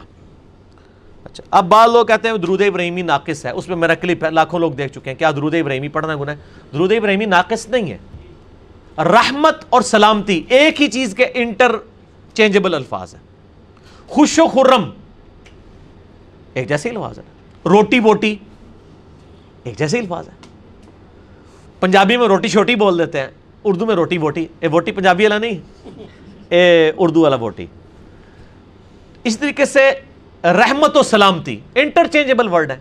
اچھا, اب بعض لوگ کہتے ہیں درود ابراہیمی ناقص ہے, اس میں میرا کلپ ہے, لاکھوں لوگ دیکھ چکے ہیں. کیا درود ابراہیمی پڑھنا گناہ ہے؟ درود ابراہیمی ناقص نہیں ہے. رحمت اور سلامتی ایک ہی چیز کے انٹر چینجبل الفاظ ہیں. خوش و خرم ایک جیسے ہی الفاظ ہیں, روٹی بوٹی ایک جیسے ہی الفاظ ہیں. پنجابی میں روٹی شوٹی بول دیتے ہیں, اردو میں روٹی بوٹی. اے بوٹی پنجابی والا نہیں, اے اردو والا بوٹی. اس طریقے سے رحمت و سلامتی انٹرچینجبل ورڈ ہے.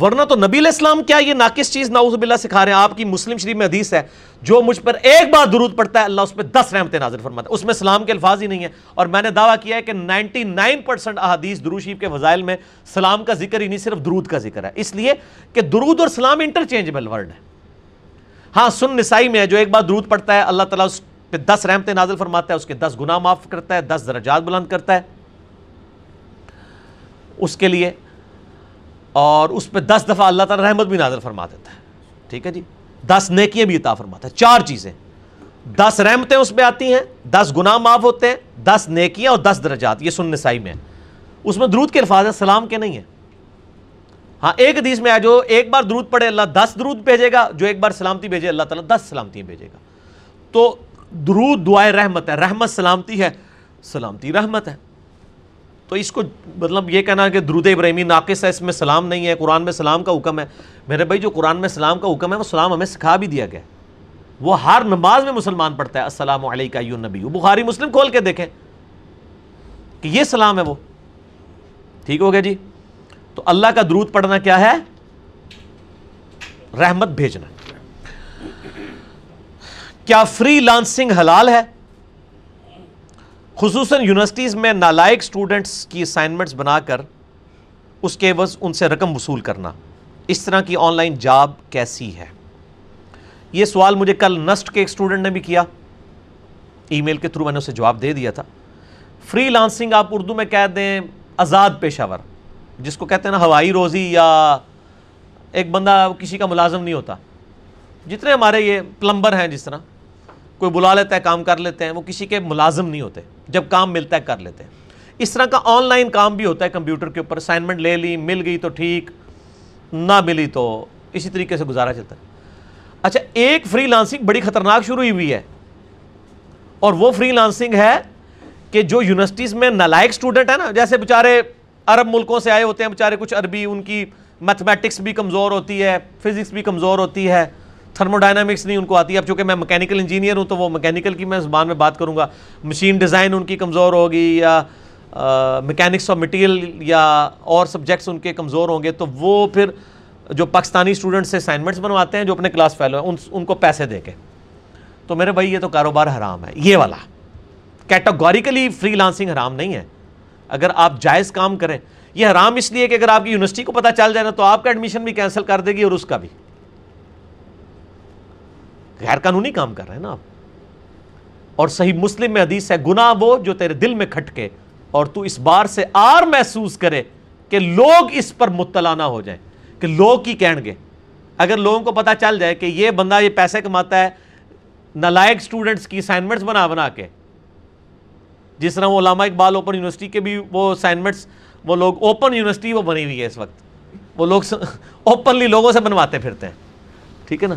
ورنہ تو نبی علیہ السلام کیا یہ ناقص چیز نعوذ باللہ سکھا رہے ہیں؟ آپ کی مسلم شریف میں حدیث ہے جو مجھ پر ایک بار درود پڑتا ہے اللہ اس پہ دس رحمتیں نازل فرماتا ہے، اس میں سلام کے الفاظ ہی نہیں ہیں، اور میں نے دعویٰ کیا ہے کہ نائنٹی نائن پرسنٹ احادیث درود شریف کے فضائل میں سلام کا ذکر ہی نہیں، صرف درود کا ذکر ہے، اس لیے کہ درود اور سلام انٹرچینجبل ورڈ ہے۔ ہاں سنن نسائی میں ہے جو ایک بار درود پڑتا ہے اللہ تعالیٰ اس پہ دس رحمتیں نازل فرماتا ہے، اس کے دس گناہ معاف کرتا ہے، دس درجات بلند کرتا ہے اس کے لیے، اور اس پہ دس دفعہ اللہ تعالیٰ رحمت بھی نازل فرما دیتا ہے، ٹھیک ہے جی، دس نیکیاں بھی عطا فرماتا ہے، چار چیزیں، دس رحمتیں اس پہ آتی ہیں، دس گناہ معاف ہوتے ہیں، دس نیکیاں اور دس درجات، یہ سنن نسائی میں ہے، اس میں درود کے الفاظ ہیں سلام کے نہیں ہیں۔ ہاں ایک حدیث میں ہے جو ایک بار درود پڑھے اللہ دس درود بھیجے گا، جو ایک بار سلامتی بھیجے اللہ تعالیٰ دس سلامتی بھیجے گا۔ تو درود دعائے رحمت ہے، رحمت سلامتی ہے، سلامتی رحمت ہے، تو اس کو مطلب یہ کہنا کہ درود ابراہیمی ناقص ہے، اس میں سلام نہیں ہے، قرآن میں سلام کا حکم ہے، میرے بھائی جو قرآن میں سلام کا حکم ہے وہ سلام ہمیں سکھا بھی دیا گیا ہے، وہ ہر نماز میں مسلمان پڑھتا ہے السلام علیکہ ایھا النبی، بخاری مسلم کھول کے دیکھیں کہ یہ سلام ہے، وہ ٹھیک ہو گیا جی۔ تو اللہ کا درود پڑھنا کیا ہے؟ رحمت بھیجنا۔ کیا فری لانسنگ حلال ہے؟ خصوصاً یونیورسٹیز میں نالائق اسٹوڈنٹس کی اسائنمنٹس بنا کر اس کے عوض ان سے رقم وصول کرنا، اس طرح کی آن لائن جاب کیسی ہے؟ یہ سوال مجھے کل نسٹ کے ایک اسٹوڈنٹ نے بھی کیا، ای میل کے تھرو میں نے اسے جواب دے دیا تھا۔ فری لانسنگ آپ اردو میں کہہ دیں آزاد پیشہ ور، جس کو کہتے ہیں نا ہوائی روزی، یا ایک بندہ کسی کا ملازم نہیں ہوتا، جتنے ہمارے یہ پلمبر ہیں جس طرح کوئی بلا لیتا ہے کام کر لیتے ہیں، وہ کسی کے ملازم نہیں ہوتے، جب کام ملتا ہے کر لیتے ہیں، اس طرح کا آن لائن کام بھی ہوتا ہے کمپیوٹر کے اوپر، اسائنمنٹ لے لی، مل گئی تو ٹھیک، نہ ملی تو اسی طریقے سے گزارا چلتا ہے۔ اچھا ایک فری لانسنگ بڑی خطرناک شروع ہوئی ہے، اور وہ فری لانسنگ ہے کہ جو یونیورسٹیز میں نالائق اسٹوڈنٹ ہیں نا، جیسے بیچارے عرب ملکوں سے آئے ہوتے ہیں بیچارے، کچھ عربی، ان کی میتھمیٹکس بھی کمزور ہوتی ہے، فزکس بھی کمزور ہوتی ہے، تھرمو ڈائنامکس نہیں ان کو آتی۔ اب چونکہ میں مکینیکل انجینئر ہوں تو وہ مکینیکل کی میں زبان میں بات کروں گا، مشین ڈیزائن ان کی کمزور ہوگی، یا مکینکس آف مٹیریل یا اور سبجیکٹس ان کے کمزور ہوں گے، تو وہ پھر جو پاکستانی اسٹوڈنٹ سے اسائنمنٹس بنواتے ہیں جو اپنے کلاس فیلو ہیں ان ان کو پیسے دے کے، تو میرے بھائی یہ تو کاروبار حرام ہے، یہ والا کیٹاگوریکلی فری لانسنگ حرام نہیں ہے اگر آپ جائز کام کریں۔ یہ حرام اس لیے کہ اگر آپ کی یونیورسٹی کو پتہ چل جائے نا تو آپ کا ایڈمیشن بھی کینسل کر دے گی، اور اس کا بھی، غیر قانونی کام کر رہے ہیں نا آپ۔ اور صحیح مسلم میں حدیث ہے گناہ وہ جو تیرے دل میں کھٹکے اور تو اس بار سے آر محسوس کرے کہ لوگ اس پر مطلع نہ ہو جائیں، کہ لوگ کی کہیں گے، اگر لوگوں کو پتہ چل جائے کہ یہ بندہ یہ پیسے کماتا ہے نالائق اسٹوڈنٹس کی اسائنمنٹس بنا بنا کے، جس طرح وہ علامہ اقبال اوپن یونیورسٹی کے بھی وہ اسائنمنٹس، وہ لوگ اوپن یونیورسٹی وہ بنی ہوئی ہے اس وقت، وہ لوگ اوپنلی لوگوں سے بنواتے پھرتے ہیں، ٹھیک ہے نا،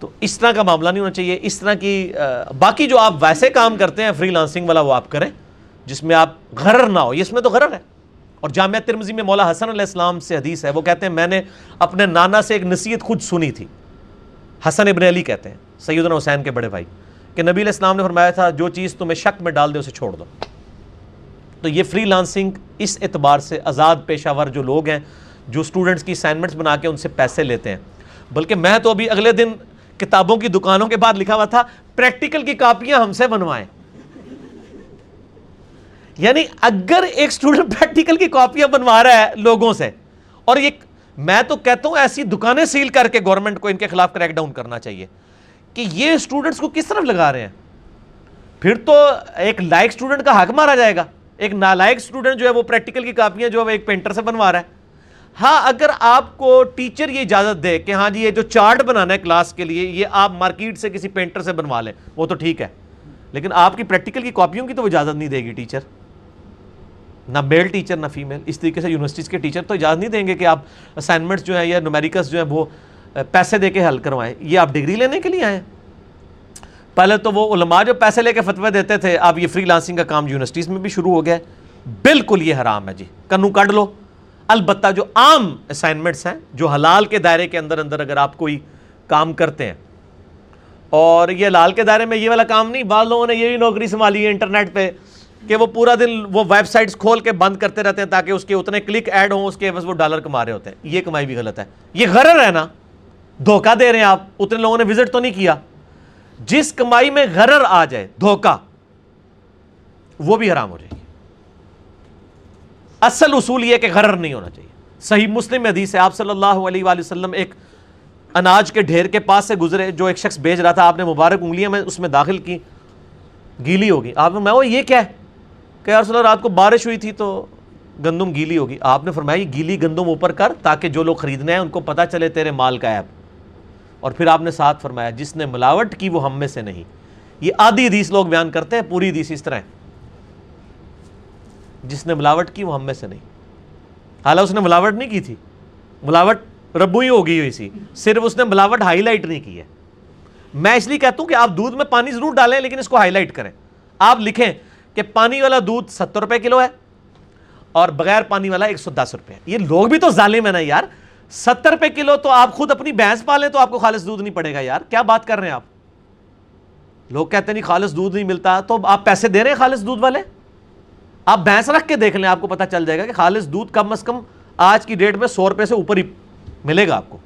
تو اس طرح کا معاملہ نہیں ہونا چاہیے، اس طرح کی باقی جو آپ ویسے کام کرتے ہیں فری لانسنگ والا وہ آپ کریں جس میں آپ غرر نہ ہو، اس میں تو غرر ہے۔ اور جامع ترمذی میں مولا حسن علیہ السلام سے حدیث ہے، وہ کہتے ہیں میں نے اپنے نانا سے ایک نصیحت خود سنی تھی، حسن ابن علی کہتے ہیں سیدنا حسین کے بڑے بھائی، کہ نبی علیہ السلام نے فرمایا تھا جو چیز تمہیں شک میں ڈال دے اسے چھوڑ دو۔ تو یہ فری لانسنگ اس اعتبار سے آزاد پیشہ ور جو لوگ ہیں جو اسٹوڈنٹس کی اسائنمنٹس بنا کے ان سے پیسے لیتے ہیں، بلکہ میں تو ابھی اگلے دن کتابوں کی دکانوں کے باہر لکھا ہوا تھا پریکٹیکل کی کاپیاں ہم سے بنوائیں، یعنی اگر ایک اسٹوڈنٹ پریکٹیکل کی کاپیاں بنوا رہا ہے لوگوں سے، اور یہ میں تو کہتا ہوں ایسی دکانیں سیل کر کے گورنمنٹ کو ان کے خلاف کریک ڈاؤن کرنا چاہیے کہ یہ اسٹوڈنٹس کو کس طرف لگا رہے ہیں، پھر تو ایک لائق اسٹوڈنٹ کا حق مارا جائے گا، ایک نالائق اسٹوڈنٹ جو ہے وہ پریکٹیکل کی کاپیاں جو ہے وہ ایک پینٹر سے بنوا رہا ہے۔ ہاں اگر آپ کو ٹیچر یہ اجازت دے کہ ہاں جی یہ جو چارٹ بنانا ہے کلاس کے لیے یہ آپ مارکیٹ سے کسی پینٹر سے بنوا لیں وہ تو ٹھیک ہے، لیکن آپ کی پریکٹیکل کی کاپیوں کی تو وہ اجازت نہیں دے گی ٹیچر، نہ میل ٹیچر نہ فیمیل، اس طریقے سے یونیورسٹیز کے ٹیچر تو اجازت نہیں دیں گے کہ آپ اسائنمنٹس جو ہیں یا نومیریکلس جو ہیں وہ پیسے دے کے حل کروائیں، یہ آپ ڈگری لینے کے لیے آئے ہیں۔ پہلے تو وہ علماء جو پیسے لے کے فتوے دیتے تھے، اب یہ فری لانسنگ کا کام یونیورسٹیز میں بھی شروع ہو گیا ہے، بالکل یہ حرام ہے جی، کنو کاٹ لو۔ البتہ جو عام اسائنمنٹس ہیں جو حلال کے دائرے کے اندر اندر اگر آپ کوئی کام کرتے ہیں، اور یہ حلال کے دائرے میں یہ والا کام نہیں، بعض لوگوں نے یہ بھی نوکری سنبھالی ہے انٹرنیٹ پہ کہ وہ پورا دن وہ ویب سائٹس کھول کے بند کرتے رہتے ہیں تاکہ اس کے اتنے کلک ایڈ ہوں, اس کے بس وہ ڈالر کما رہے ہوتے ہیں. یہ کمائی بھی غلط ہے, یہ غرر ہے نا, دھوکہ دے رہے ہیں آپ. اتنے لوگوں نے وزٹ تو نہیں کیا. جس کمائی میں غرر آ جائے, دھوکہ, وہ بھی حرام ہو جائے گی. اصل اصول یہ کہ غرر نہیں ہونا چاہیے. صحیح مسلم میں حدیث ہے, آپ صلی اللہ علیہ وآلہ وسلم ایک اناج کے ڈھیر کے پاس سے گزرے جو ایک شخص بیچ رہا تھا. آپ نے مبارک انگلیاں میں اس میں داخل کی, گیلی ہوگی. آپ نے میں وہ یہ کیا ہے کہ یا رسول اللہ رات کو بارش ہوئی تھی تو گندم گیلی ہوگی. آپ نے فرمایا گیلی گندم اوپر کر تاکہ جو لوگ خریدنے ہیں ان کو پتہ چلے تیرے مال کا عیب. اور پھر آپ نے ساتھ فرمایا جس نے ملاوٹ کی وہ ہم میں سے نہیں. یہ آدھی حدیث لوگ بیان کرتے ہیں, پوری حدیث اس طرح ہے جس نے ملاوٹ کی وہ ہم میں سے نہیں. حالانکہ اس نے ملاوٹ نہیں کی تھی, ملاوٹ ربو ہی ہوگی ہوئی سی, صرف اس نے ملاوٹ ہائی لائٹ نہیں کی ہے. میں اس لیے کہتا ہوں کہ آپ دودھ میں پانی ضرور ڈالیں لیکن اس کو ہائی لائٹ کریں. آپ لکھیں کہ پانی والا دودھ ستر روپے کلو ہے اور بغیر پانی والا ایک سو دس روپے ہے. یہ لوگ بھی تو ظالم ہیں نا یار. ستر روپے کلو تو آپ خود اپنی بھینس پالیں تو آپ کو خالص دودھ نہیں پڑے گا یار. کیا بات کر رہے ہیں آپ. لوگ کہتے نہیں خالص دودھ نہیں ملتا, تو آپ پیسے دے رہے ہیں خالص دودھ والے. آپ بھینس رکھ کے دیکھ لیں, آپ کو پتہ چل جائے گا کہ خالص دودھ کم از کم آج کی ڈیٹ میں سو روپے سے اوپر ہی ملے گا آپ کو.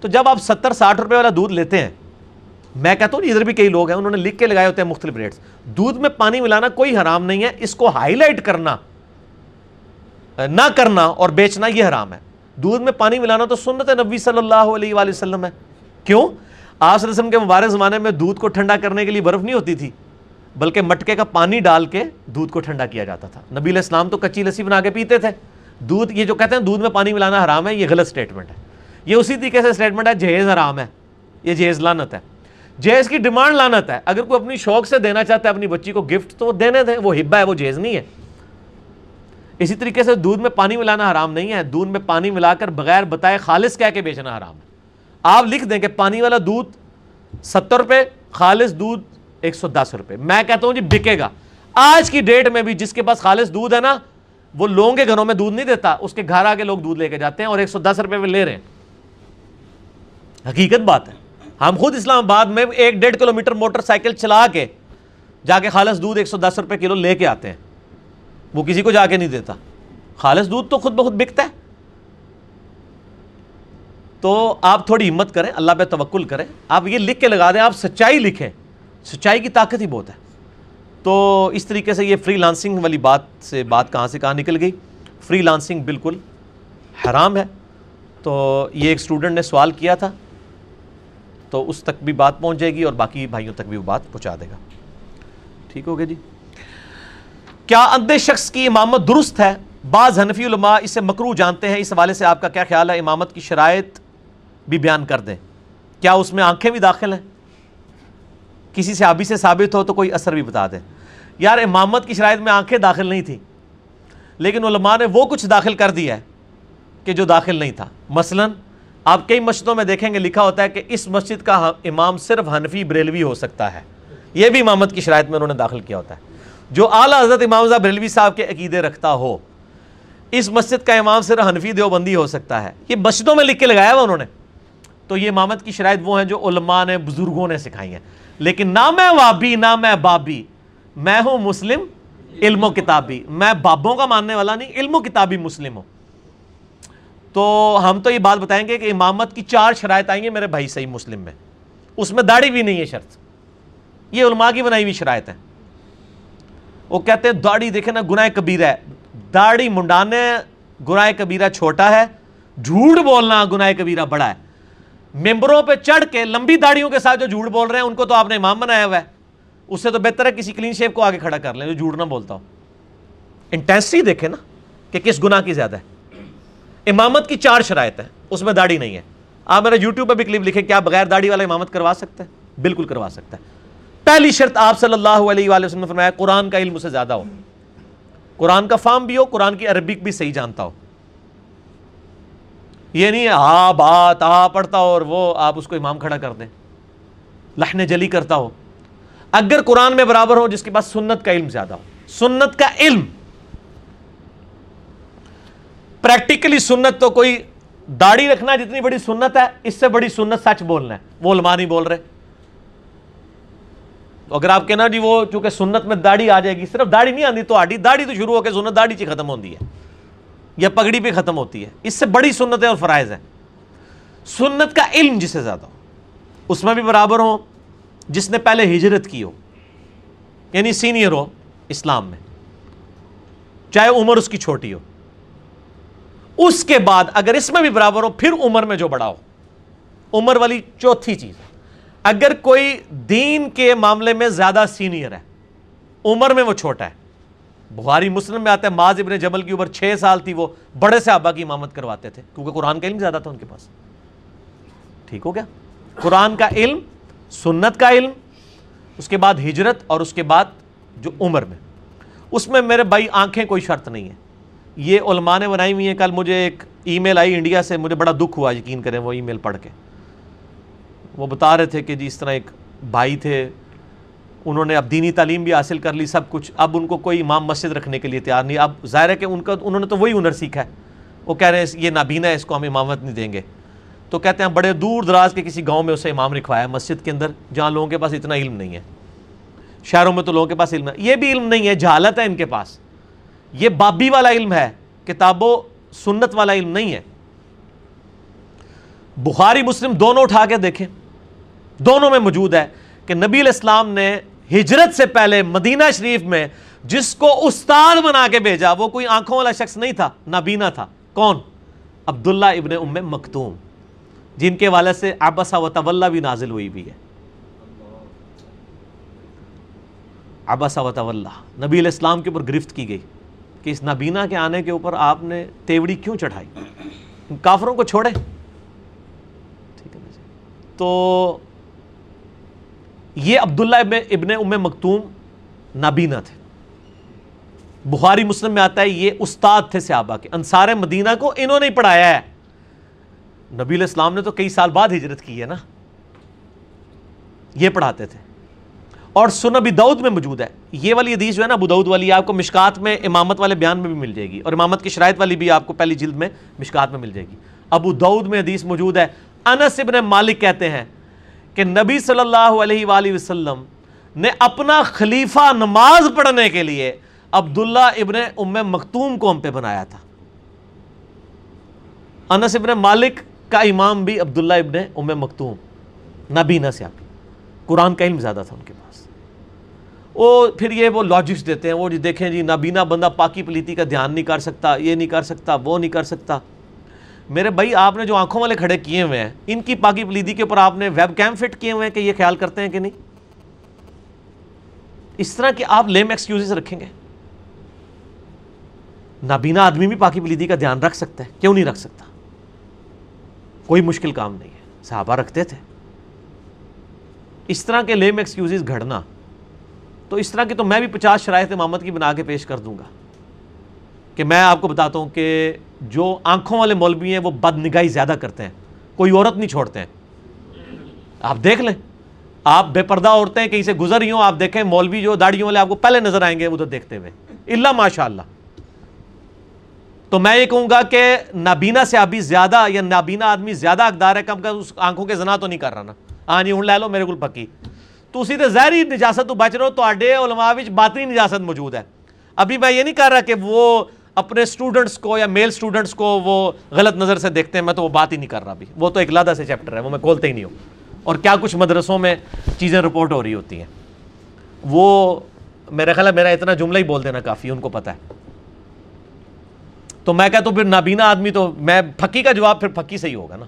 تو جب آپ ستر ساٹھ روپے والا دودھ لیتے ہیں, میں کہتا ہوں ادھر بھی کئی لوگ ہیں انہوں نے لکھ کے لگائے ہوتے ہیں مختلف ریٹس. دودھ میں پانی ملانا کوئی حرام نہیں ہے, اس کو ہائی لائٹ کرنا نہ کرنا اور بیچنا یہ حرام ہے. دودھ میں پانی ملانا تو سنت نبی صلی اللہ علیہ وآلہ وسلم ہے. کیوں؟ آپ صلی اللہ علیہ وسلم کے مبارک زمانے میں دودھ کو ٹھنڈا کرنے کے لیے برف نہیں ہوتی تھی, بلکہ مٹکے کا پانی ڈال کے دودھ کو ٹھنڈا کیا جاتا تھا. نبی علیہ السلام تو کچی لسی بنا کے پیتے تھے دودھ. یہ جو کہتے ہیں دودھ میں پانی ملانا حرام ہے, یہ غلط اسٹیٹمنٹ ہے. یہ اسی طریقے سے اسٹیٹمنٹ ہے جہیز حرام ہے. یہ جہیز لعنت ہے, جہیز کی ڈیمانڈ لعنت ہے. اگر کوئی اپنی شوق سے دینا چاہتا ہے اپنی بچی کو گفٹ تو وہ دینے دیں, وہ ہبہ ہے, وہ جہیز نہیں ہے. اسی طریقے سے دودھ میں پانی ملانا حرام نہیں ہے. دودھ میں پانی ملا کر بغیر بتائے خالص کہہ کے بیچنا حرام ہے. آپ لکھ دیں کہ پانی والا دودھ ستر روپے, خالص دودھ ایک سو دس روپے. میں کہتا ہوں جی بکے گا. آج کی ڈیٹ میں بھی جس کے پاس خالص دودھ ہے نا, وہ لوگوں کے گھروں میں دودھ نہیں دیتا, اس کے گھر آ کے لوگ دودھ لے کے جاتے ہیں اور ایک سو دس روپے میں لے رہے ہیں. حقیقت بات ہے, ہم خود اسلام آباد میں ایک ڈیڑھ کلومیٹر موٹر سائیکل چلا کے جا کے خالص دودھ ایک سو دس روپے کلو لے کے آتے ہیں. وہ کسی کو جا کے نہیں دیتا. خالص دودھ تو خود بخود بکتا ہے. تو آپ تھوڑی ہمت کریں, اللہ پہ توکل کریں. آپ یہ لکھ کے لگا دیں, آپ سچائی لکھیں. سچائی کی طاقت ہی بہت ہے. تو اس طریقے سے یہ فری لانسنگ والی بات سے بات کہاں سے کہاں نکل گئی. فری لانسنگ بالکل حرام ہے. تو یہ ایک اسٹوڈنٹ نے سوال کیا تھا تو اس تک بھی بات پہنچ جائے گی اور باقی بھائیوں تک بھی وہ بات پہنچا دے گا. ٹھیک ہو گیا جی. کیا اندھے شخص کی امامت درست ہے؟ بعض حنفی علماء اسے مکروہ جانتے ہیں. اس حوالے سے آپ کا کیا خیال ہے؟ امامت کی شرائط بھی بیان کر دیں. کیا اس میں آنکھیں بھی داخل ہیں؟ کسی صحابی سے ثابت ہو تو کوئی اثر بھی بتا دیں. یار امامت کی شرائط میں آنکھیں داخل نہیں تھیں, لیکن علماء نے وہ کچھ داخل کر دیا ہے کہ جو داخل نہیں تھا. مثلا آپ کئی مسجدوں میں دیکھیں گے لکھا ہوتا ہے کہ اس مسجد کا امام صرف حنفی بریلوی ہو سکتا ہے. یہ بھی امامت کی شرائط میں انہوں نے داخل کیا ہوتا ہے. جو اعلیٰ حضرت امام صاحب بریلوی صاحب کے عقیدے رکھتا ہو, اس مسجد کا امام صرف حنفی دیوبندی ہو سکتا ہے. یہ مسجدوں میں لکھ کے لگایا ہوا انہوں نے. تو یہ امامت کی شرائط وہ ہیں جو علماء نے بزرگوں نے سکھائی ہیں. لیکن نہ میں وابی نہ میں بابی, میں ہوں مسلم علم و کتابی. میں بابوں کا ماننے والا نہیں, علم و کتابی مسلم ہوں. تو ہم تو یہ بات بتائیں گے کہ امامت کی چار شرائط آئیں گے میرے بھائی صحیح مسلم میں. اس میں داڑھی بھی نہیں ہے شرط, یہ علماء کی بنائی ہوئی شرائط ہے. وہ کہتے ہیں داڑھی دیکھیں نا گناہ کبیرہ ہے. داڑھی منڈانے گناہ کبیرہ چھوٹا ہے, جھوٹ بولنا گناہ کبیرہ بڑا ہے. ممبروں پہ چڑھ کے لمبی داڑھیوں کے ساتھ جو جھوٹ بول رہے ہیں ان کو تو آپ نے امام بنایا ہوا ہے. اس سے تو بہتر ہے کسی کلین شیپ کو آگے کھڑا کر لیں جو جھوٹ نہ بولتا ہو. انٹینسٹی دیکھیں نا کہ کس گناہ کی زیادہ ہے. امامت کی چار شرائط ہیں, اس میں داڑھی نہیں ہے. آپ میرے یوٹیوب پہ بھی کلپ لکھیں کیا بغیر داڑھی والا امامت کروا سکتے ہیں؟ بالکل کروا سکتا ہے. پہلی شرط آپ صلی اللہ علیہ وآلہ وسلم نے فرمایا قرآن کا علم اسے زیادہ ہو, قرآن کا فہم بھی ہو, قرآن کی عربک بھی صحیح جانتا ہو. یہ نہیں ہے ہاں بات آ پڑھتا ہو اور وہ آپ اس کو امام کھڑا کر دیں, لحن جلی کرتا ہو. اگر قرآن میں برابر ہو, جس کے پاس سنت کا علم زیادہ ہو. سنت کا علم پریکٹیکلی سنت تو کوئی داڑھی رکھنا جتنی بڑی سنت ہے, اس سے بڑی سنت سچ بولنا ہے. وہ علماء نہیں بول رہے, تو اگر آپ کہنا جی وہ چونکہ سنت میں داڑھی آ جائے گی, صرف داڑھی نہیں آتی, تو آٹھی داڑھی تو شروع ہو کے سنت داڑھی سے ختم ہوتی ہے یا پگڑی پہ ختم ہوتی ہے. اس سے بڑی سنتیں اور فرائض ہیں. سنت کا علم جسے زیادہ ہو, اس میں بھی برابر ہو جس نے پہلے ہجرت کی ہو, یعنی سینئر ہو اسلام میں, چاہے عمر اس کی چھوٹی ہو. اس کے بعد اگر اس میں بھی برابر ہو پھر عمر میں جو بڑا ہو. عمر والی چوتھی چیز ہے, اگر کوئی دین کے معاملے میں زیادہ سینئر ہے, عمر میں وہ چھوٹا ہے. بخاری مسلم میں آتا ہے معاذ ابن جبل کی عمر چھ سال تھی, وہ بڑے صحابہ کی امامت کرواتے تھے کیونکہ قرآن کا علم زیادہ تھا ان کے پاس. ٹھیک ہو گیا, قرآن کا علم, سنت کا علم, اس کے بعد ہجرت, اور اس کے بعد جو عمر میں. اس میں میرے بھائی آنکھیں کوئی شرط نہیں ہے, یہ علماء نے بنائی ہوئی ہیں. کل مجھے ایک ای میل آئی انڈیا سے, مجھے بڑا دکھ ہوا, یقین کریں, وہ ای میل پڑھ کے. وہ بتا رہے تھے کہ جی اس طرح ایک بھائی تھے, انہوں نے اب دینی تعلیم بھی حاصل کر لی, سب کچھ, اب ان کو کوئی امام مسجد رکھنے کے لیے تیار نہیں. اب ظاہر ہے کہ ان کا انہوں نے تو وہی ہنر سیکھا ہے. وہ کہہ رہے ہیں یہ نابینا ہے, اس کو ہم امامت نہیں دیں گے. تو کہتے ہیں بڑے دور دراز کے کسی گاؤں میں اسے امام رکھوایا ہے مسجد کے اندر, جہاں لوگوں کے پاس اتنا علم نہیں ہے. شہروں میں تو لوگوں کے پاس علم ہے, یہ بھی علم نہیں ہے, جہالت ہے ان کے پاس. یہ بابی والا علم ہے, کتاب و سنت والا علم نہیں ہے. بخاری مسلم دونوں اٹھا کے دیکھیں, دونوں میں موجود ہے کہ نبی علیہ السلام نے ہجرت سے پہلے مدینہ شریف میں جس کو استاد بنا کے بھیجا, وہ کوئی آنکھوں والا شخص نہیں تھا, نابینا تھا. کون؟ عبداللہ ابن ام مکتوم, جن کے والد سے عبس و تولا بھی نازل ہوئی بھی ہے. عبس و تولا نبی علیہ السلام کے اوپر گرفت کی گئی کہ اس نابینا کے آنے کے اوپر آپ نے تیوڑی کیوں چڑھائی, کافروں کو چھوڑے. ٹھیک ہے, تو یہ عبداللہ ابن ام مکتوم نابینا تھے. بخاری مسلم میں آتا ہے یہ استاد تھے صحابہ کے, انصار مدینہ کو انہوں نے ہی پڑھایا ہے. نبی علیہ السلام نے تو کئی سال بعد ہجرت کی ہے نا, یہ پڑھاتے تھے. اور سنن ابی داؤد میں موجود ہے یہ والی حدیث جو ہے نا, ابو داؤد والی, آپ کو مشکات میں امامت والے بیان میں بھی مل جائے گی, اور امامت کی شرائط والی بھی آپ کو پہلی جلد میں مشکات میں مل جائے گی. ابو داؤد میں حدیث موجود ہے, انس ابن مالک کہتے ہیں کہ نبی صلی اللہ علیہ وآلہ وسلم نے اپنا خلیفہ نماز پڑھنے کے لیے عبداللہ ابن ام مکتوم کو ہم پہ بنایا تھا. انس ابن مالک کا امام بھی عبداللہ ابن ام مکتوم, نابینا سے آپ, قرآن کا علم زیادہ تھا ان کے پاس. وہ پھر یہ وہ لاجکس دیتے ہیں, وہ جی دیکھیں جی نابینا بندہ پاکی پلیتی کا دھیان نہیں کر سکتا, یہ نہیں کر سکتا, وہ نہیں کر سکتا. میرے بھائی آپ نے جو آنکھوں والے کھڑے کیے ہوئے ہیں, ان کی پاکی پلیتی کے اوپر آپ نے ویب کیم فٹ کیے ہوئے ہیں کہ یہ خیال کرتے ہیں کہ نہیں. اس طرح کہ آپ لیم ایکسکیوزز رکھیں گے. نابینا آدمی بھی پاکی پلیتی کا دھیان رکھ سکتا ہے, کیوں نہیں رکھ سکتا, کوئی مشکل کام نہیں ہے, صحابہ رکھتے تھے. اس طرح کے لیم ایکسکیوزز گھڑنا, تو اس طرح کی تو میں بھی پچاس شرائط امامت کی بنا کے پیش کر دوں گا کہ میں آپ کو بتاتا ہوں کہ جو آنکھوں والے مولوی ہیں وہ بد نگاہی زیادہ کرتے ہیں, کوئی عورت نہیں چھوڑتے ہیں. آپ دیکھ لیں, آپ بے پردہ عورتیں کہیں سے گزر ہی ہوں, آپ دیکھیں مولوی جو داڑھیوں والے آپ کو پہلے نظر آئیں گے ادھر دیکھتے ہوئے, الا ماشاء اللہ. تو میں یہ کہوں گا کہ نابینا سے ابھی زیادہ یا نابینا آدمی زیادہ اقدار ہے, کم کم اس آنکھوں کے زنا تو نہیں کر رہا نا, ہاں جی ہوں لے لو میرے کو پکی. تو اسی تے ظاہری نجاست تو بچ رہو, تے علماء وچ باطنی نجاست موجود ہے. ابھی میں یہ نہیں کہہ رہا کہ وہ اپنے اسٹوڈنٹس کو یا میل اسٹوڈنٹس کو وہ غلط نظر سے دیکھتے ہیں, میں تو وہ بات ہی نہیں کر رہا ابھی, وہ تو ایک علیحدہ سے چیپٹر ہے, وہ میں کھولتے ہی نہیں ہوں. اور کیا کچھ مدرسوں میں چیزیں رپورٹ ہو رہی ہوتی ہیں, وہ میرا خیال ہے میرا اتنا جملہ ہی بول دینا کافی, ان کو پتہ ہے. تو میں کہتا ہوں پھر نابینا آدمی تو میں پھکی کا جواب پھر پھکی سے ہی ہوگا نا.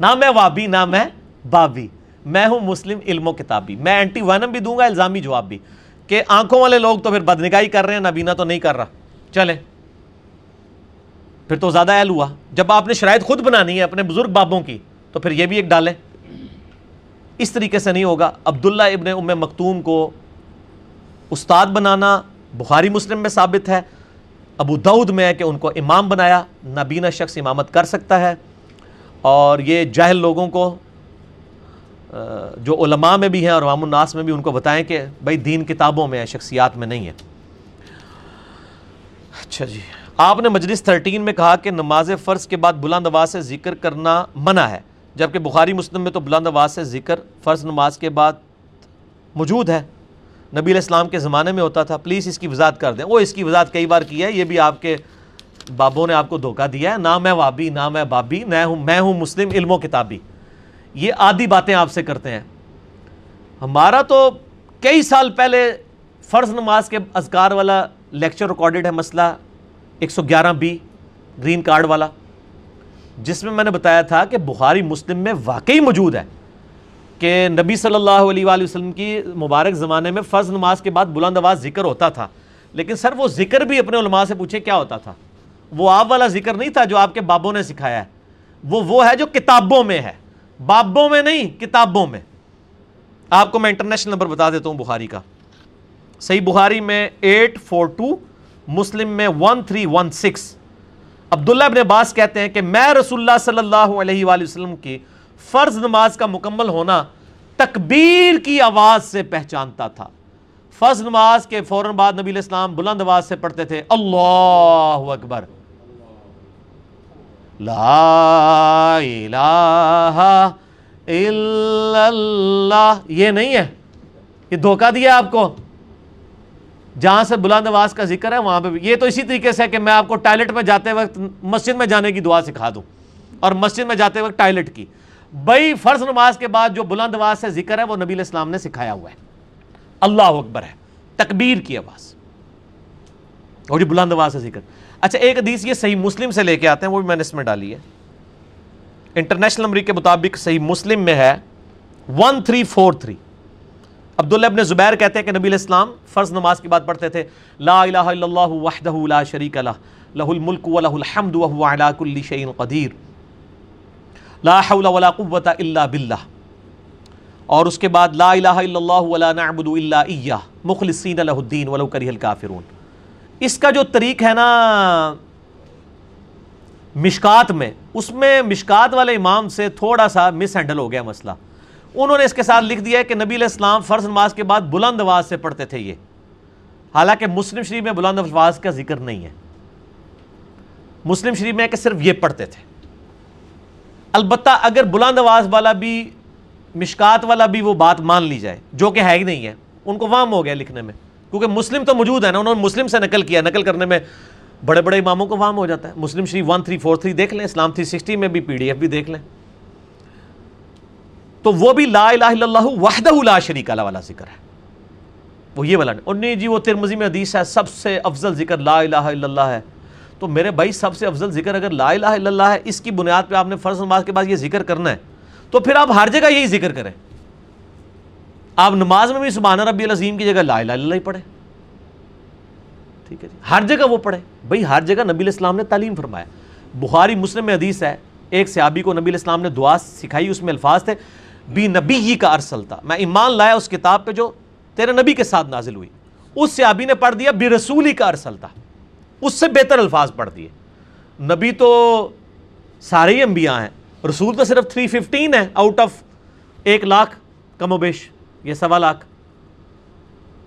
نہ میں وابی نہ میں بابی, میں ہوں مسلم علم و کتابی. میں اینٹی وینم بھی دوں گا, الزامی جواب بھی, کہ آنکھوں والے لوگ تو پھر بدنگاہی کر رہے ہیں, نابینا تو نہیں کر رہا, چلیں پھر تو زیادہ اہل ہوا. جب آپ نے شرائط خود بنانی ہے اپنے بزرگ بابوں کی تو پھر یہ بھی ایک ڈالیں. اس طریقے سے نہیں ہوگا. عبداللہ ابن ام مکتوم کو استاد بنانا بخاری مسلم میں ثابت ہے, ابو داؤد میں ہے کہ ان کو امام بنایا. نابینا شخص امامت کر سکتا ہے. اور یہ جاہل لوگوں کو جو علماء میں بھی ہیں اور عوام الناس میں بھی, ان کو بتائیں کہ بھائی دین کتابوں میں ہے, شخصیات میں نہیں ہے. اچھا جی, آپ نے مجلس تیرہ میں کہا کہ نماز فرض کے بعد بلند آواز سے ذکر کرنا منع ہے, جبکہ بخاری مسلم میں تو بلند آواز سے ذکر فرض نماز کے بعد موجود ہے. نبی علیہ السلام کے زمانے میں ہوتا تھا، پلیز اس کی وضاحت کر دیں. وہ اس کی وضاحت کئی بار کی ہے، یہ بھی آپ کے بابوں نے آپ کو دھوکہ دیا ہے. نہ میں وابی نہ میں بابی، میں ہوں میں ہوں مسلم علم و کتابی. یہ آدھی باتیں آپ سے کرتے ہیں. ہمارا تو کئی سال پہلے فرض نماز کے اذکار والا لیکچر ریکارڈڈ ہے، مسئلہ ایک سو گیارہ بی گرین کارڈ والا، جس میں میں نے بتایا تھا کہ بخاری مسلم میں واقعی موجود ہے کہ نبی صلی اللہ علیہ وآلہ وسلم کی مبارک زمانے میں فرض نماز کے بعد بلند آواز ذکر ہوتا تھا. لیکن سر وہ ذکر بھی اپنے علماء سے پوچھے کیا ہوتا تھا، وہ آپ والا ذکر نہیں تھا جو آپ کے بابوں نے سکھایا ہے، وہ وہ ہے جو کتابوں میں ہے، بابوں میں نہیں کتابوں میں. آپ کو میں انٹرنیشنل نمبر بتا دیتا ہوں بخاری کا، صحیح بخاری میں ایٹ فور ٹو، مسلم میں ون تھری ون سکس. عبداللہ ابن عباس کہتے ہیں کہ میں رسول اللہ صلی اللہ علیہ وآلہ وسلم کی فرض نماز کا مکمل ہونا تکبیر کی آواز سے پہچانتا تھا. فرض نماز کے فوراً بعد نبی علیہ السلام بلند آواز سے پڑھتے تھے اللہ اکبر، لا الہ الا اللہ. یہ نہیں ہے، یہ دھوکہ دیا آپ کو. جہاں سے بلند آواز کا ذکر ہے وہاں پہ بھی. یہ تو اسی طریقے سے ہے کہ میں آپ کو ٹائلٹ میں جاتے وقت مسجد میں جانے کی دعا سکھا دوں اور مسجد میں جاتے وقت ٹائلٹ کی. بھائی فرض نماز کے بعد جو بلند آواز سے ذکر ہے وہ نبی علیہ السلام نے سکھایا ہوا ہے، اللہ اکبر ہے، تکبیر کی آواز اور یہ بلند آواز سے ذکر. اچھا ایک حدیث یہ صحیح مسلم سے لے کے آتے ہیں، وہ بھی میں نے اس میں ڈالی ہے. انٹرنیشنل نمبر کے مطابق صحیح مسلم میں ہے ون تھری فور تھری. عبداللہ ابن زبیر کہتے ہیں کہ نبی علیہ السلام فرض نماز کے بعد پڑھتے تھے لا الہ الا اللہ وحدہ لا شریک لہ لہ الملک ولہ الحمد وہو علی کل شیء قدیر لا حول ولا قوة الا باللہ، اور اس کے بعد لا الہ الا اللہ ولا نعبد الا ایہ مخلصین لہ الدین ولو کرہ الکافرون. اس کا جو طریق ہے نا مشکات میں، اس میں مشکات والے امام سے تھوڑا سا مس ہینڈل ہو گیا مسئلہ. انہوں نے اس کے ساتھ لکھ دیا ہے کہ نبی علیہ السلام فرض نماز کے بعد بلند آواز سے پڑھتے تھے، یہ حالانکہ مسلم شریف میں بلند آواز کا ذکر نہیں ہے. مسلم شریف میں ہے کہ صرف یہ پڑھتے تھے. البتہ اگر بلند آواز والا بھی مشکات والا بھی وہ بات مان لی جائے جو کہ ہے ہی نہیں ہے، ان کو وہم ہو گیا لکھنے میں، کیونکہ مسلم تو موجود ہے نا، انہوں نے مسلم سے نقل کیا، نقل کرنے میں بڑے بڑے اماموں کو وہم ہو جاتا ہے. مسلم شریف ون تھری فور تھری دیکھ لیں، اسلام تھری سکسٹی میں بھی پی ڈی ایف بھی دیکھ لیں، تو وہ بھی لا الہ الا اللہ وحدہ لا شریک لہ والا ذکر ہے، وہ یہ والا نہیں. اور نہیں جی وہ ترمذی میں حدیث ہے سب سے افضل ذکر لا الہ الا اللہ ہے. تو میرے بھائی سب سے افضل ذکر اگر لا الہ الا اللہ ہے، اس کی بنیاد پہ آپ نے فرض نماز کے بعد یہ ذکر کرنا ہے، تو پھر آپ ہر جگہ یہی ذکر کریں. آپ نماز میں بھی سبحان ربی العظیم کی جگہ لا الہ الا اللہ ہی پڑھیں، ٹھیک ہے جی، ہر جگہ وہ پڑھیں. بھائی ہر جگہ نبی علیہ السلام نے تعلیم فرمایا. بخاری مسلم میں حدیث ہے، ایک صحابی کو نبی علیہ السلام نے دعا سکھائی، اس میں الفاظ تھے بی نبی کا ارسل تھا، میں ایمان لایا اس کتاب پہ جو تیرے نبی کے ساتھ نازل ہوئی. اس صحابی نے پڑھ دیا بی رسولی کا ارسل تھا، اس سے بہتر الفاظ پڑھ دیے. نبی تو سارے ہی انبیاء ہیں، رسول تو صرف تھری ففٹین ہے آؤٹ آف ایک لاکھ کم و بیش، یہ سوا لاکھ،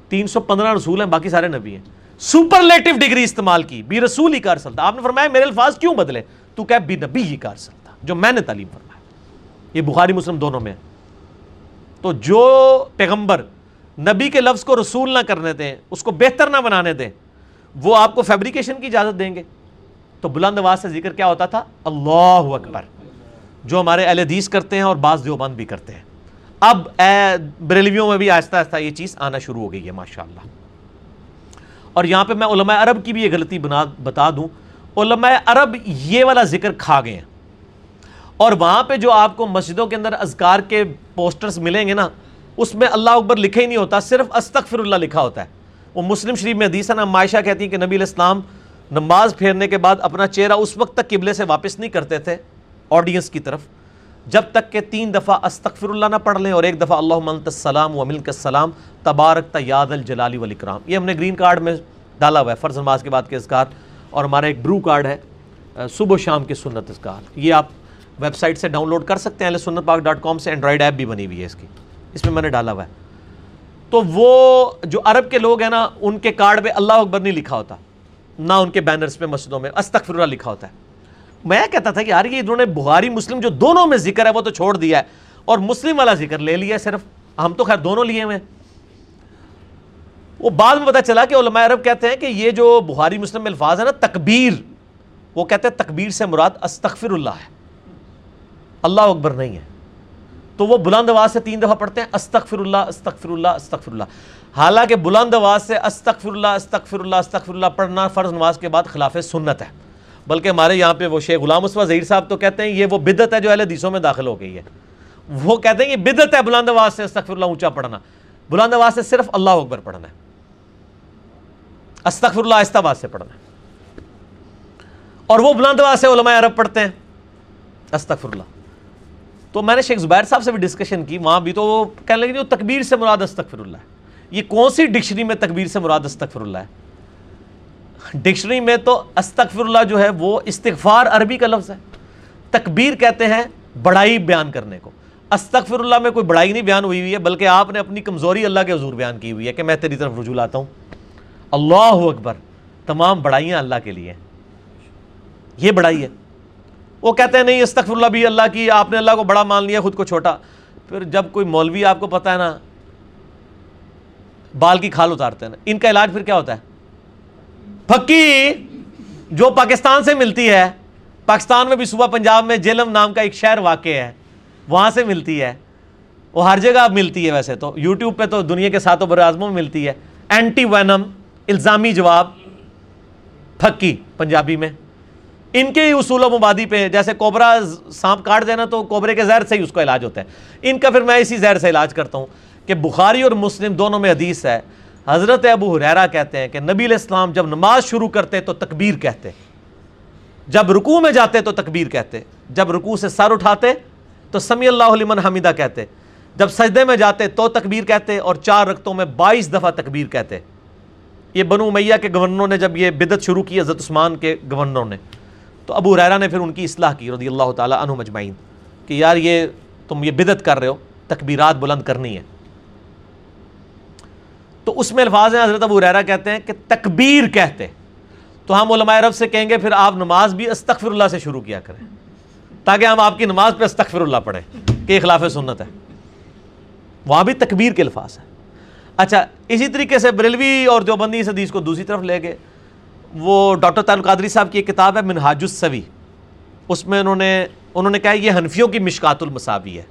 تین سو پندرہ رسول ہیں، باقی سارے نبی ہیں. سپرلیٹو ڈگری استعمال کی، بی رسولی کا ارسل تھا. آپ نے فرمایا میرے الفاظ کیوں بدلے، تو کہ بی نبی کا ارسل تھا جو میں نے تعلیم فرمایا. یہ بخاری مسلم دونوں میں ہے. تو جو پیغمبر نبی کے لفظ کو رسول نہ کرنے دیں، اس کو بہتر نہ بنانے دیں، وہ آپ کو فیبریکیشن کی اجازت دیں گے. تو بلند آواز سے ذکر کیا ہوتا تھا اللہ اکبر، جو ہمارے اہل حدیث کرتے ہیں اور بعض دیوبند بھی کرتے ہیں. اب بریلویوں میں بھی آہستہ آہستہ یہ چیز آنا شروع ہو گئی ہے ماشاءاللہ. اور یہاں پہ میں علماء عرب کی بھی یہ غلطی بنا بتا دوں، علماء عرب یہ والا ذکر کھا گئے ہیں. اور وہاں پہ جو آپ کو مسجدوں کے اندر اذکار کے پوسٹرز ملیں گے نا، اس میں اللہ اکبر لکھا ہی نہیں ہوتا، صرف استغفر اللہ لکھا ہوتا ہے. وہ مسلم شریف میں حدیث ہے نا، ام عائشہ کہتی ہیں کہ نبی علیہ السلام نماز پھیرنے کے بعد اپنا چہرہ اس وقت تک قبلے سے واپس نہیں کرتے تھے آڈینس کی طرف جب تک کہ تین دفعہ استغفر اللہ نہ پڑھ لیں اور ایک دفعہ اللہم انت السلام و منک السلام تبارک تیاد الجلال والاکرام. یہ ہم نے گرین کارڈ میں ڈالا ہوا ہے فرض نماز کے بعد کے اذکار. اور ہمارا ایک برو کارڈ ہے صبح و شام کے سنت اذکار، یہ آپ ویب سائٹ سے ڈاؤن لوڈ کر سکتے ہیں، اہل سنت پاک ڈاٹ کام سے اینڈرائڈ ایپ بھی بنی ہوئی ہے اس کی، اس میں میں نے ڈالا ہوا ہے. تو وہ جو عرب کے لوگ ہیں نا، ان کے کارڈ پہ اللہ اکبر نہیں لکھا ہوتا، نہ ان کے بینرز پہ مسجدوں میں استغفر اللہ لکھا ہوتا ہے. میں کہتا تھا کہ یار یہ انہوں نے بخاری مسلم جو دونوں میں ذکر ہے وہ تو چھوڑ دیا ہے اور مسلم والا ذکر لے لیا ہے صرف. ہم تو خیر دونوں لیے ہوئے ہیں. وہ بعد میں پتہ چلا کہ علماء عرب کہتے ہیں کہ یہ جو بخاری مسلم میں الفاظ ہے نا تکبیر، وہ کہتے ہیں تکبیر سے مراد استغفر اللہ ہے، اللہ اکبر نہیں ہے، تو وہ بلند آواز سے تین دفعہ پڑھتے ہیں استغفر اللہ استغفر اللہ استغفر اللہ، حالانکہ بلند آواز سے استغفر اللہ استغفر اللہ استغفر اللہ پڑھنا فرض نماز کے بعد خلاف سنت ہے، بلکہ ہمارے یہاں پہ وہ شیخ غلام اسوا ظہیر صاحب تو کہتے ہیں یہ وہ بدعت ہے جو اہل حدیثوں میں داخل ہو گئی ہے، وہ کہتے ہیں یہ بدعت ہے بلند آواز سے استغفر اللہ اونچا پڑھنا، بلند آواز سے صرف اللہ اکبر پڑھنا ہے، استغفر اللہ آہستہ آواز سے پڑھنا ہے، اور وہ بلند آواز سے علماء عرب پڑھتے ہیں استغفر اللہ۔ تو میں نے شیخ زبیر صاحب سے بھی ڈسکشن کی، وہاں بھی تو وہ کہنے لگے وہ تکبیر سے مراد استغفر اللہ ہے، یہ کون سی ڈکشنری میں تکبیر سے مراد استغفر اللہ ہے؟ ڈکشنری میں تو استغفر اللہ جو ہے وہ استغفار عربی کا لفظ ہے، تکبیر کہتے ہیں بڑائی بیان کرنے کو، استغفر اللہ میں کوئی بڑائی نہیں بیان ہوئی ہوئی ہے، بلکہ آپ نے اپنی کمزوری اللہ کے حضور بیان کی ہوئی ہے کہ میں تیری طرف رجوع لاتا ہوں، اللہ اکبر، تمام بڑائیاں اللہ کے لیے، یہ بڑائی ہے۔ وہ کہتے ہیں نہیں استغفر اللہ بھی اللہ کی، آپ نے اللہ کو بڑا مان لیا خود کو چھوٹا۔ پھر جب کوئی مولوی آپ کو پتہ ہے نا بال کی کھال اتارتے ہیں نا، ان کا علاج پھر کیا ہوتا ہے؟ پھکی جو پاکستان سے ملتی ہے، پاکستان میں بھی صوبہ پنجاب میں جہلم نام کا ایک شہر واقع ہے، وہاں سے ملتی ہے، وہ ہر جگہ ملتی ہے، ویسے تو یوٹیوب پہ تو دنیا کے ساتوں بر اعظموں میں ملتی ہے، اینٹی وینم الزامی جواب پھکی پنجابی میں، ان کے ہی اصول و مبادی پہ، جیسے کوبرا سانپ کاٹ دینا تو کوبرے کے زہر سے ہی اس کا علاج ہوتا ہے، ان کا پھر میں اسی زہر سے علاج کرتا ہوں کہ بخاری اور مسلم دونوں میں حدیث ہے، حضرت ابو ہریرہ کہتے ہیں کہ نبی علیہ السلام جب نماز شروع کرتے تو تکبیر کہتے، جب رکوع میں جاتے تو تکبیر کہتے، جب رکوع سے سر اٹھاتے تو سمی اللہ لمن حمیدہ کہتے، جب سجدے میں جاتے تو تکبیر کہتے، اور چار رکعتوں میں بائیس دفعہ تکبیر کہتے۔ یہ بنو امیہ کے گورنروں نے جب یہ بدعت شروع کی، حضرت عثمان کے گورنروں نے، تو ابو ہریرہ نے پھر ان کی اصلاح کی رضی اللہ تعالیٰ عنہ مجمعین کہ یار یہ تم یہ بدعت کر رہے ہو، تکبیرات بلند کرنی ہے۔ تو اس میں الفاظ ہیں، حضرت ابو ہریرہ کہتے ہیں کہ تکبیر کہتے، تو ہم علماء عرب سے کہیں گے پھر آپ نماز بھی استغفر اللہ سے شروع کیا کریں تاکہ ہم آپ کی نماز پہ استغفر اللہ پڑھیں کہ یہ خلاف سنت ہے، وہاں بھی تکبیر کے الفاظ ہیں۔ اچھا اسی طریقے سے بریلوی اور دیوبندی اس حدیث کو دوسری طرف لے گئے، وہ ڈاکٹر طارق قادری صاحب کی ایک کتاب ہے منہاج السوی، اس میں انہوں نے انہوں نے کہا یہ حنفیوں کی مشکات المصابیح ہے،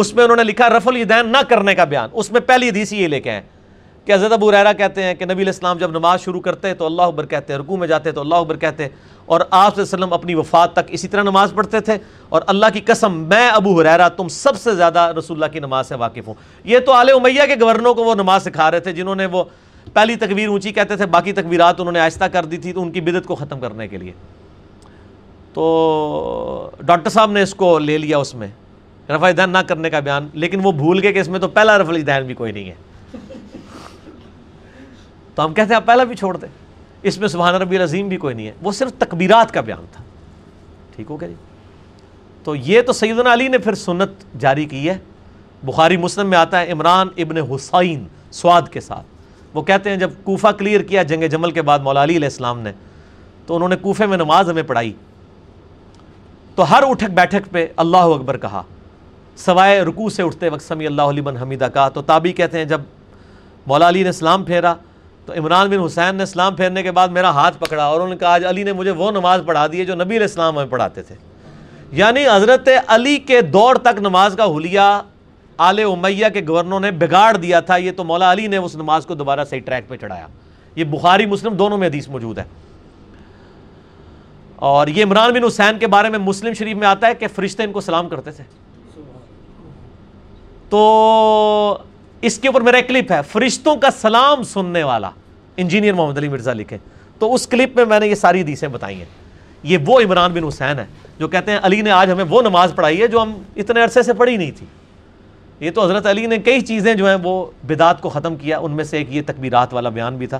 اس میں انہوں نے لکھا رفع الیدین نہ کرنے کا بیان، اس میں پہلی حدیث یہ لے کے ہیں کہ حضرت ابو ہریرہ کہتے ہیں کہ نبی علیہ السلام جب نماز شروع کرتے تو اللہ اکبر کہتے، رکوع میں جاتے تو اللہ اکبر کہتے، اور آپ صلی اللہ علیہ وسلم اپنی وفات تک اسی طرح نماز پڑھتے تھے، اور اللہ کی قسم میں ابو ہریرہ تم سب سے زیادہ رسول اللہ کی نماز سے واقف ہوں۔ یہ تو آل امیہ کے گورنروں کو وہ نماز سکھا رہے تھے جنہوں نے وہ پہلی تکبیر اونچی کہتے تھے، باقی تکبیرات انہوں نے آہستہ کر دی تھی، تو ان کی بدعت کو ختم کرنے کے لیے تو ڈاکٹر صاحب نے اس کو لے لیا، اس میں رفع الیدین نہ کرنے کا بیان، لیکن وہ بھول گئے کہ اس میں تو پہلا رفع الیدین بھی کوئی نہیں ہے، تو ہم کہتے ہیں آپ پہلا بھی چھوڑ دیں، اس میں سبحان ربی العظیم بھی کوئی نہیں ہے، وہ صرف تکبیرات کا بیان تھا۔ ٹھیک ہو گیا جی؟ تو یہ تو سیدنا علی نے پھر سنت جاری کی ہے، بخاری مسلم میں آتا ہے عمران ابن حسین سواد کے ساتھ، وہ کہتے ہیں جب کوفہ کلیئر کیا جنگ جمل کے بعد مولا علی علیہ السلام نے، تو انہوں نے کوفے میں نماز ہمیں پڑھائی تو ہر اٹھک بیٹھک پہ اللہ اکبر کہا، سوائے رکوع سے اٹھتے وقت سمی اللہ لمن حمیدہ کہا۔ تو تابعی کہتے ہیں جب مولا علی نے اسلام پھیرا تو عمران بن حسین نے اسلام پھیرنے کے بعد میرا ہاتھ پکڑا اور انہوں نے کہا آج علی نے مجھے وہ نماز پڑھا دی ہے جو نبی علیہ السلام ہمیں پڑھاتے تھے۔ یعنی حضرت علی کے دور تک نماز کا حلیہ آل امیہ کے گورنروں نے بگاڑ دیا تھا، یہ تو مولا علی نے اس نماز کو دوبارہ صحیح ٹریک پہ چڑھایا۔ یہ بخاری مسلم دونوں میں حدیث موجود ہے، اور یہ عمران بن حسین کے بارے میں مسلم شریف میں آتا ہے کہ فرشتے ان کو سلام کرتے تھے۔ تو اس کے اوپر میرا کلپ ہے فرشتوں کا سلام سننے والا، انجینئر محمد علی مرزا لکھے، تو اس کلپ میں میں نے یہ ساری حدیثیں بتائی ہیں۔ یہ وہ عمران بن حسین ہے جو کہتے ہیں علی نے آج ہمیں وہ نماز پڑھائی ہے جو ہم اتنے عرصے سے پڑھی نہیں تھی۔ یہ تو حضرت علی نے کئی چیزیں جو ہیں وہ بدعت کو ختم کیا، ان میں سے ایک یہ تکبیرات والا بیان بھی تھا۔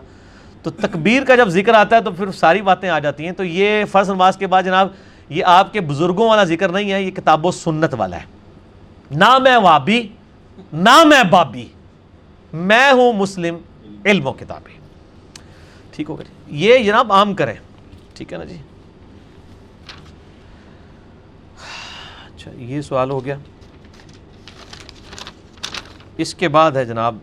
تو تکبیر کا جب ذکر آتا ہے تو پھر ساری باتیں آ جاتی ہیں۔ تو یہ فرض نماز کے بعد جناب یہ آپ کے بزرگوں والا ذکر نہیں ہے، یہ کتاب و سنت والا ہے۔ نہ میں وابی نہ میں بابی، میں ہوں مسلم علم و کتابی۔ ٹھیک ہوگا جی؟ یہ جناب عام کریں، ٹھیک ہے نا جی؟ اچھا یہ سوال ہو گیا۔ اس کے بعد ہے جناب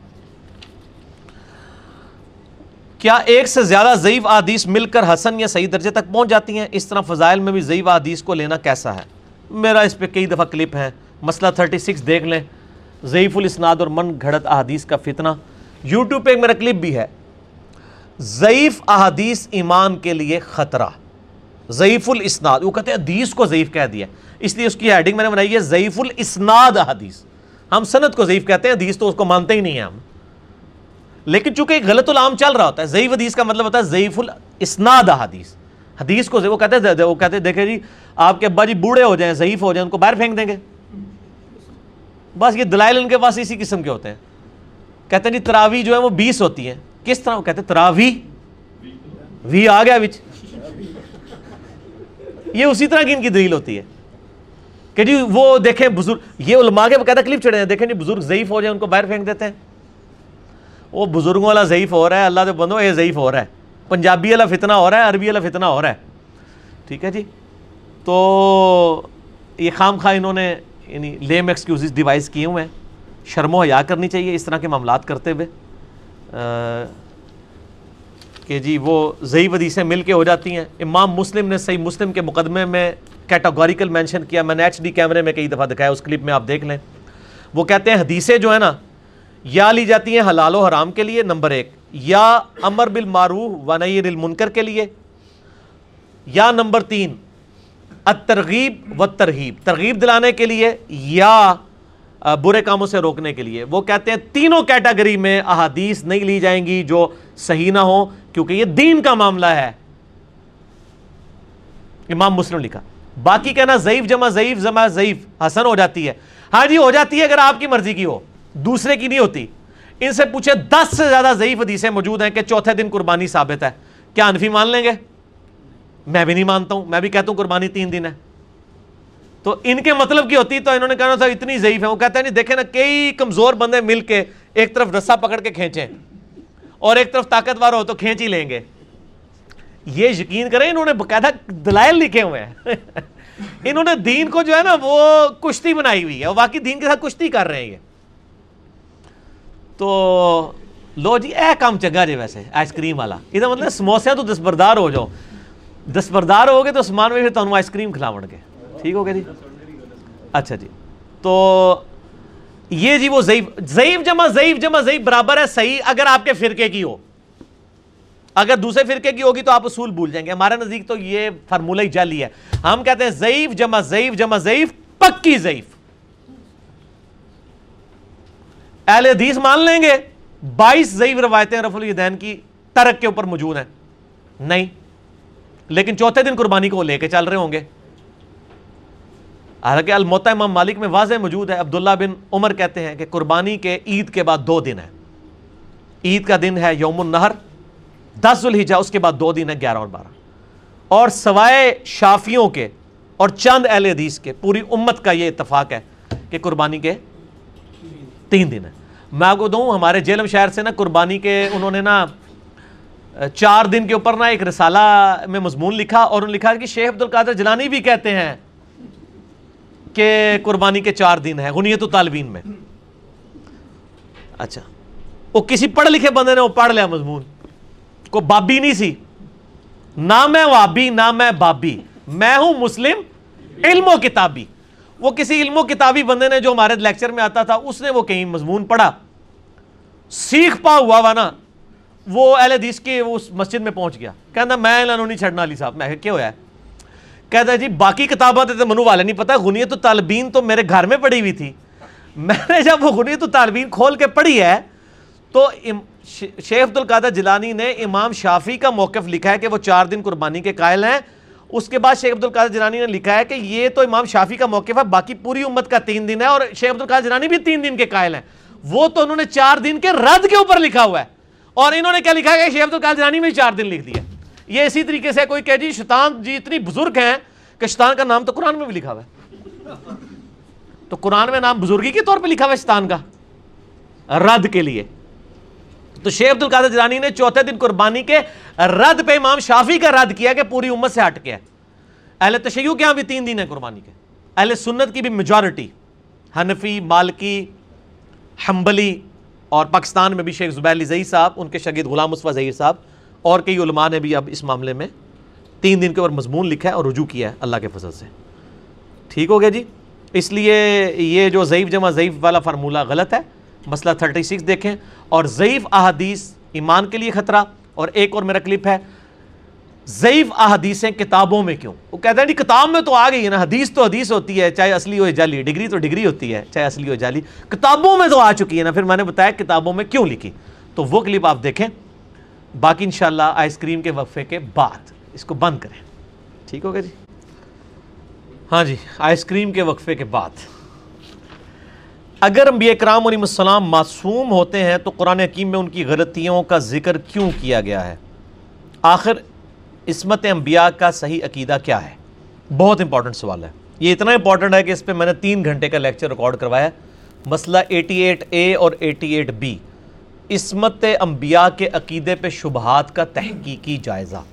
کیا ایک سے زیادہ ضعیف احادیث مل کر حسن یا صحیح درجے تک پہنچ جاتی ہیں؟ اس طرح فضائل میں بھی ضعیف احادیث کو لینا کیسا ہے؟ میرا اس پہ کئی دفعہ کلپ ہے، مسئلہ تھرٹی سکس دیکھ لیں، ضعیف الاسناد اور من گھڑت احادیث کا فتنہ، یوٹیوب پہ ایک میرا کلپ بھی ہے، ضعیف احادیث ایمان کے لیے خطرہ، ضعیف الاسناد، وہ کہتے ہیں حدیث کو ضعیف کہہ دیا، اس لیے اس کی ہیڈنگ میں نے بنائی ہے ضعیف الاسناد احادیث، ہم سند کو ضعیف کہتے ہیں، حدیث تو اس کو مانتے ہی نہیں ہیں ہم، لیکن چونکہ ایک غلط العام چل رہا ہوتا ہے، ضعیف حدیث کا مطلب ہوتا ہے ضعیف الاسناد احادیث، حدیث کو وہ کہتے ہیں وہ کہتے ہیں دیکھیں جی آپ کے ابا جی بوڑھے ہو جائیں، ضعیف ہو جائیں، ان کو باہر پھینک دیں گے، بس یہ دلائل ان کے پاس اسی قسم کے ہوتے ہیں، کہتے ہیں جی تراویح جو ہے وہ بیس ہوتی ہے، کس طرح وہ کہتے ہیں تراویح وی آ گیا وچ، یہ اسی طرح کی ان کی دلیل ہوتی ہے کہ جی وہ دیکھیں بزرگ، یہ علماء کے باقاعدہ کلپ چڑھے ہیں، دیکھیں جی بزرگ ضعیف ہو جائیں ان کو باہر پھینک دیتے ہیں، وہ بزرگوں والا ضعیف ہو رہا ہے، اللہ کے بندو یہ ضعیف ہو رہا ہے، پنجابی والا فتنہ ہو رہا ہے، عربی والا فتنہ ہو رہا ہے، ٹھیک ہے جی، تو یہ خام خواہ انہوں نے یعنی لیم ایکسکیوزز ڈیوائز کیے ہوئے ہیں، شرم و حیا کرنی چاہیے اس طرح کے معاملات کرتے ہوئے، کہ جی وہ ضعیف حدیثیں مل کے ہو جاتی ہیں۔ امام مسلم نے صحیح مسلم کے مقدمے میں کیٹاگوریکل مینشن کیا، میں نے ایچ ڈی کیمرے میں کئی دفعہ دکھایا، اس کلپ میں آپ دیکھ لیں، وہ کہتے ہیں حدیثیں جو ہیں نا یا لی جاتی ہیں حلال و حرام کے لیے نمبر ایک، یا امر بالمعروف و نہی عن المنکر کے لیے، یا نمبر تین الترغیب و ترغیب، ترغیب دلانے کے لیے یا برے کاموں سے روکنے کے لیے۔ وہ کہتے ہیں تینوں کیٹیگری میں احادیث نہیں لی جائیں گی جو صحیح نہ ہوں، کیونکہ یہ دین کا معاملہ ہے، امام مسلم لکھا۔ باقی کہنا ضعیف جمع ضعیف جمع ضعیف حسن ہو جاتی ہے، ہاں جی ہو جاتی ہے اگر آپ کی مرضی کی ہو، دوسرے کی نہیں ہوتی۔ ان سے پوچھے دس سے زیادہ ضعیف حدیثیں موجود ہیں کہ چوتھے دن قربانی ثابت ہے، کیا انفی مان لیں گے؟ میں بھی نہیں مانتا ہوں، میں بھی کہتا ہوں قربانی تین دن ہے۔ تو ان کے مطلب کی ہوتی، تو انہوں نے کہنا تھا اتنی ضعیف ہے، وہ کہتے ہیں نہیں دیکھیں نا کئی کمزور بندے مل کے ایک طرف رسا پکڑ کے کھینچیں اور ایک طرف طاقتور ہو تو کھینچ ہی لیں گے، یہ یقین کریں انہوں نے باقاعدہ دلائل لکھے ہوئے ہیں انہوں نے دین کو جو ہے نا وہ کشتی بنائی ہوئی ہے، وہ واقعی دین کے ساتھ کشتی کر رہے ہیں یہ۔ تو لو جی اے کام چنگا جی، ویسے آئس کریم والا یہ مطلب سموسے تو دستبردار ہو جاؤ، دستبردار ہو گے تو عثمان بھائی تمہیں آئس کریم کھلاؤ گے، ٹھیک ہو گیا جی، اچھا جی۔ تو یہ جی وہ ضعیف ضعیف جمع ضعیف جمع ضعیف برابر ہے صحیح اگر آپ کے فرقے کی ہو، اگر دوسرے فرقے کی ہوگی تو آپ اصول بھول جائیں گے، ہمارے نزدیک تو یہ فارمولہ ہی جعلی ہے، ہم کہتے ہیں ضعیف جمع ضعیف جمع ضعیف پکی ضعیف، اہل حدیث مان لیں گے بائیس ضعیف روایتیں رفع الیدین کی ترک کے اوپر موجود ہیں، نہیں لیکن چوتھے دن قربانی کو لے کے چل رہے ہوں گے، حالانکہ الموطا امام مالک میں واضح موجود ہے، عبداللہ بن عمر کہتے ہیں کہ قربانی کے عید کے بعد دو دن ہے، عید کا دن ہے یوم النحر دس ذوالحجہ، اس کے بعد دو دن ہے گیارہ اور بارہ، اور سوائے شافیوں کے اور چند اہل حدیث کے پوری امت کا یہ اتفاق ہے کہ قربانی کے تین دن ہے۔ میں آپ کو دوں ہمارے جیلم شہر سے نا قربانی کے انہوں نے نا چار دن کے اوپر نا ایک رسالہ میں مضمون لکھا، اور انہوں نے لکھا کہ شیخ عبد القادر جیلانی بھی کہتے ہیں کہ قربانی کے چار دن ہیں غنیت الطالبین میں، اچھا وہ کسی پڑھ لکھے بندے نے وہ پڑھ لیا مضمون کو، بابی نہیں سی، نہ میں وابی نہ میں بابی، میں ہوں مسلم علم و کتابی، وہ کسی علم و کتابی بندے نے جو ہمارے لیکچر میں آتا تھا اس نے وہ کہیں مضمون پڑھا، سیکھ پا ہوا وانا وہ اہل حدیث کی وہ اس مسجد میں پہنچ گیا، کہنا میں انہوں نہیں چھڑنا علی صاحب، میں کیا ہوا ہے، کہتا ہے جی باقی کتابیں تو منو والے نہیں پتا، غنیت الطالبین تو میرے گھر میں پڑھی ہوئی تھی، میں نے جب وہ غنیت الطالبین کھول کے پڑھی ہے تو شیخ عبد القادر جیلانی نے امام شافعی کا موقف لکھا ہے کہ وہ چار دن قربانی کے قائل ہیں، اس کے بعد شیخ عبد القادر جیلانی نے لکھا ہے کہ یہ تو امام شافعی کا موقف ہے، باقی پوری امت کا تین دن ہے، اور شیخ عبد القادر جیلانی بھی تین دن کے قائل ہیں، وہ تو انہوں نے چار دن کے رد کے اوپر لکھا ہوا ہے، اور انہوں نے کیا لکھا ہے کہ شیخ عبد القادر جیلانی میں چار دن لکھ دیا۔ یہ اسی طریقے سے کوئی کہ جی شیطان جی اتنی بزرگ ہیں کہ شیطان کا نام تو قرآن میں بھی لکھا ہوا ہے، تو قرآن میں نام بزرگی کے طور پہ لکھا ہوا ہے شیطان کا رد کے لیے، تو شیخ عبد القادر جیلانی نے چوتھے دن قربانی کے رد پہ امام شافعی کا رد کیا کہ پوری امت سے ہٹ کے ہے، اہل تشیع کے ہاں بھی تین دن ہے قربانی کے، اہل سنت کی بھی میجورٹی حنفی مالکی حنبلی اور پاکستان میں بھی شیخ زبیر علی زئی صاحب، ان کے شاگرد غلام مصطفیٰ ظہیر صاحب اور کئی علماء نے بھی اب اس معاملے میں تین دن کے اوپر مضمون لکھا ہے اور رجوع کیا ہے اللہ کے فضل سے. ٹھیک ہو گیا جی. اس لیے یہ جو ضعیف جمع ضعیف والا فارمولہ غلط ہے. مسئلہ چھتیس دیکھیں. اور ضعیف احادیث ایمان کے لیے خطرہ. اور ایک اور میرا کلپ ہے، ضعیف احادیثیں کتابوں میں کیوں؟ وہ کہتے ہیں جی کتاب میں تو آ گئی ہے نا، حدیث تو حدیث ہوتی ہے، چاہے اصلی ہو جعلی، ڈگری تو ڈگری ہوتی ہے چاہے اصلی ہو جعلی، کتابوں میں تو آ چکی ہے نا. پھر میں نے بتایا کتابوں میں کیوں لکھی، تو وہ کلپ آپ دیکھیں. باقی انشاءاللہ آئس کریم کے وقفے کے بعد اس کو بند کریں. ٹھیک ہوگا جی. ہاں جی، آئس کریم کے وقفے کے بعد. اگر انبیاء کرام علیہ السلام معصوم ہوتے ہیں تو قرآن حکیم میں ان کی غلطیوں کا ذکر کیوں کیا گیا ہے؟ آخر عصمت انبیاء کا صحیح عقیدہ کیا ہے؟ بہت امپورٹنٹ سوال ہے. یہ اتنا امپورٹنٹ ہے کہ اس پہ میں نے تین گھنٹے کا لیکچر ریکارڈ کروایا ہے. مسئلہ اٹھاسی اے اور اٹھاسی بی، عصمت انبیاء کے عقیدے پہ شبہات کا تحقیقی جائزہ.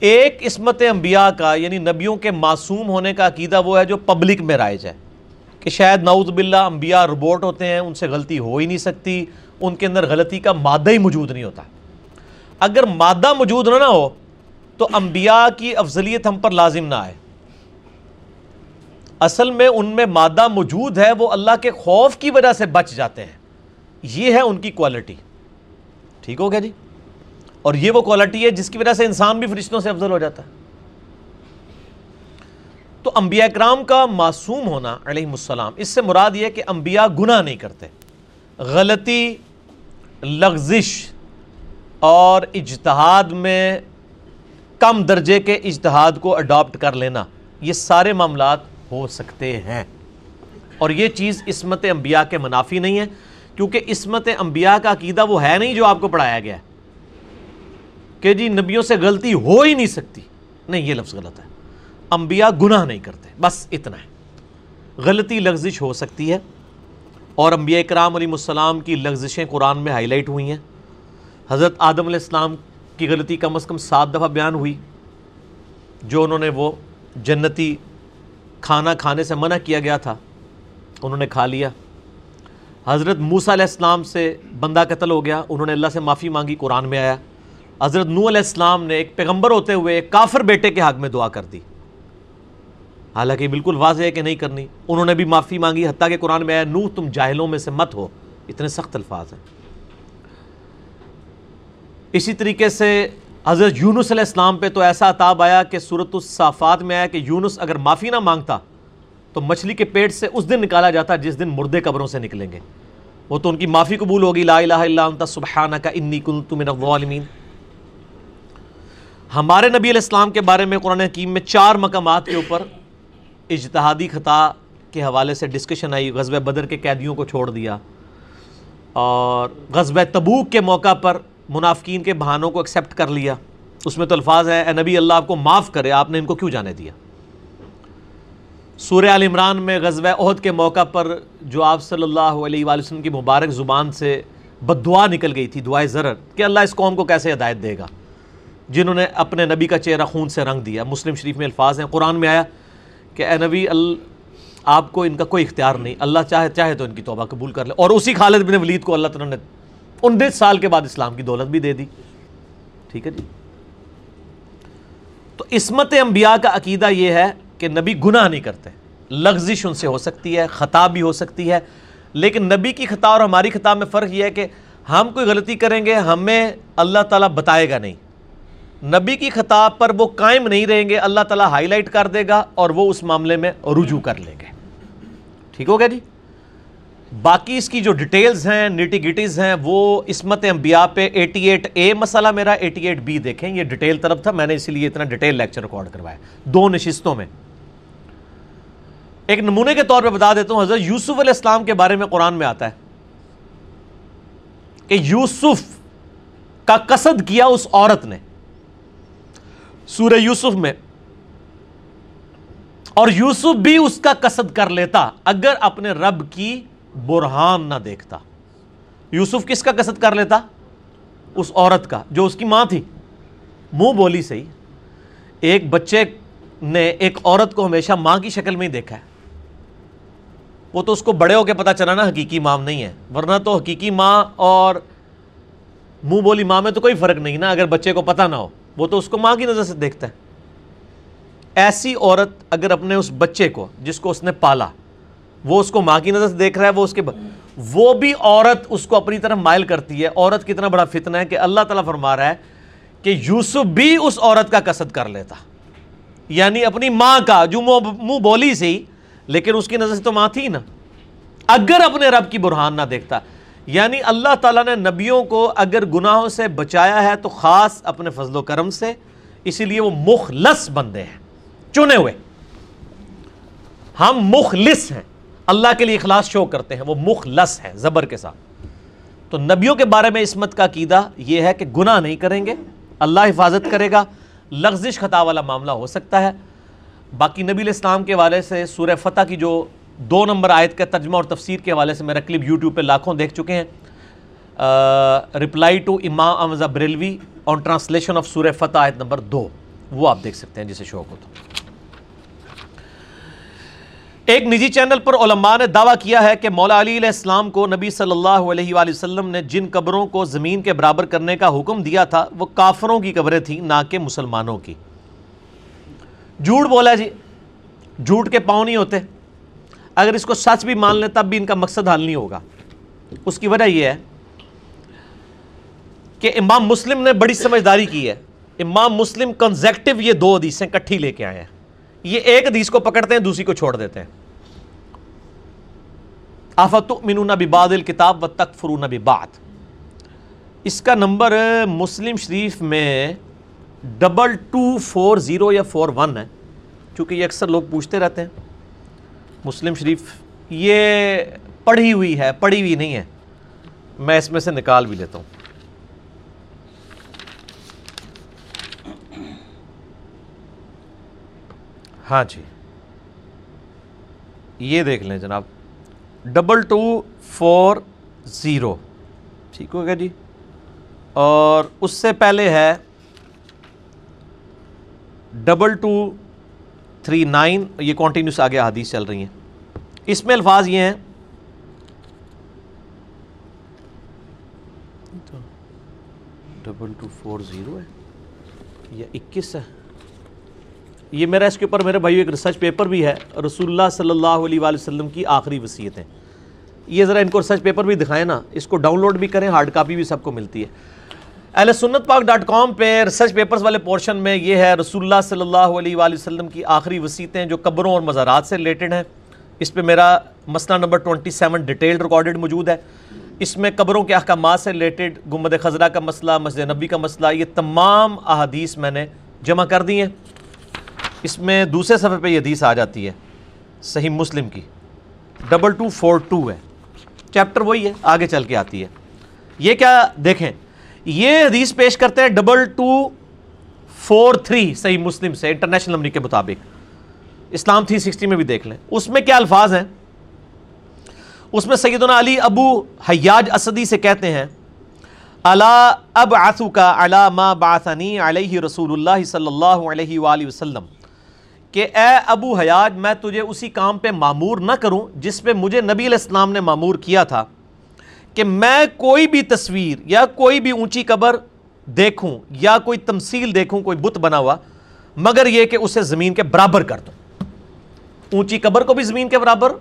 ایک عصمت انبیاء کا یعنی نبیوں کے معصوم ہونے کا عقیدہ وہ ہے جو پبلک میں رائج ہے کہ شاید نعوذ باللہ انبیاء روبوٹ ہوتے ہیں، ان سے غلطی ہو ہی نہیں سکتی، ان کے اندر غلطی کا مادہ ہی موجود نہیں ہوتا. اگر مادہ موجود نہ ہو تو انبیاء کی افضلیت ہم پر لازم نہ آئے. اصل میں ان میں مادہ موجود ہے، وہ اللہ کے خوف کی وجہ سے بچ جاتے ہیں. یہ ہے ان کی کوالٹی. ٹھیک ہو گیا جی. اور یہ وہ کوالٹی ہے جس کی وجہ سے انسان بھی فرشتوں سے افضل ہو جاتا ہے. تو انبیاء کرام کا معصوم ہونا علیہ السلام، اس سے مراد یہ کہ انبیاء گناہ نہیں کرتے، غلطی، لغزش اور اجتہاد میں کم درجے کے اجتہاد کو اڈاپٹ کر لینا، یہ سارے معاملات ہو سکتے ہیں. اور یہ چیز عصمت انبیاء کے منافی نہیں ہے، کیونکہ عصمت انبیاء کا عقیدہ وہ ہے نہیں جو آپ کو پڑھایا گیا ہے کہ جی نبیوں سے غلطی ہو ہی نہیں سکتی. نہیں، یہ لفظ غلط ہے. انبیاء گناہ نہیں کرتے، بس اتنا ہے. غلطی لغزش ہو سکتی ہے، اور انبیاء کرام علیہ السلام کی لغزشیں قرآن میں ہائی لائٹ ہوئی ہیں. حضرت آدم علیہ السلام کی غلطی کم از کم سات دفعہ بیان ہوئی، جو انہوں نے وہ جنتی کھانا کھانے سے منع کیا گیا تھا، انہوں نے کھا لیا. حضرت موسیٰ علیہ السلام سے بندہ قتل ہو گیا، انہوں نے اللہ سے معافی مانگی، قرآن میں آیا. حضرت نوح علیہ السلام نے ایک پیغمبر ہوتے ہوئے ایک کافر بیٹے کے حق میں دعا کر دی، حالانکہ بالکل واضح ہے کہ نہیں کرنی، انہوں نے بھی معافی مانگی، حتیٰ کہ قرآن میں آیا نوح تم جاہلوں میں سے مت ہو. اتنے سخت الفاظ ہیں. اسی طریقے سے حضرت یونس علیہ السلام پہ تو ایسا عتاب آیا کہ سورۃ الصافات میں آیا کہ یونس اگر معافی نہ مانگتا تو مچھلی کے پیٹ سے اس دن نکالا جاتا جس دن مردے قبروں سے نکلیں گے. وہ تو ان کی معافی قبول ہوگی، لا الہ الا انت سبحانک انی کنت من الظالمین. ہمارے نبی علیہ السلام کے بارے میں قرآن حکیم میں چار مقامات کے اوپر اجتہادی خطا کے حوالے سے ڈسکشن آئی. غزوہ بدر کے قیدیوں کو چھوڑ دیا، اور غزوہ تبوک کے موقع پر منافقین کے بہانوں کو ایکسیپٹ کر لیا. اس میں تو الفاظ ہے، اے نبی اللہ آپ کو معاف کرے، آپ نے ان کو کیوں جانے دیا. سورہ آل عمران میں غزوہ احد کے موقع پر جو آپ صلی اللہ علیہ وآلہ وسلم کی مبارک زبان سے بد دعا نکل گئی تھی، دعائے ضرر، کہ اللہ اس قوم کو کیسے ہدایت دے گا جنہوں نے اپنے نبی کا چہرہ خون سے رنگ دیا. مسلم شریف میں الفاظ ہیں، قرآن میں آیا کہ اے نبی آپ کو ان کا کوئی اختیار نہیں، اللہ چاہے چاہے تو ان کی توبہ قبول کر لے. اور اسی خالد بن ولید کو اللہ تعالیٰ نے انیس سال کے بعد اسلام کی دولت بھی دے دی. ٹھیک ہے جی. تو عصمت انبیاء کا عقیدہ یہ ہے کہ نبی گناہ نہیں کرتے، لغزش ان سے ہو سکتی ہے، خطا بھی ہو سکتی ہے. لیکن نبی کی خطا اور ہماری خطا میں فرق یہ ہے کہ ہم کوئی غلطی کریں گے، ہمیں اللہ تعالیٰ بتائے گا نہیں. نبی کی خطا پر وہ قائم نہیں رہیں گے، اللہ تعالیٰ ہائی لائٹ کر دے گا اور وہ اس معاملے میں رجوع کر لیں گے. ٹھیک ہو گیا جی. باقی اس کی جو ڈیٹیلز ہیں، نیٹی گٹیز ہیں، وہ عصمت انبیاء پہ اٹھاسی اے مسئلہ میرا اٹھاسی بی دیکھیں. یہ ڈیٹیل طرف تھا، میں نے اسی لیے اتنا ڈیٹیل لیکچر ریکارڈ کروایا دو نشستوں میں. ایک نمونے کے طور پہ بتا دیتا ہوں، حضرت یوسف علیہ السلام کے بارے میں قرآن میں آتا ہے کہ یوسف کا قصد کیا اس عورت نے سورہ یوسف میں، اور یوسف بھی اس کا قصد کر لیتا اگر اپنے رب کی برہان نہ دیکھتا. یوسف کس کا قصد کر لیتا؟ اس عورت کا جو اس کی ماں تھی. منہ بولی صحیح، ایک بچے نے ایک عورت کو ہمیشہ ماں کی شکل میں ہی دیکھا ہے. وہ تو اس کو بڑے ہو کے پتہ چلا نا حقیقی امام نہیں ہے, ورنہ تو حقیقی ماں اور منہ بولی ماں میں تو کوئی فرق نہیں نا, اگر بچے کو پتہ نہ ہو, وہ تو اس کو ماں کی نظر سے دیکھتا ہے. ایسی عورت اگر اپنے اس بچے کو جس کو اس نے پالا, وہ اس کو ماں کی نظر سے دیکھ رہا ہے, وہ اس کے ب... وہ بھی عورت اس کو اپنی طرف مائل کرتی ہے. عورت کتنا بڑا فتنہ ہے کہ اللہ تعالیٰ فرما رہا ہے کہ یوسف بھی اس عورت کا قصد کر لیتا, یعنی اپنی ماں کا جو منہ بولی سے, لیکن اس کی نظر سے تو ماں تھی نا, اگر اپنے رب کی برہان نہ دیکھتا. یعنی اللہ تعالیٰ نے نبیوں کو اگر گناہوں سے بچایا ہے تو خاص اپنے فضل و کرم سے, اسی لیے وہ مخلص بندے ہیں, چنے ہوئے. ہم مخلص ہیں, اللہ کے لیے اخلاص شو کرتے ہیں, وہ مخلص ہیں زبر کے ساتھ. تو نبیوں کے بارے میں عصمت کا عقیدہ یہ ہے کہ گناہ نہیں کریں گے, اللہ حفاظت کرے گا, لغزش خطا والا معاملہ ہو سکتا ہے. باقی نبی علیہ السلام کے حوالے سے سورہ فتح کی جو دو نمبر آیت کا ترجمہ اور تفسیر کے حوالے سے میرا کلپ یوٹیوب پہ لاکھوں دیکھ چکے ہیں, رپلائی ٹو امام Mirza Barelvi on translation of سورہ فتح آیت نمبر دو, وہ آپ دیکھ سکتے ہیں جسے شوق ہو تو. ایک نجی چینل پر علماء نے دعویٰ کیا ہے کہ مولا علی علیہ السلام کو نبی صلی اللہ علیہ وآلہ وسلم نے جن قبروں کو زمین کے برابر کرنے کا حکم دیا تھا وہ کافروں کی قبریں تھیں, نہ کہ مسلمانوں کی. جھوٹ بولا جی, جھوٹ کے پاؤں نہیں ہوتے. اگر اس کو سچ بھی مان لیں تب بھی ان کا مقصد حل نہیں ہوگا. اس کی وجہ یہ ہے کہ امام مسلم نے بڑی سمجھداری کی ہے. امام مسلم کنزیکٹو یہ دو حدیثیں کٹھی لے کے آئے ہیں. یہ ایک حدیث کو پکڑتے ہیں, دوسری کو چھوڑ دیتے ہیں. افتؤمنون ببعض الکتاب وتکفرون ببعض, اس کا نمبر مسلم شریف میں ڈبل ٹو فور زیرو یا فور ون ہے. چونکہ یہ اکثر لوگ پوچھتے رہتے ہیں, مسلم شریف یہ پڑھی ہوئی ہے پڑھی ہوئی نہیں ہے, میں اس میں سے نکال بھی لیتا ہوں. ہاں جی, یہ دیکھ لیں جناب, ڈبل ٹو فور زیرو, ٹھیک ہوگا جی. اور اس سے پہلے ہے ڈبل ٹو تھری نائن, یہ کنٹینیوس آگے حدیث چل رہی ہیں. اس میں الفاظ یہ ہیں, ڈبل ٹو فور زیرو ہے یا اکیس ہے, یہ میرا اس کے اوپر میرے بھائیو ایک ریسرچ پیپر بھی ہے, رسول اللہ صلی اللہ علیہ وآلہ وسلم کی آخری وصیتیں. یہ ذرا ان کو ریسرچ پیپر بھی دکھائیں نا, اس کو ڈاؤن لوڈ بھی کریں, ہارڈ کاپی بھی سب کو ملتی ہے. اہل سنت پاک ڈاٹ کام پہ ریسرچ پیپرز والے پورشن میں یہ ہے, رسول اللہ صلی اللہ علیہ وآلہ وسلم کی آخری وصیتیں جو قبروں اور مزارات سے ریلیٹڈ ہیں. اس پہ میرا مسئلہ number twenty seven detailed recorded موجود ہے. اس میں قبروں کے احکامات سے ریلیٹڈ گنبد خضرا کا مسئلہ, مسجد نبی کا مسئلہ, یہ تمام احادیث میں نے جمع کر دی ہیں. اس میں دوسرے صفحے پہ یہ حدیث آ جاتی ہے صحیح مسلم کی, ڈبل ٹو فور ٹو ہے, چیپٹر وہی ہے, آگے چل کے آتی ہے. یہ کیا دیکھیں, یہ حدیث پیش کرتے ہیں ڈبل ٹو فور تھری صحیح مسلم سے, انٹرنیشنل نمبر کے مطابق. اسلام تھری سکسٹی میں بھی دیکھ لیں, اس میں کیا الفاظ ہیں. اس میں سیدنا علی ابو حیاج اسدی سے کہتے ہیں, الا ابعثک علی ما بعثنی علیہ رسول اللہ صلی اللہ علیہ وآلہ وسلم, کہ اے ابو حیاج میں تجھے اسی کام پہ مامور نہ کروں جس پہ مجھے نبی علیہ السلام نے مامور کیا تھا, کہ میں کوئی بھی تصویر یا کوئی بھی اونچی قبر دیکھوں یا کوئی تمثیل دیکھوں, کوئی بت بنا ہوا, مگر یہ کہ اسے زمین کے برابر کر دوں. اونچی قبر کو بھی زمین کے برابر,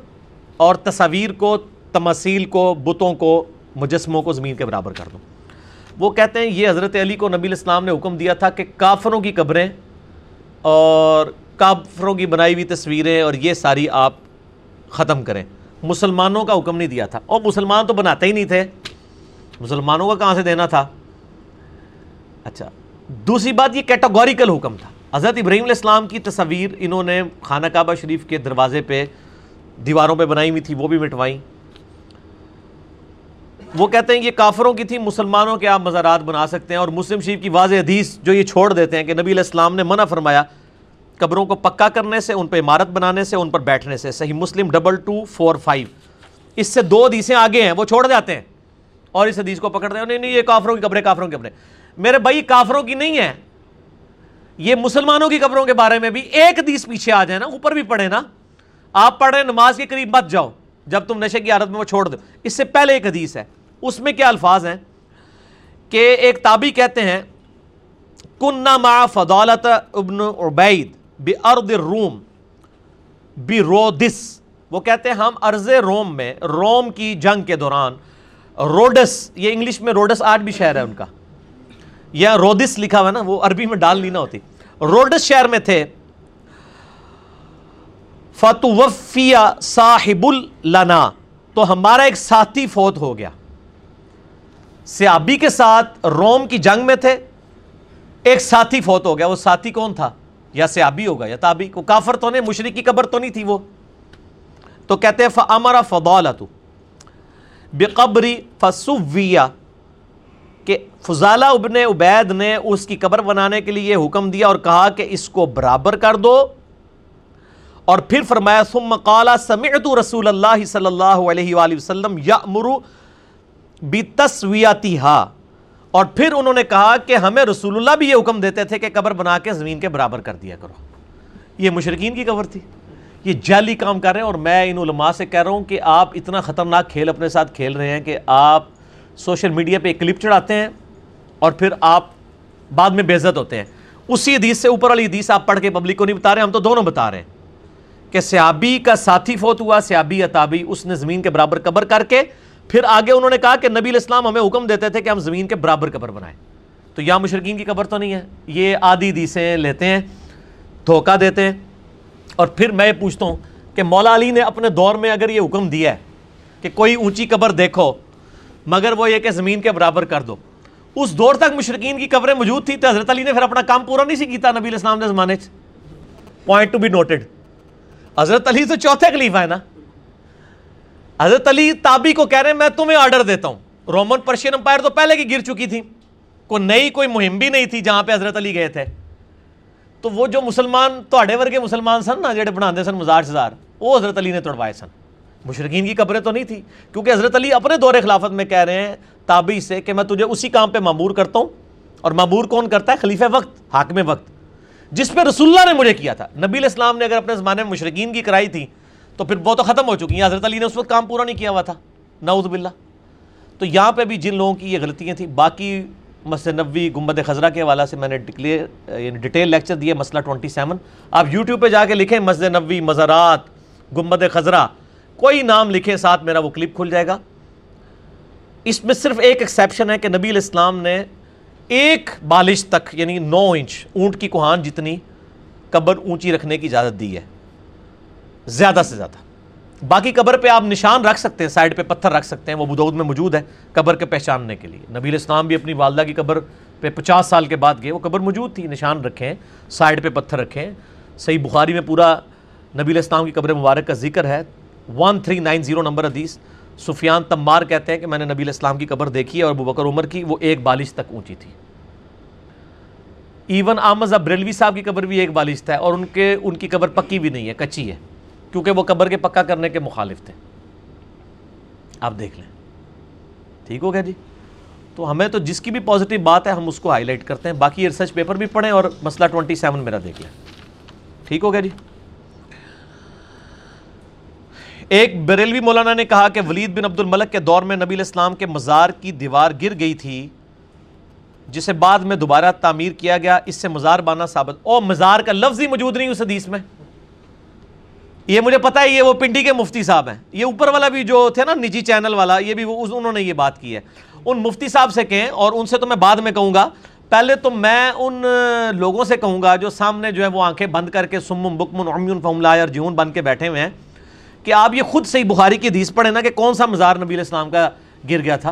اور تصاویر کو, تماثیل کو, بتوں کو, مجسموں کو زمین کے برابر کر دوں. وہ کہتے ہیں یہ حضرت علی کو نبی علیہ السلام نے حکم دیا تھا کہ کافروں کی قبریں اور کافروں کی بنائی ہوئی تصویریں اور یہ ساری آپ ختم کریں, مسلمانوں کا حکم نہیں دیا تھا. اور مسلمان تو بناتے ہی نہیں تھے, مسلمانوں کا کہاں سے دینا تھا. اچھا, دوسری بات یہ کیٹاگوریکل حکم تھا. حضرت ابراہیم علیہ السلام کی تصویر انہوں نے خانہ کعبہ شریف کے دروازے پہ دیواروں پہ بنائی ہوئی تھی, وہ بھی مٹوائیں. وہ کہتے ہیں یہ کافروں کی تھی, مسلمانوں کے آپ مزارات بنا سکتے ہیں. اور مسلم شریف کی واضح حدیث جو یہ چھوڑ دیتے ہیں کہ نبی علیہ السلام نے منع فرمایا قبروں کو پکا کرنے سے, ان پہ عمارت بنانے سے, ان پر بیٹھنے سے, صحیح مسلم ڈبل ٹو فور فائیو. اس سے دو حدیثیں آگے ہیں, وہ چھوڑ جاتے ہیں اور اس حدیث کو پکڑتے ہیں, نہیں نہیں یہ کافروں کی قبریں کافروں کی قبریں. میرے بھائی کافروں کی نہیں ہے, یہ مسلمانوں کی قبروں کے بارے میں بھی ایک حدیث پیچھے آ جائے نا, اوپر بھی پڑھے نا. آپ پڑھ رہے ہیں نماز کے قریب مت جاؤ, جب تم نشے کی حالت میں وہ چھوڑ دو. اس سے پہلے ایک حدیث ہے, اس میں کیا الفاظ ہیں کہ ایک تابعی کہتے ہیں کننا مع فضالت ابن عبید بارض الروم برودس, وہ کہتے ہیں ہم ارض روم میں روم کی جنگ کے دوران روڈس, یہ انگلش میں روڈس آج بھی شہر ہے ان کا, یا رودس لکھا ہوا ہے نا, وہ عربی میں ڈال لینا ہوتی, روڈس شہر میں تھے. فتوفی صاحب لنا, تو ہمارا ایک ساتھی فوت ہو گیا. صحابی کے ساتھ روم کی جنگ میں تھے, ایک ساتھی فوت ہو گیا. وہ ساتھی کون تھا؟ یا صحابی ہوگا یا تابعی, کو کافر تو نہیں, مشرک کی قبر تو نہیں تھی وہ. تو کہتے ہیں فامر فضالۃ بقبری فسویہ, کہ فضالہ ابن عبید نے اس کی قبر بنانے کے لیے حکم دیا اور کہا کہ اس کو برابر کر دو. اور پھر فرمایا ثم قال سمعت رسول اللہ صلی اللہ علیہ وآلہ وسلم یأمر بتسویتھا, اور پھر انہوں نے کہا کہ ہمیں رسول اللہ بھی یہ حکم دیتے تھے کہ قبر بنا کے زمین کے برابر کر دیا کرو. یہ مشرکین کی قبر تھی, یہ جعلی کام کر رہے ہیں. اور میں ان علماء سے کہہ رہا ہوں کہ آپ اتنا خطرناک کھیل اپنے ساتھ کھیل رہے ہیں کہ آپ سوشل میڈیا پہ ایک کلپ چڑھاتے ہیں اور پھر آپ بعد میں بے عزت ہوتے ہیں. اسی حدیث سے اوپر والی حدیث آپ پڑھ کے پبلک کو نہیں بتا رہے, ہم تو دونوں بتا رہے ہیں کہ صحابی کا ساتھی فوت ہوا, صحابی یا تابعی, اس نے زمین کے برابر قبر کر کے پھر آگے انہوں نے کہا کہ نبی علیہ السلام ہمیں حکم دیتے تھے کہ ہم زمین کے برابر قبر بنائیں. تو یہاں مشرکین کی قبر تو نہیں ہے, یہ آدھی حدیثیں لیتے ہیں, دھوکہ دیتے ہیں. اور پھر میں یہ پوچھتا ہوں کہ مولا علی نے اپنے دور میں اگر یہ حکم دیا ہے کہ کوئی اونچی قبر دیکھو مگر وہ یہ کہ زمین کے برابر کر دو, اس دور تک مشرکین کی قبریں موجود تھیں, تو حضرت علی نے پھر اپنا کام پورا نہیں سی کیتا نبی علیہ السلام نے زمانے سے. پوائنٹ ٹو بی نوٹڈ, حضرت علی تو چوتھے خلیفہ ہے نا. حضرت علی تابعی کو کہہ رہے ہیں میں تمہیں آرڈر دیتا ہوں. رومن پرشین امپائر تو پہلے کی گر چکی تھی, کوئی نئی کوئی مہم بھی نہیں تھی جہاں پہ حضرت علی گئے تھے. تو وہ جو مسلمان تہاڈے ورگے مسلمان سن نا جڑے بناندے سن مزار شزار, وہ حضرت علی نے توڑوائے سن. مشرکین کی قبریں تو نہیں تھی, کیونکہ حضرت علی اپنے دور خلافت میں کہہ رہے ہیں تابعی سے کہ میں تجھے اسی کام پہ مامور کرتا ہوں. اور مامور کون کرتا ہے؟ خلیفہ وقت, حاکم وقت, جس پہ رسول اللہ نے مجھے کیا تھا. نبی علیہ السلام نے اگر اپنے زمانے میں مشرکین کی کرائی تھی تو پھر وہ تو ختم ہو چکی ہیں, حضرت علی نے اس وقت کام پورا نہیں کیا ہوا تھا, نعوذ باللہ. تو یہاں پہ بھی جن لوگوں کی یہ غلطیاں تھیں, باقی مسجد نبوی گنبد خضرا کے حوالے سے میں نے ڈکلیئر یعنی ڈیٹیل لیکچر دیے, مسئلہ ٹوئنٹی سیون. آپ یوٹیوب پہ جا کے لکھیں مسجد نبوی, مزارات, گنبد خضرا, کوئی نام لکھیں ساتھ میرا وہ کلپ کھل جائے گا. اس میں صرف ایک ایکسیپشن ہے کہ نبی علیہ السلام نے ایک بالش تک یعنی نو انچ اونٹ کی کوہان جتنی قبر اونچی رکھنے کی اجازت دی ہے, زیادہ سے زیادہ. باقی قبر پہ آپ نشان رکھ سکتے ہیں, سائڈ پہ پتھر رکھ سکتے ہیں, وہ ابو داؤد میں موجود ہے قبر کے پہچاننے کے لیے. نبی علیہ السلام بھی اپنی والدہ کی قبر پہ پچاس سال کے بعد گئے, وہ قبر موجود تھی, نشان رکھیں, سائڈ پہ پتھر رکھیں. صحیح بخاری میں پورا نبی علیہ السلام کی قبر مبارک کا ذکر ہے, one three nine zero number حدیث. سفیان تمار کہتے ہیں کہ میں نے نبی علیہ السلام کی قبر دیکھی ہے اور ابو بکر عمر کی, وہ ایک بالش تک اونچی تھی. ایون احمد بریلوی صاحب کی قبر بھی ایک بالش ہے, اور ان کے ان کی قبر پکی بھی نہیں ہے, کچی ہے, کیونکہ وہ قبر کے پکا کرنے کے مخالف تھے. آپ دیکھ لیں, ٹھیک ہو گیا جی. تو ہمیں تو جس کی بھی پازیٹیو بات ہے ہم اس کو ہائی لائٹ کرتے ہیں, باقی یہ ریسرچ پیپر بھی پڑھیں اور مسئلہ ٹوئنٹی سیون میرا دیکھ لیں. ٹھیک ہو گیا جی. ایک بریلوی مولانا نے کہا کہ ولید بن عبد الملک کے دور میں نبی علیہ السلام کے مزار کی دیوار گر گئی تھی جسے بعد میں دوبارہ تعمیر کیا گیا, اس سے مزار بانہ ثابت. او مزار کا لفظ ہی موجود نہیں اس حدیث میں. یہ مجھے پتہ ہے, یہ وہ پنڈی کے مفتی صاحب ہیں, یہ اوپر والا بھی جو تھے نا نجی چینل والا, یہ بھی وہ انہوں نے یہ بات کی ہے. ان مفتی صاحب سے کہیں, اور ان سے تو میں بعد میں کہوں گا, پہلے تو میں ان لوگوں سے کہوں گا جو سامنے جو ہے وہ آنکھیں بند کر کے سمم بکمن عمیون فہم لا یرجعون بن کے بیٹھے ہوئے ہیں, کہ آپ یہ خود صحیح بخاری کی حدیث پڑھیں نا کہ کون سا مزار نبی علیہ السلام کا گر گیا تھا.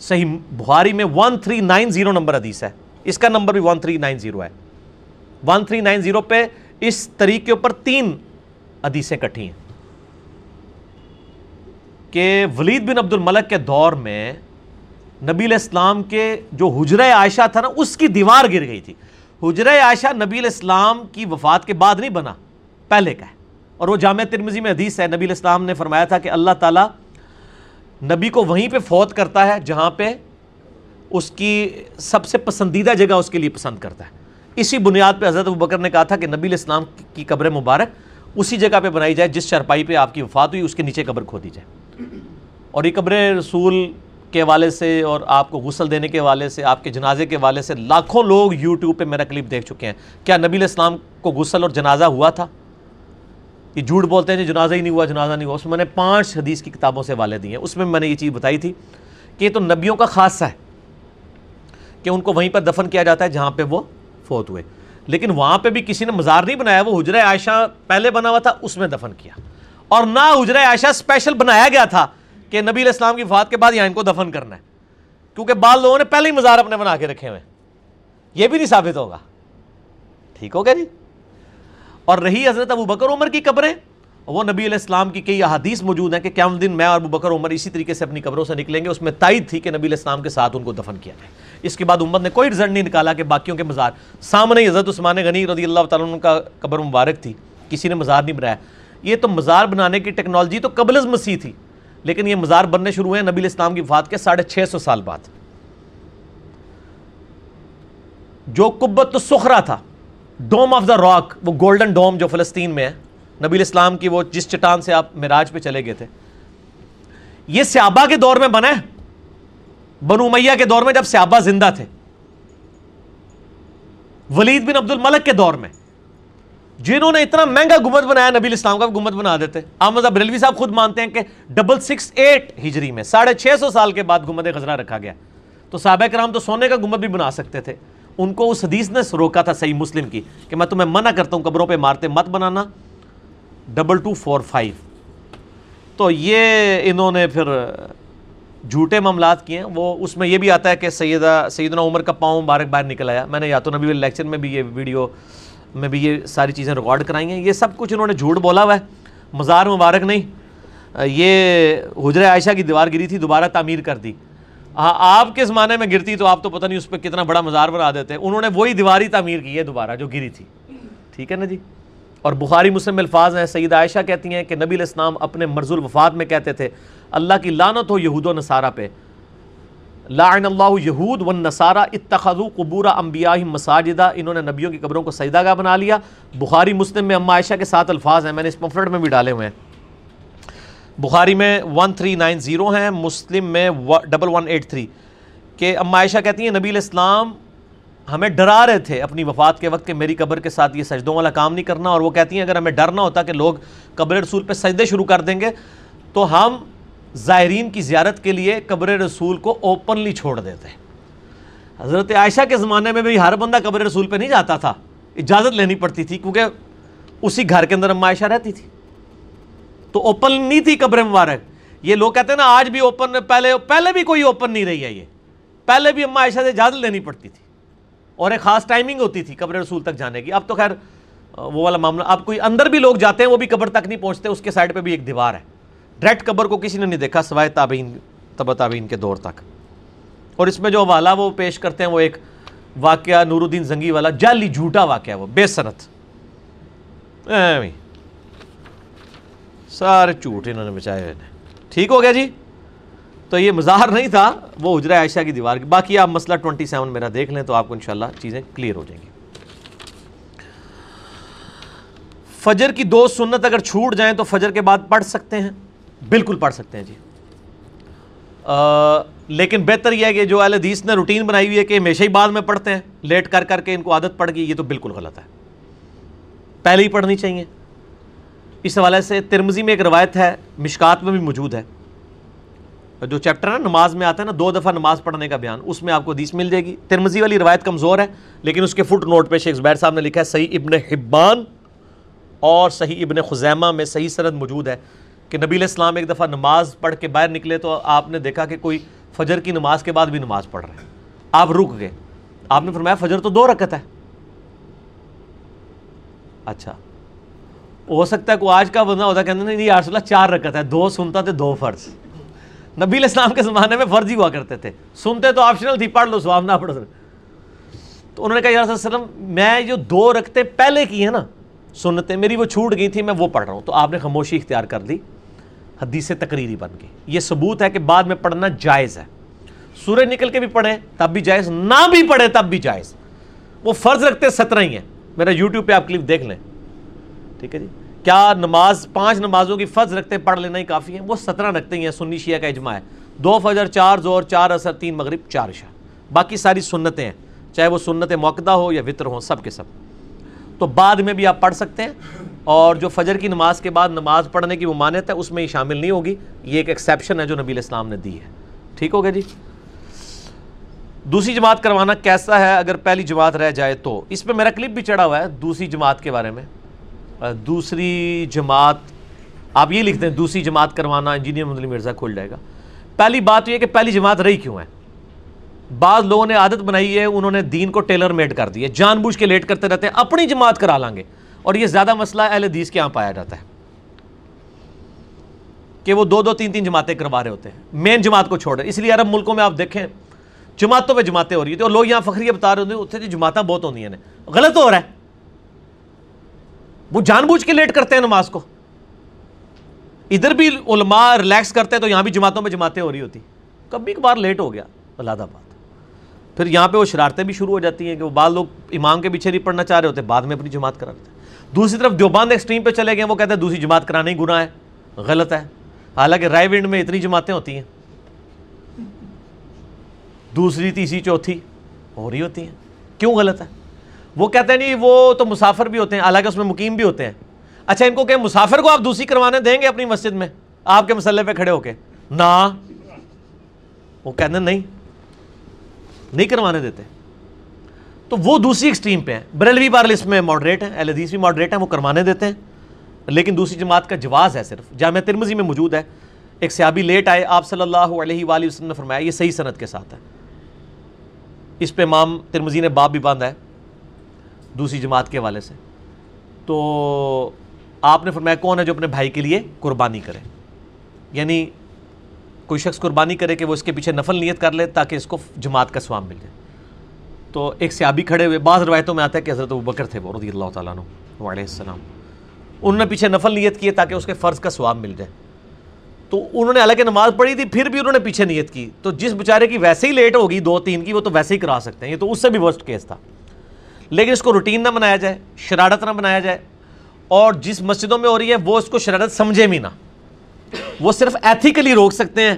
صحیح بخاری میں تیرہ سو نبے نمبر حدیث ہے, اس کا نمبر بھی تیرہ سو نبے ہے. تیرہ سو نبے پہ اس طریق کے اوپر تین حدیثیں کٹھی ہیں کہ ولید بن عبد الملک کے دور میں نبی علیہ السلام کے جو حجرہ عائشہ تھا نا, اس کی دیوار گر گئی تھی. حجرہ عائشہ نبی علیہ السلام کی وفات کے بعد نہیں بنا, پہلے کا ہے. اور وہ جامع ترمذی میں حدیث ہے, نبی علیہ السلام نے فرمایا تھا کہ اللہ تعالیٰ نبی کو وہیں پہ فوت کرتا ہے جہاں پہ اس کی سب سے پسندیدہ جگہ اس کے لیے پسند کرتا ہے. اسی بنیاد پہ حضرت ابوبکر نے کہا تھا کہ نبی علیہ السلام کی قبر مبارک اسی جگہ پہ بنائی جائے جس چارپائی پہ آپ کی وفات ہوئی، اس کے نیچے قبر کھودی جائے. اور یہ قبر رسول کے حوالے سے اور آپ کو غسل دینے کے حوالے سے، آپ کے جنازے کے حوالے سے لاکھوں لوگ یوٹیوب پہ میرا کلپ دیکھ چکے ہیں. کیا نبی علیہ السلام کو غسل اور جنازہ ہوا تھا؟ یہ جھوٹ بولتے ہیں جی جنازہ ہی نہیں ہوا، جنازہ نہیں ہوا. اس میں نے پانچ حدیث کی کتابوں سے حوالے دیے ہیں، اس میں میں نے یہ چیز بتائی تھی کہ یہ تو نبیوں کا خاصہ ہے کہ ان کو وہیں پر دفن کیا جاتا ہے جہاں پہ وہ فوت ہوئے. لیکن وہاں پہ بھی کسی نے مزار نہیں بنایا، وہ حجرہ عائشہ پہلے بنا ہوا تھا اس میں دفن کیا. اور نہ حجرہ عائشہ اسپیشل بنایا گیا تھا کہ نبی علیہ السلام کی وفات کے بعد یہاں ان کو دفن کرنا ہے، کیونکہ بعض لوگوں نے پہلے ہی مزار اپنے بنا کے رکھے ہوئے ہیں. یہ بھی نہیں ثابت ہوگا. ٹھیک ہو گیا جی. اور رہی حضرت ابو بکر عمر کی قبریں، وہ نبی علیہ السلام کی کئی احادیث موجود ہیں کہ قیامت دن میں اور ابو بکر عمر اسی طریقے سے اپنی قبروں سے نکلیں گے. اس میں تائید تھی کہ نبی علیہ السلام کے ساتھ ان کو دفن کیا جائے. اس کے بعد امت نے کوئی رزلٹ نہیں نکالا کہ باقیوں کے مزار. سامنے حضرت عثمان غنی رضی اللہ تعالیٰ عنہ کا قبر مبارک تھی، کسی نے مزار نہیں بنایا. یہ تو مزار بنانے کی ٹیکنالوجی تو قبل از مسیح تھی، لیکن یہ مزار بننے شروع ہوئے نبی علیہ السلام کی وفات کے ساڑھے چھ سو سال بعد. جو قبۃ الصخرہ تھا، ڈوم آف دا راک، وہ گولڈن ڈوم جو فلسطین میں ہے، نبی علیہ السلام کی وہ جس چٹان سے آپ معراج پہ چلے گئے تھے، یہ صحابہ کے دور میں بنا ہے، بنو امیہ کے دور میں جب صحابہ زندہ تھے، ولید بن عبد الملک کے دور میں. جنہوں نے اتنا مہنگا گنبد بنایا نبی علیہ السلام کا گنبد بنا دیتے. احمد رضا بریلوی صاحب خود مانتے ہیں کہ ڈبل سکس ایٹ ہجری میں ساڑھے چھ سو سال کے بعد گنبد غزرہ رکھا گیا. تو صحابہ کرام تو سونے کا گنبد بھی بنا سکتے تھے. ان کو اس حدیث نے روکا تھا صحیح مسلم کی کہ میں تمہیں منع کرتا ہوں قبروں پہ عمارتیں مت بنانا، ڈبل ٹو فور فائیو. تو یہ انہوں نے پھر جھوٹے معاملات کیے ہیں. وہ اس میں یہ بھی آتا ہے کہ سیدہ سیدنا عمر کا پاؤں مبارک باہر نکل آیا. میں نے یا تو نبی علیہ لیکچر میں بھی، یہ ویڈیو میں بھی یہ ساری چیزیں ریکارڈ کرائی ہیں. یہ سب کچھ انہوں نے جھوٹ بولا ہوا ہے. مزار مبارک نہیں، یہ حجرہ عائشہ کی دیوار گری تھی، دوبارہ تعمیر کر دی. ہاں آپ کے زمانے میں گرتی تو آپ تو پتہ نہیں اس پہ کتنا بڑا مزار بنا دیتے. انہوں نے وہی دیوار ہی تعمیر کی ہے دوبارہ جو گری تھی. ٹھیک ہے نا جی. اور بخاری مسلم الفاظ ہیں، سیدہ عائشہ کہتی ہیں کہ نبی علیہ السلام اپنے مرض الوفات میں کہتے تھے اللہ کی لعنت ہو یہود و نصارہ پہ، لعن اللہ یہود والنصارہ اتخذوا قبور انبیائہم مساجدہ، انہوں نے نبیوں کی قبروں کو سجدہ گاہ بنا لیا. بخاری مسلم میں ام عائشہ کے ساتھ الفاظ ہیں، میں نے اس پمفلٹ میں بھی ڈالے ہوئے ہیں. بخاری میں تیرہ نو زیرو ہیں، مسلم میں ڈبل ون ایٹ تھری، کہ ام عائشہ کہتی ہیں نبی علیہ السلام ہمیں ڈرا رہے تھے اپنی وفات کے وقت کہ میری قبر کے ساتھ یہ سجدوں والا کام نہیں کرنا. اور وہ کہتی ہیں اگر ہمیں ڈر نہ ہوتا کہ لوگ قبر رسول پہ سجدے شروع کر دیں گے تو ہم زائرین کی زیارت کے لیے قبر رسول کو اوپنلی چھوڑ دیتے. حضرت عائشہ کے زمانے میں بھی ہر بندہ قبر رسول پہ نہیں جاتا تھا، اجازت لینی پڑتی تھی، کیونکہ اسی گھر کے اندر ام عائشہ رہتی تھی. تو اوپن نہیں تھی قبر مبارک. یہ لوگ کہتے ہیں نا آج بھی اوپن، پہلے پہلے بھی کوئی اوپن نہیں رہی ہے. یہ پہلے بھی ام عائشہ سے اجازت لینی پڑتی تھی اور ایک خاص ٹائمنگ ہوتی تھی قبر رسول تک جانے کی. اب تو خیر وہ والا معاملہ، اب کوئی اندر بھی لوگ جاتے ہیں وہ بھی قبر تک نہیں پہنچتے. اس کے سائڈ پہ بھی ایک دیوار ہے، ڈائریکٹ قبر کو کسی نے نہیں دیکھا سوائے تابعین، تبع تابعین کے دور تک. اور اس میں جو حوالہ وہ پیش کرتے ہیں وہ ایک واقعہ نور الدین زنگی والا جعلی جھوٹا واقعہ، وہ بے سنت، سارے جھوٹ انہوں نے بچائے ہوئے. ٹھیک ہو گیا جی. تو یہ مزار نہیں تھا، وہ حجرہ عائشہ کی دیوار کی. باقی آپ مسئلہ ٹوئنٹی سیون میرا دیکھ لیں تو آپ کو انشاءاللہ چیزیں کلیئر ہو جائیں گی. فجر کی دو سنت اگر چھوٹ جائیں تو فجر کے بعد پڑھ سکتے ہیں؟ بالکل پڑھ سکتے ہیں جی. آ, لیکن بہتر یہ ہے کہ جو اہل حدیث نے روٹین بنائی ہوئی ہے کہ ہمیشہ ہی بعد میں پڑھتے ہیں، لیٹ کر کر کے ان کو عادت پڑ گئی، یہ تو بالکل غلط ہے. پہلے ہی پڑھنی چاہیے. اس حوالے سے ترمذی میں ایک روایت ہے، مشکات میں بھی موجود ہے، جو چیپٹر ہے نماز میں آتا ہے نا دو دفعہ نماز پڑھنے کا بیان، اس میں آپ کو حدیث مل جائے گی. ترمذی والی روایت کمزور ہے لیکن اس کے فٹ نوٹ پہ شیخ زبیر صاحب نے لکھا ہے صحیح ابن حبان اور صحیح ابن خزیمہ میں صحیح سند موجود ہے کہ نبی علیہ السلام ایک دفعہ نماز پڑھ کے باہر نکلے تو آپ نے دیکھا کہ کوئی فجر کی نماز کے بعد بھی نماز پڑھ رہے ہیں، آپ رک گئے. آپ نے فرمایا فجر تو دو رکعت ہے. اچھا، ہو سکتا ہے کوئی آج کا بندہ ہوتا کہتے ہیں نہیں یا رسول اللہ چار رکعت ہے، دو سنتا تھے دو فرض. نبی علیہ السلام کے زمانے میں فرض ہی ہوا کرتے تھے، سنتے تو آپشنل تھی، پڑھ لو ثواب نہ پڑھ سکتے. تو انہوں نے کہا یا رسول اللہ میں جو دو رکعتیں پہلے کی ہیں نا سنتیں، میری وہ چھوٹ گئی تھی، میں وہ پڑھ رہا ہوں. تو آپ نے خاموشی اختیار کر لی، حدیث تقریری بن گئی. یہ ثبوت ہے کہ بعد میں پڑھنا جائز ہے. سورج نکل کے بھی پڑھیں تب بھی جائز، نہ بھی پڑھیں تب بھی جائز. وہ فرض رکھتے سترہ ہی ہیں، میرا یوٹیوب پہ آپ کلپ دیکھ لیں. ٹھیک ہے جی. کیا نماز پانچ نمازوں کی فرض رکھتے پڑھ لینا ہی کافی ہے؟ وہ سترہ رکھتے ہی ہیں, سنی شیعہ کا اجماع ہے. دو فجر, چار زور, چار عصر, تین مغرب, چار عشاء, باقی ساری سنتیں ہیں, چاہے وہ سنت موقدہ ہو یا وطر ہوں, سب کے سب. تو بعد میں بھی آپ پڑھ سکتے ہیں, اور جو فجر کی نماز کے بعد نماز پڑھنے کی ممانعت ہے اس میں ہی شامل نہیں ہوگی. یہ ایک ایکسیپشن ہے جو نبی علیہ السلام نے دی ہے. ٹھیک ہو گیا جی. دوسری جماعت کروانا کیسا ہے اگر پہلی جماعت رہ جائے تو؟ اس پہ میرا کلپ بھی چڑھا ہوا ہے دوسری جماعت کے بارے میں. دوسری جماعت آپ یہ لکھتے ہیں دوسری جماعت کروانا, انجینئر محمد علی مرزا کھول جائے گا. پہلی بات یہ کہ پہلی جماعت رہی کیوں ہے؟ بعض لوگوں نے عادت بنائی ہے, انہوں نے دین کو ٹیلر میڈ کر دی ہے, جان بوجھ کے لیٹ کرتے رہتے ہیں, اپنی جماعت کرا لیں گے. اور یہ زیادہ مسئلہ اہل حدیث کے یہاں پایا جاتا ہے کہ وہ دو دو تین تین جماعتیں کروا رہے ہوتے ہیں, مین جماعت کو چھوڑ رہے. اس لیے عرب ملکوں میں آپ دیکھیں جماعتوں پہ جماعتیں ہو رہی تھیں, اور لوگ یہاں فخریہ بتا رہے ہوتے ہیں جماعتیں بہت ہوتی ہیں. غلط ہو رہا ہے, وہ جان بوجھ کے لیٹ کرتے ہیں نماز کو. ادھر بھی علماء ریلیکس کرتے ہیں تو یہاں بھی جماعتوں میں جماعتیں ہو رہی ہوتی. کبھی کبھار لیٹ ہو گیا علیحدہ بات, پھر یہاں پہ وہ شرارتیں بھی شروع ہو جاتی ہیں کہ وہ بعض لوگ امام کے پیچھے نہیں پڑھنا چاہ رہے ہوتے, بعد میں اپنی جماعت کرا لیتے ہیں. دوسری طرف دیوبند ایکسٹریم پہ چلے گئے, وہ کہتے ہیں دوسری جماعت کرانا ہی گناہ ہے, غلط ہے. حالانکہ رائے ونڈ میں اتنی جماعتیں ہوتی ہیں, دوسری تیسری چوتھی ہو رہی ہوتی ہیں, کیوں غلط ہے؟ وہ کہتے ہیں نہیں وہ تو مسافر بھی ہوتے ہیں, حالانکہ اس میں مقیم بھی ہوتے ہیں. اچھا ان کو کہ مسافر کو آپ دوسری کروانے دیں گے اپنی مسجد میں آپ کے مسلح پہ کھڑے ہو کے؟ نہ, وہ کہتے ہیں نہیں نہیں کروانے دیتے. تو وہ دوسری ایکسٹریم پہ ہیں. بریلوی بار اس میں ماڈریٹ ہیں, اہل حدیث بھی ماڈریٹ ہیں, وہ کروانے دیتے ہیں, لیکن دوسری جماعت کا جواز ہے صرف. جامع ترمذی میں موجود ہے, ایک صحابی لیٹ آئے, آپ صلی اللہ علیہ وآلہ وسلم نے فرمایا, یہ صحیح سند کے ساتھ ہے, اس پہ امام ترمذی نے باب بھی باندھا ہے دوسری جماعت کے حوالے سے. تو آپ نے فرمایا کون ہے جو اپنے بھائی کے لیے قربانی کرے, یعنی کوئی شخص قربانی کرے کہ وہ اس کے پیچھے نفل نیت کر لے تاکہ اس کو جماعت کا ثواب مل جائے. تو ایک صحابی کھڑے ہوئے, بعض روایتوں میں آتا ہے کہ حضرت ابوبکر تھے رضی اللہ تعالیٰ عنہ علیہ السلام, انہوں نے پیچھے نفل نیت کی تاکہ اس کے فرض کا ثواب مل جائے. تو انہوں نے حالانکہ نماز پڑھی تھی پھر بھی انہوں نے پیچھے نیت کی, تو جس بیچارے کی ویسے ہی لیٹ ہوگی دو تین کی, وہ تو ویسے ہی کرا سکتے ہیں, یہ تو اس سے بھی ورسٹ کیس تھا. لیکن اس کو روٹین نہ بنایا جائے, شرارت نہ بنایا جائے, اور جس مسجدوں میں ہو رہی ہے وہ اس کو شرارت سمجھے بھی نہ. وہ صرف ایتھیکلی روک سکتے ہیں,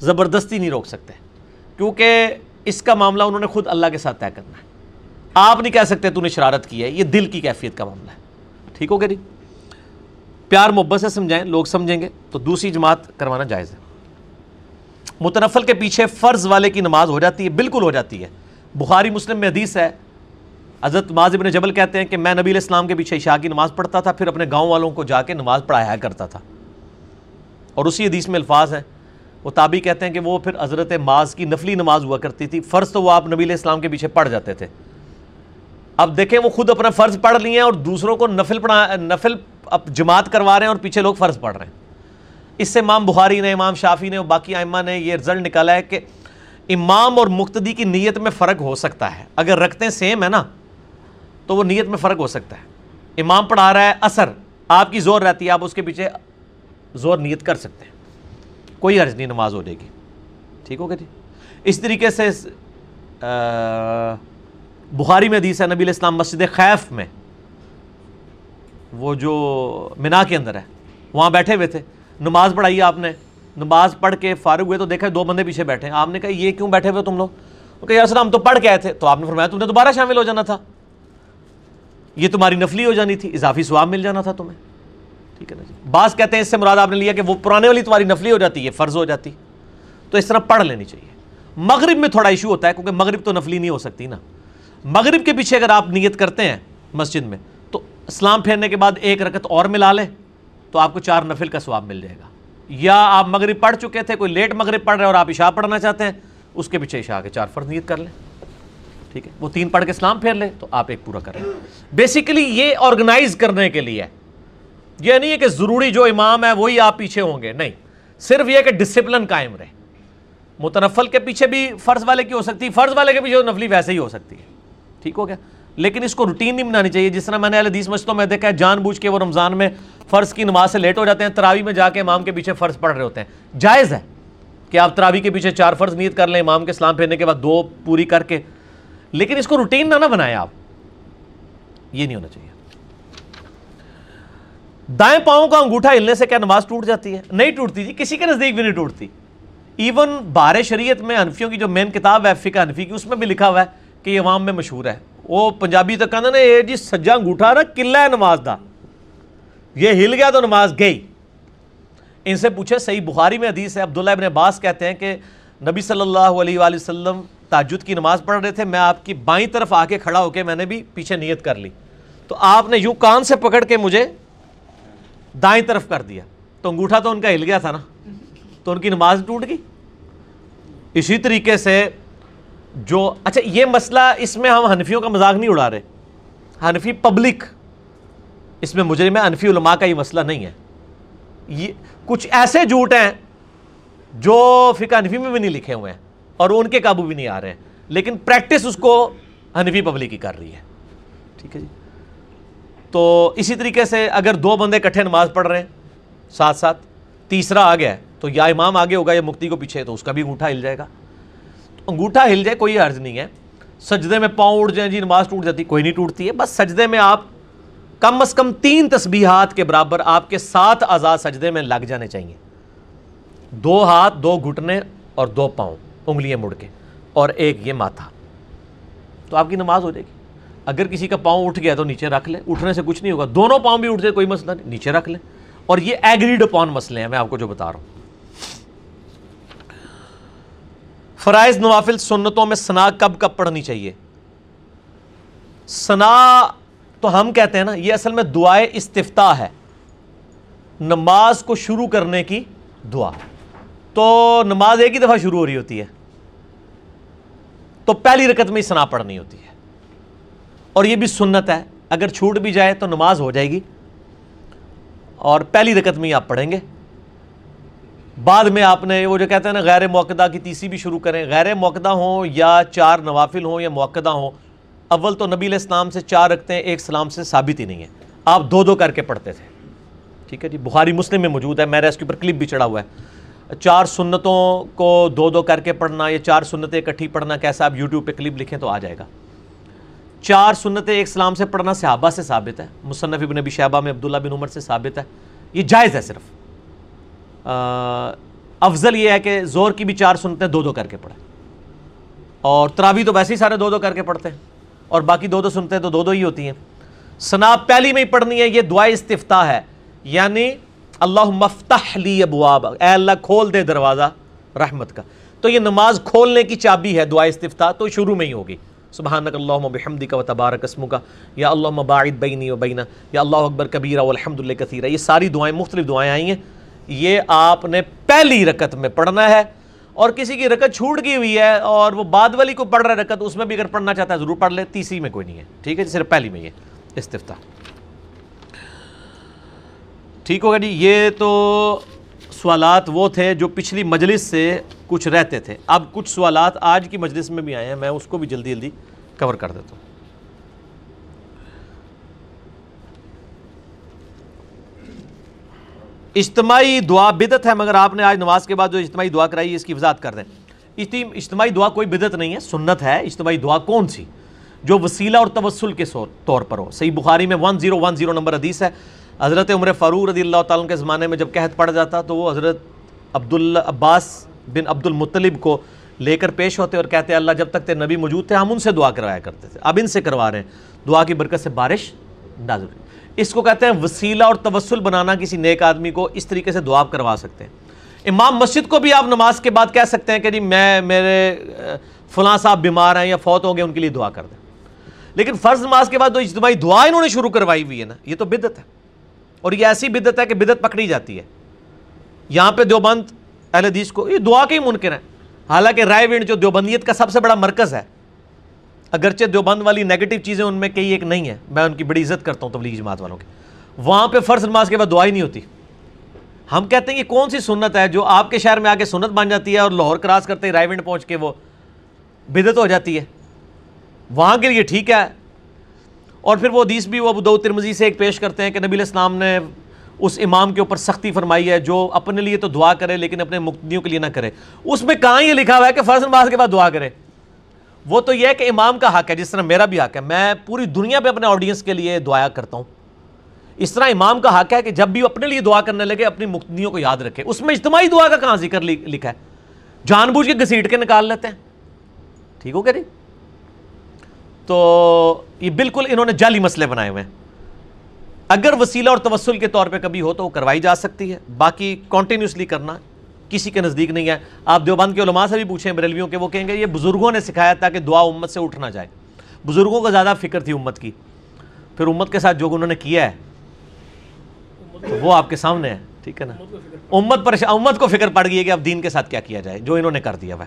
زبردستی نہیں روک سکتے, کیونکہ اس کا معاملہ انہوں نے خود اللہ کے ساتھ طے کرنا ہے. آپ نہیں کہہ سکتے تو نے شرارت کی ہے, یہ دل کی کیفیت کا معاملہ ہے. ٹھیک ہو گیا جی. پیار محبت سے سمجھائیں, لوگ سمجھیں گے. تو دوسری جماعت کروانا جائز ہے. متنفل کے پیچھے فرض والے کی نماز ہو جاتی ہے؟ بالکل ہو جاتی ہے. بخاری مسلم میں حدیث ہے, حضرت معاذ بن جبل کہتے ہیں کہ میں نبی علیہ السلام کے پیچھے عشاء کی نماز پڑھتا تھا, پھر اپنے گاؤں والوں کو جا کے نماز پڑھایا کرتا تھا. اور اسی حدیث میں الفاظ ہیں, وہ تابعی کہتے ہیں کہ وہ پھر حضرت معاذ کی نفلی نماز ہوا کرتی تھی, فرض تو وہ آپ نبی علیہ السلام کے پیچھے پڑھ جاتے تھے. اب دیکھیں وہ خود اپنا فرض پڑھ لیے ہیں اور دوسروں کو نفل پڑھا نفل جماعت کروا رہے ہیں, اور پیچھے لوگ فرض پڑھ رہے ہیں. اس سے امام بخاری نے, امام شافعی نے اور باقی ائمہ نے یہ رزلٹ نکالا ہے کہ امام اور مقتدی کی نیت میں فرق ہو سکتا ہے. اگر رکھتے سیم ہے نا تو وہ نیت میں فرق ہو سکتا ہے. امام پڑھا رہا ہے اثر, آپ کی زور رہتی ہے, آپ اس کے پیچھے زور نیت کر سکتے ہیں, کوئی حرج نہیں, نماز ہو جائے گی. ٹھیک ہوگا جی. اس طریقے سے بخاری میں حدیث ہے, نبی علیہ السلام مسجد خیف میں, وہ جو منا کے اندر ہے, وہاں بیٹھے ہوئے تھے, نماز پڑھائی آپ نے, نماز پڑھ کے فارغ ہوئے تو دیکھا دو بندے پیچھے بیٹھے ہیں. آپ نے کہا یہ کیوں بیٹھے ہوئے تم لوگ؟ وہ کہا یا رسول اللہ ہم تو پڑھ کے آئے تھے. تو آپ نے فرمایا تم نے دوبارہ شامل ہو جانا تھا, یہ تمہاری نفلی ہو جانی تھی, اضافی ثواب مل جانا تھا تمہیں. ٹھیک ہے نا جی. بعض کہتے ہیں اس سے مراد آپ نے لیا کہ وہ پرانے والی تمہاری نفلی ہو جاتی ہے, فرض ہو جاتی, تو اس طرح پڑھ لینی چاہیے. مغرب میں تھوڑا ایشو ہوتا ہے کیونکہ مغرب تو نفلی نہیں ہو سکتی نا. مغرب کے پیچھے اگر آپ نیت کرتے ہیں مسجد میں تو اسلام پھیرنے کے بعد ایک رکعت اور ملا لیں تو آپ کو چار نفل کا ثواب مل جائے گا. یا آپ مغرب پڑھ چکے تھے, کوئی لیٹ مغرب پڑھ رہے اور آپ عشاء پڑھنا چاہتے ہیں, اس کے پیچھے عشاء کے چار فرض نیت کر لیں. ٹھیک ہے, وہ تین پڑھ کے اسلام پھیر لیں تو آپ ایک پورا کر لیں. بیسیکلی یہ آرگنائز کرنے کے لیے, یہ نہیں ہے کہ ضروری جو امام ہے وہی آپ پیچھے ہوں گے, نہیں, صرف یہ کہ ڈسپلن قائم رہے. متنفل کے پیچھے بھی فرض والے کی ہو سکتی, فرض والے کے پیچھے نفلی ویسے ہی ہو سکتی ہے. ٹھیک ہو گیا. لیکن اس کو روٹین نہیں بنانی چاہیے, جس طرح میں نے اہل حدیث مسجدوں میں دیکھا ہے جان بوجھ کے وہ رمضان میں فرض کی نماز سے لیٹ ہو جاتے ہیں, تراویح میں جا کے امام کے پیچھے فرض پڑھ رہے ہوتے ہیں. جائز ہے کہ آپ تراویح کے پیچھے چار فرض نیت کر لیں, امام کے اسلام پھیرنے کے بعد دو پوری کر کے, لیکن اس کو روٹین نہ نہ بنائیں آپ, یہ نہیں ہونا چاہیے. دائیں پاؤں کا انگوٹھا ہلنے سے کیا نماز ٹوٹ جاتی ہے؟ نہیں ٹوٹتی جی, کسی کے نزدیک بھی نہیں ٹوٹتی. ایون بارے شریعت میں حنفیوں کی جو مین کتاب ہے فقہ حنفی کی, اس میں بھی لکھا ہوا ہے کہ یہ عوام میں مشہور ہے. وہ پنجابی تو کہنا نا یہ جی سجا انگوٹھا نا قلعہ ہے نماز دا, یہ ہل گیا تو نماز گئی. ان سے پوچھے, صحیح بخاری میں حدیث ہے, عبداللہ ابن عباس کہتے ہیں کہ نبی صلی اللہ علیہ وآلہ وسلم تہجد کی نماز پڑھ رہے تھے, میں آپ کی بائیں طرف آ کے کھڑا ہو کے میں نے بھی پیچھے نیت کر لی, تو آپ نے یوں کان سے پکڑ کے مجھے دائیں طرف کر دیا, تو انگوٹھا تو ان کا ہل گیا تھا نا, تو ان کی نماز ٹوٹ گئی. اسی طریقے سے جو اچھا یہ مسئلہ, اس میں ہم حنفیوں کا مذاق نہیں اڑا رہے, حنفی پبلک اس میں مجرم ہے, حنفی علماء کا یہ مسئلہ نہیں ہے. یہ کچھ ایسے جھوٹ ہیں جو فقہ حنفی میں بھی نہیں لکھے ہوئے ہیں اور ان کے قابو بھی نہیں آ رہے ہیں, لیکن پریکٹس اس کو حنفی پبلک ہی کر رہی ہے. ٹھیک ہے جی. تو اسی طریقے سے اگر دو بندے اکٹھے نماز پڑھ رہے ہیں ساتھ ساتھ, تیسرا آ گیا تو یا امام آگے ہوگا یا مفتی کو پیچھے, تو اس کا بھی انگوٹھا ہل جائے گا. انگوٹھا ہل جائے کوئی حرج نہیں ہے, سجدے میں پاؤں اٹھ جائیں جی نماز ٹوٹ جاتی, کوئی نہیں ٹوٹتی ہے. بس سجدے میں آپ کم از کم تین تسبیحات کے برابر آپ کے سات اعضاء سجدے میں لگ جانے چاہیے, دو ہاتھ, دو گھٹنے اور دو پاؤں, انگلیاں مڑ کے, اور ایک یہ ماتھا, تو آپ کی نماز ہو جائے گی. اگر کسی کا پاؤں اٹھ گیا تو نیچے رکھ لیں, اٹھنے سے کچھ نہیں ہوگا, دونوں پاؤں بھی اٹھ جائے کوئی مسئلہ نہیں, نیچے رکھ لیں. اور یہ ایگریڈ اپون مسئلے ہیں میں آپ کو جو بتا رہا ہوں. فرائض نوافل سنتوں میں ثنا کب کب پڑھنی چاہیے؟ ثنا تو ہم کہتے ہیں نا, یہ اصل میں دعائے استفتاح ہے, نماز کو شروع کرنے کی دعا. تو نماز ایک ہی دفعہ شروع ہو رہی ہوتی ہے, تو پہلی رکعت میں ہی ثنا پڑھنی ہوتی ہے, اور یہ بھی سنت ہے. اگر چھوٹ بھی جائے تو نماز ہو جائے گی, اور پہلی رکعت میں ہی آپ پڑھیں گے. بعد میں آپ نے وہ جو کہتے ہیں نا غیر موقدہ کی تیسری بھی شروع کریں, غیر موقدہ ہوں یا چار نوافل ہوں یا موقدہ ہوں. اول تو نبی علیہ السلام سے چار رکھتے ہیں, ایک سلام سے ثابت ہی نہیں ہے, آپ دو دو کر کے پڑھتے تھے. ٹھیک ہے جی, بخاری مسلم میں موجود ہے, میرا اس کے اوپر کلپ بھی چڑھا ہوا ہے. چار سنتوں کو دو دو کر کے پڑھنا یا چار سنتیں اکٹھی پڑھنا کیسا, آپ یوٹیوب پہ کلپ لکھیں تو آ جائے گا. چار سنتیں ایک سلام سے پڑھنا صحابہ سے ثابت ہے, مصنف ابن ابی شیبہ میں عبداللہ بن عمر سے ثابت ہے, یہ جائز ہے. صرف افضل یہ ہے کہ زور کی بھی چار سنتیں دو دو کر کے پڑھیں, اور تراویح تو ویسے ہی سارے دو دو کر کے پڑھتے ہیں, اور باقی دو دو سنتیں تو دو دو ہی ہوتی ہیں. ثنا پہلی میں ہی پڑھنی ہے, یہ دعائے استفتاح ہے, یعنی اللہم افتح لی ابواب, اے اللہ کھول دے دروازہ رحمت کا. تو یہ نماز کھولنے کی چابی ہے دعائے استفتاح, تو شروع میں ہی ہوگی. سبحانک اللہم بحمدک و تبارک اسمک, یا اللہم باعد بینی و بینہ, یا اللہ اکبر کبیرہ والحمدللہ کثیرہ. یہ ساری دعائیں مختلف دعائیں آئی ہیں, یہ آپ نے پہلی رکعت میں پڑھنا ہے. اور کسی کی رکعت چھوٹ گئی ہوئی ہے اور وہ بعد والی کو پڑھ رہا ہے رکعت, اس میں بھی اگر پڑھنا چاہتا ہے ضرور پڑھ لے, تیسری میں کوئی نہیں ہے. ٹھیک ہے, صرف پہلی میں یہ استفتاح. ٹھیک ہوگا جی. یہ تو سوالات وہ تھے جو پچھلی مجلس سے کچھ رہتے تھے. اب کچھ سوالات آج کی مجلس میں بھی آئے ہیں, میں اس کو بھی جلدی جلدی کور کر دیتا ہوں. اجتماعی دعا بدعت ہے, مگر آپ نے آج نماز کے بعد جو اجتماعی دعا کرائی ہے اس کی وضاحت کر دیں. اجتماعی دعا کوئی بدعت نہیں ہے, سنت ہے. اجتماعی دعا کون سی؟ جو وسیلہ اور توسل کے طور پر ہو. صحیح بخاری میں ہزار دس نمبر حدیث ہے, حضرت عمر فاروق رضی اللہ تعالیٰ کے زمانے میں جب قحط پڑ جاتا تو وہ حضرت عبداللہ عباس بن عبد المطلب کو لے کر پیش ہوتے اور کہتے اللہ جب تک تیرے نبی موجود تھے ہم ان سے دعا کروایا کرتے تھے, اب ان سے کروا رہے ہیں, دعا کی برکت سے بارش نازل ہوئی. اس کو کہتے ہیں وسیلہ اور توسل بنانا. کسی نیک آدمی کو اس طریقے سے دعا آپ کروا سکتے ہیں. امام مسجد کو بھی آپ نماز کے بعد کہہ سکتے ہیں کہ جی میں میرے فلاں صاحب بیمار ہیں یا فوت ہو گئے ان کے لیے دعا کر دیں. لیکن فرض نماز کے بعد جو اجتماعی دعا انہوں نے شروع کروائی ہوئی ہے نا, یہ تو بدعت ہے, اور یہ ایسی بدعت ہے کہ بدعت پکڑی جاتی ہے. یہاں پہ دیوبند اہل حدیث کو یہ دعا کے ہی منکر ہیں, حالانکہ رائے ونڈ جو دیوبندیت کا سب سے بڑا مرکز ہے, اگرچہ دیوبند والی نیگیٹو چیزیں ان میں کئی ایک نہیں ہیں, میں ان کی بڑی عزت کرتا ہوں تبلیغ جماعت والوں کی, وہاں پہ فرض نماز کے بعد دعا ہی نہیں ہوتی. ہم کہتے ہیں یہ کہ کون سی سنت ہے جو آپ کے شہر میں آ کے سنت بن جاتی ہے اور لاہور کراس کرتے ہی رائے ونڈ پہنچ کے وہ بدعت ہو جاتی ہے, وہاں کے لیے ٹھیک ہے. اور پھر وہ حدیث بھی وہ ابو داؤد ترمذی سے ایک پیش کرتے ہیں کہ نبی علیہ السلام نے اس امام کے اوپر سختی فرمائی ہے جو اپنے لیے تو دعا کرے لیکن اپنے مقتدیوں کے لیے نہ کرے. اس میں کہاں یہ لکھا ہوا ہے کہ فرض نماز کے بعد دعا کرے؟ وہ تو یہ ہے کہ امام کا حق ہے, جس طرح میرا بھی حق ہے. میں پوری دنیا پہ اپنے آڈینس کے لیے دعایا کرتا ہوں, اس طرح امام کا حق ہے کہ جب بھی وہ اپنے لیے دعا کرنے لگے اپنی مقتدیوں کو یاد رکھے. اس میں اجتماعی دعا کا کہاں ذکر لکھا ہے؟ جان بوجھ کے گھسیٹ کے نکال لیتے ہیں. ٹھیک ہو گیا جی؟ تو یہ بالکل انہوں نے جعلی مسئلے بنائے ہوئے ہیں. اگر وسیلہ اور توسل کے طور پہ کبھی ہو تو وہ کروائی جا سکتی ہے, باقی کنٹینیوسلی کرنا کسی کے نزدیک نہیں ہے. آپ دیوبند کے علماء سے بھی پوچھیں, بریلویوں کے, وہ کہیں گے یہ بزرگوں نے سکھایا تاکہ دعا امت سے اٹھ نہ جائے. بزرگوں کو زیادہ فکر تھی امت کی, پھر امت کے ساتھ جو انہوں نے کیا ہے تو وہ آپ کے سامنے ہے. ٹھیک ہے نا, امت پر امت کو فکر پڑ گئی ہے کہ اب دین کے ساتھ کیا کیا جائے, جو انہوں نے کر دیا وہ.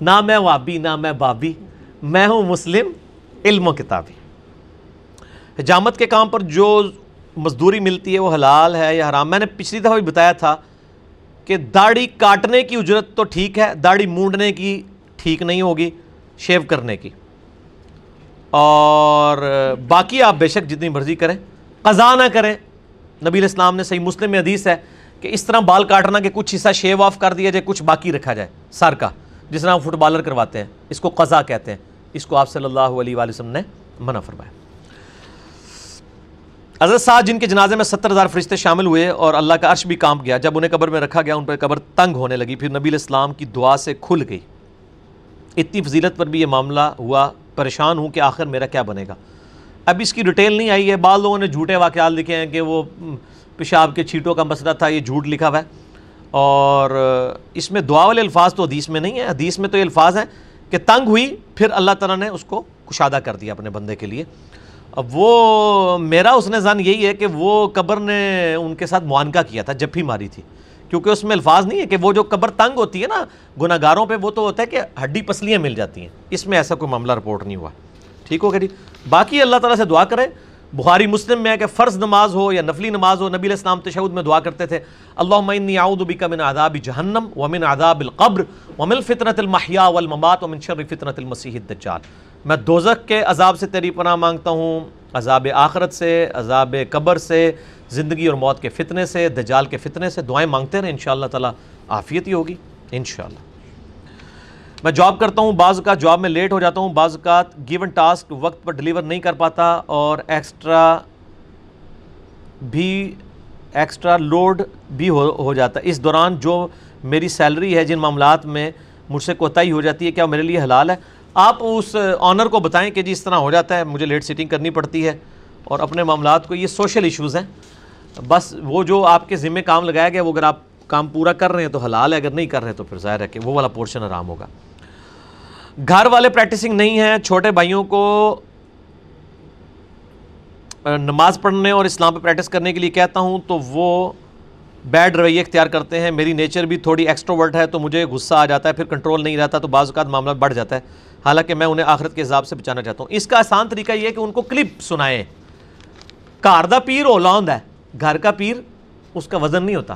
نہ میں وابی نہ میں بابی, میں ہوں مسلم علم و کتابی. حجامت کے کام پر جو مزدوری ملتی ہے وہ حلال ہے یا حرام؟ میں نے پچھلی دفعہ بھی بتایا تھا کہ داڑھی کاٹنے کی اجرت تو ٹھیک ہے, داڑھی مونڈنے کی ٹھیک نہیں ہوگی, شیو کرنے کی. اور باقی آپ بے شک جتنی مرضی کریں, قضا نہ کریں. نبی علیہ السلام نے, صحیح مسلم میں حدیث ہے کہ اس طرح بال کاٹنا کہ کچھ حصہ شیو آف کر دیا جائے کچھ باقی رکھا جائے سر کا, جس طرح فٹ بالر کرواتے ہیں, اس کو قضا کہتے ہیں. اس کو آپ صلی اللہ علیہ وآلہ وسلم نے منع فرمایا. حضرت سعد جن کے جنازے میں ستر ہزار فرشتے شامل ہوئے اور اللہ کا عرش بھی کانپ گیا, جب انہیں قبر میں رکھا گیا ان پر قبر تنگ ہونے لگی, پھر نبی علیہ السلام کی دعا سے کھل گئی. اتنی فضیلت پر بھی یہ معاملہ ہوا, پریشان ہوں کہ آخر میرا کیا بنے گا. اب اس کی ڈیٹیل نہیں آئی ہے, بعض لوگوں نے جھوٹے واقعات لکھے ہیں کہ وہ پیشاب کے چھینٹوں کا مسئلہ تھا, یہ جھوٹ لکھا ہوا ہے. اور اس میں دعا والے الفاظ تو حدیث میں نہیں ہیں. حدیث میں تو یہ الفاظ ہیں کہ تنگ ہوئی پھر اللہ تعالیٰ نے اس کو کشادہ کر دیا اپنے بندے کے لیے. اب وہ میرا اس نے ظن یہی ہے کہ وہ قبر نے ان کے ساتھ معانقہ کیا تھا, جب بھی ماری تھی, کیونکہ اس میں الفاظ نہیں ہے کہ وہ جو قبر تنگ ہوتی ہے نا گناہ گاروں پہ, وہ تو ہوتا ہے کہ ہڈی پسلیاں مل جاتی ہیں. اس میں ایسا کوئی معاملہ رپورٹ نہیں ہوا. ٹھیک ہو گیا جی؟ باقی اللہ تعالیٰ سے دعا کریں. بخاری مسلم میں ہے کہ فرض نماز ہو یا نفلی نماز ہو, نبی علیہ السلام تشہد میں دعا کرتے تھے, اللہم انی اعوذ بک من عذاب جہنم ومن عذاب القبر ومن فتنۃ المحیا والممات ومن شر فتنۃ المسیح الدجال. میں دوزخ کے عذاب سے تیری پناہ مانگتا ہوں, عذاب آخرت سے, عذاب قبر سے, زندگی اور موت کے فتنے سے, دجال کے فتنے سے. دعائیں مانگتے رہیں, انشاءاللہ تعالیٰ عافیت ہی ہوگی انشاءاللہ. میں جاب کرتا ہوں, بعض اوقات جاب میں لیٹ ہو جاتا ہوں, بعض اوقات گیون ٹاسک وقت پر ڈیلیور نہیں کر پاتا اور ایکسٹرا بھی ایکسٹرا لوڈ بھی ہو ہو جاتا ہے. اس دوران جو میری سیلری ہے, جن معاملات میں مجھ سے کوتاہی ہو جاتی ہے, کیا میرے لیے حلال ہے؟ آپ اس آنر کو بتائیں کہ جی اس طرح ہو جاتا ہے, مجھے لیٹ سیٹنگ کرنی پڑتی ہے اور اپنے معاملات کو. یہ سوشل ایشوز ہیں بس. وہ جو آپ کے ذمہ کام لگایا گیا, وہ اگر آپ کام پورا کر رہے ہیں تو حلال ہے, اگر نہیں کر رہے تو پھر ظاہر ہے کہ وہ والا پورشن حرام ہوگا. گھر والے پریکٹسنگ نہیں ہیں, چھوٹے بھائیوں کو نماز پڑھنے اور اسلام پہ پریکٹس کرنے کے لیے کہتا ہوں تو وہ بیڈ رویے اختیار کرتے ہیں. میری نیچر بھی تھوڑی ایکسٹروورٹ ہے تو مجھے غصہ آ جاتا ہے, پھر کنٹرول نہیں رہتا تو بعض اوقات معاملہ بڑھ جاتا ہے. حالانکہ میں انہیں آخرت کے عذاب سے بچانا چاہتا ہوں. اس کا آسان طریقہ یہ ہے کہ ان کو کلپ سنائیں. گھر دا پیر اولاند ہے, گھر کا پیر اس کا وزن نہیں ہوتا.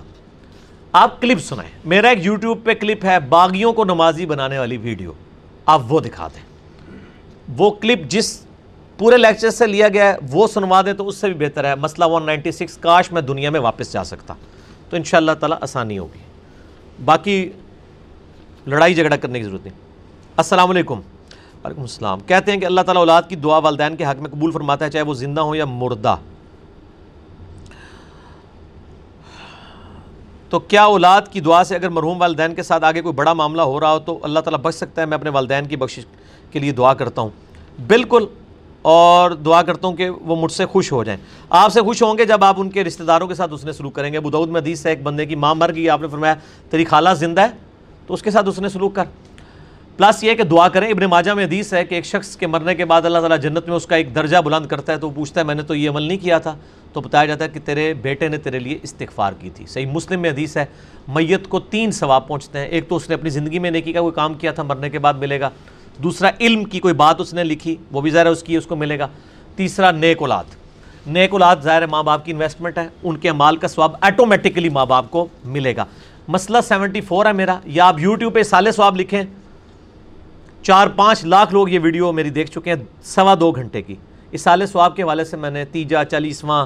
آپ کلپ سنائیں. میرا ایک یوٹیوب پہ کلپ ہے, باغیوں کو نمازی بنانے والی ویڈیو, آپ وہ دکھا دیں. وہ کلپ جس پورے لیکچر سے لیا گیا ہے وہ سنوا دیں تو اس سے بھی بہتر ہے. مسئلہ ایک سو چھیانوے, کاش میں دنیا میں واپس جا سکتا, تو انشاءاللہ تعالی آسانی ہوگی. باقی لڑائی جھگڑا کرنے کی ضرورت نہیں. السلام علیکم. وعلیکم السلام. کہتے ہیں کہ اللہ تعالی اولاد کی دعا والدین کے حق میں قبول فرماتا ہے چاہے وہ زندہ ہوں یا مردہ, تو کیا اولاد کی دعا سے اگر مرحوم والدین کے ساتھ آگے کوئی بڑا معاملہ ہو رہا ہو تو اللہ تعالیٰ بخش سکتا ہے؟ میں اپنے والدین کی بخشش کے لیے دعا کرتا ہوں بالکل, اور دعا کرتا ہوں کہ وہ مجھ سے خوش ہو جائیں. آپ سے خوش ہوں گے جب آپ ان کے رشتہ داروں کے ساتھ اس نے سلوک کریں گے. ابو داؤد میں حدیث ہے, ایک بندے کی ماں مر گئی, آپ نے فرمایا تیری خالہ زندہ ہے تو اس کے ساتھ اس نے سلوک کر. پلس یہ کہ دعا کریں. ابن ماجہ میں حدیث ہے کہ ایک شخص کے مرنے کے بعد اللہ تعالیٰ جنت میں اس کا ایک درجہ بلند کرتا ہے, تو وہ پوچھتا ہے میں نے تو یہ عمل نہیں کیا تھا, تو بتایا جاتا ہے کہ تیرے بیٹے نے تیرے لیے استغفار کی تھی. صحیح مسلم میں حدیث ہے, میت کو تین ثواب پہنچتے ہیں. ایک تو اس نے اپنی زندگی میں نیکی کا کوئی کام کیا تھا, مرنے کے بعد ملے گا. دوسرا علم کی کوئی بات اس نے لکھی, وہ بھی ظاہر ہے اس کی, اس کو ملے گا. تیسرا نیک اولاد. نیک اولاد ظاہر ہے ماں باپ کی انویسٹمنٹ ہے, ان کے اعمال کا ثواب آٹومیٹکلی ماں باپ کو ملے گا. مسئلہ سیونٹی فور ہے میرا, یا آپ یوٹیوب پہ سالے ثواب لکھیں, چار پانچ لاکھ لوگ یہ ویڈیو میری دیکھ چکے ہیں, سوا دو گھنٹے کی. اس سال ثواب کے حوالے سے میں نے تیجا, چالیسواں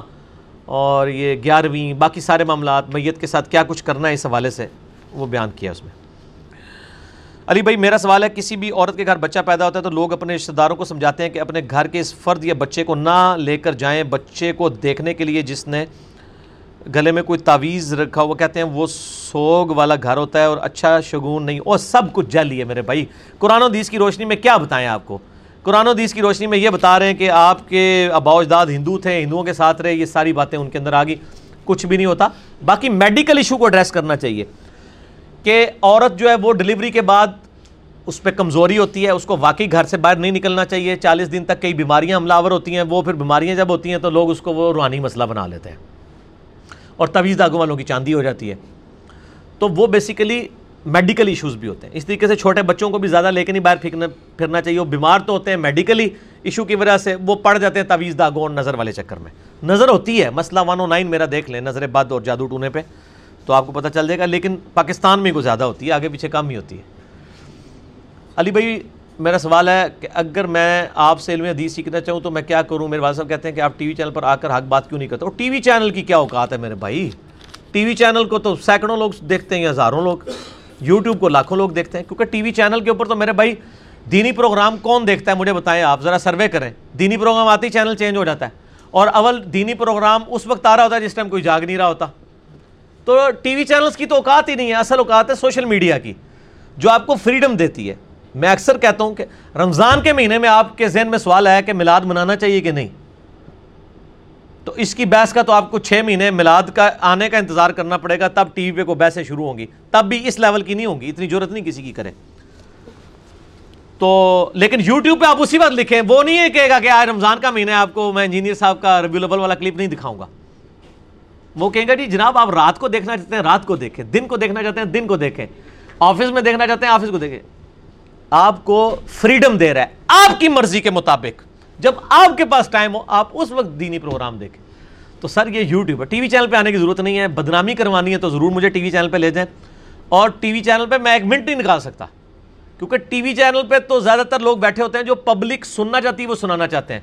اور یہ گیارہویں, باقی سارے معاملات, میت کے ساتھ کیا کچھ کرنا ہے اس حوالے سے وہ بیان کیا اس میں. علی بھائی میرا سوال ہے کسی بھی عورت کے گھر بچہ پیدا ہوتا ہے تو لوگ اپنے رشتہ داروں کو سمجھاتے ہیں کہ اپنے گھر کے اس فرد یا بچے کو نہ لے کر جائیں بچے کو دیکھنے کے لیے جس نے گلے میں کوئی تعویذ رکھا ہوا, کہتے ہیں وہ سوگ والا گھر ہوتا ہے اور اچھا شگون نہیں, اور سب کچھ جعلی ہے میرے بھائی. قرآن و حدیث کی روشنی میں کیا بتائیں آپ کو؟ قرآن و حدیث کی روشنی میں یہ بتا رہے ہیں کہ آپ کے آباؤ اجداد ہندو تھے, ہندوؤں کے ساتھ رہے, یہ ساری باتیں ان کے اندر آ گئی, کچھ بھی نہیں ہوتا. باقی میڈیکل ایشو کو ایڈریس کرنا چاہیے کہ عورت جو ہے وہ ڈیلیوری کے بعد اس پہ کمزوری ہوتی ہے, اس کو واقعی گھر سے باہر نہیں نکلنا چاہیے. چالیس دن تک کئی بیماریاں حملہ آور ہوتی ہیں, وہ پھر بیماریاں جب ہوتی ہیں تو لوگ اس کو وہ روحانی مسئلہ بنا لیتے ہیں اور تعویذ داغوں والوں کی چاندی ہو جاتی ہے. تو وہ بیسیکلی میڈیکل ایشوز بھی ہوتے ہیں. اس طریقے سے چھوٹے بچوں کو بھی زیادہ لے کے نہیں باہر پھینکنا پھرنا چاہیے, وہ بیمار تو ہوتے ہیں میڈیکلی ایشو کی وجہ سے, وہ پڑ جاتے ہیں تعویذ داغوں اور نظر والے چکر میں. نظر ہوتی ہے مسئلہ ون او نائن میرا دیکھ لیں, نظر بد اور جادو ٹونے پہ تو آپ کو پتہ چل جائے گا, لیکن پاکستان میں کو زیادہ ہوتی ہے, آگے پیچھے کم ہی ہوتی ہے. علی بھائی میرا سوال ہے کہ اگر میں آپ سے علم حدیث سیکھنا چاہوں تو میں کیا کروں؟ میرے والد صاحب کہتے ہیں کہ آپ ٹی وی چینل پر آ کر حق بات کیوں نہیں کرتے؟ اور ٹی وی چینل کی کیا اوقات ہے میرے بھائی, ٹی وی چینل کو تو سینکڑوں لوگ دیکھتے ہیں, ہزاروں لوگ, یوٹیوب کو لاکھوں لوگ دیکھتے ہیں, کیونکہ ٹی وی چینل کے اوپر تو میرے بھائی دینی پروگرام کون دیکھتا ہے مجھے بتائیں آپ, ذرا سروے کریں. دینی پروگرام آتے ہی چینل چینج ہو جاتا ہے, اور اول دینی پروگرام اس وقت آ رہا ہوتا ہے جس ٹائم کوئی جاگ نہیں رہا ہوتا. تو ٹی وی چینلز کی تو اوقات ہی نہیں ہے, اصل اوقات ہے سوشل میڈیا کی جو آپ کو فریڈم دیتی ہے. میں اکثر کہتا ہوں کہ رمضان کے مہینے میں آپ کے ذہن میں سوال آیا کہ میلاد منانا چاہیے کہ نہیں, تو اس کی بحث کا تو آپ کو چھ مہینے میلاد کا آنے کا انتظار کرنا پڑے گا, تب ٹی وی پہ کو بحثیں شروع ہوں گی, تب بھی اس لیول کی نہیں ہوں گی, اتنی جرات نہیں کسی کی کرے. تو لیکن یوٹیوب پہ آپ اسی وقت لکھیں, وہ نہیں ہے کہے گا کہ آج رمضان کا مہینہ ہے آپ کو میں انجینئر صاحب کا ربیع الاول والا کلپ نہیں دکھاؤں گا. وہ کہیں گا جی جناب آپ رات کو دیکھنا چاہتے ہیں رات کو دیکھیں, دن کو دیکھنا چاہتے ہیں دن کو دیکھیں, آفس میں دیکھنا چاہتے ہیں آفس کو دیکھیں. آپ کو فریڈم دے رہا ہے آپ کی مرضی کے مطابق, جب آپ کے پاس ٹائم ہو آپ اس وقت دینی پروگرام دیکھیں. تو سر یہ یوٹیوب ہے, ٹی وی چینل پہ آنے کی ضرورت نہیں ہے. بدنامی کروانی ہے تو ضرور مجھے ٹی وی چینل پہ لے جائیں, اور ٹی وی چینل پہ میں ایک منٹ نہیں نکال سکتا, کیونکہ ٹی وی چینل پہ تو زیادہ تر لوگ بیٹھے ہوتے ہیں جو پبلک سننا چاہتی ہے وہ سنانا چاہتے ہیں,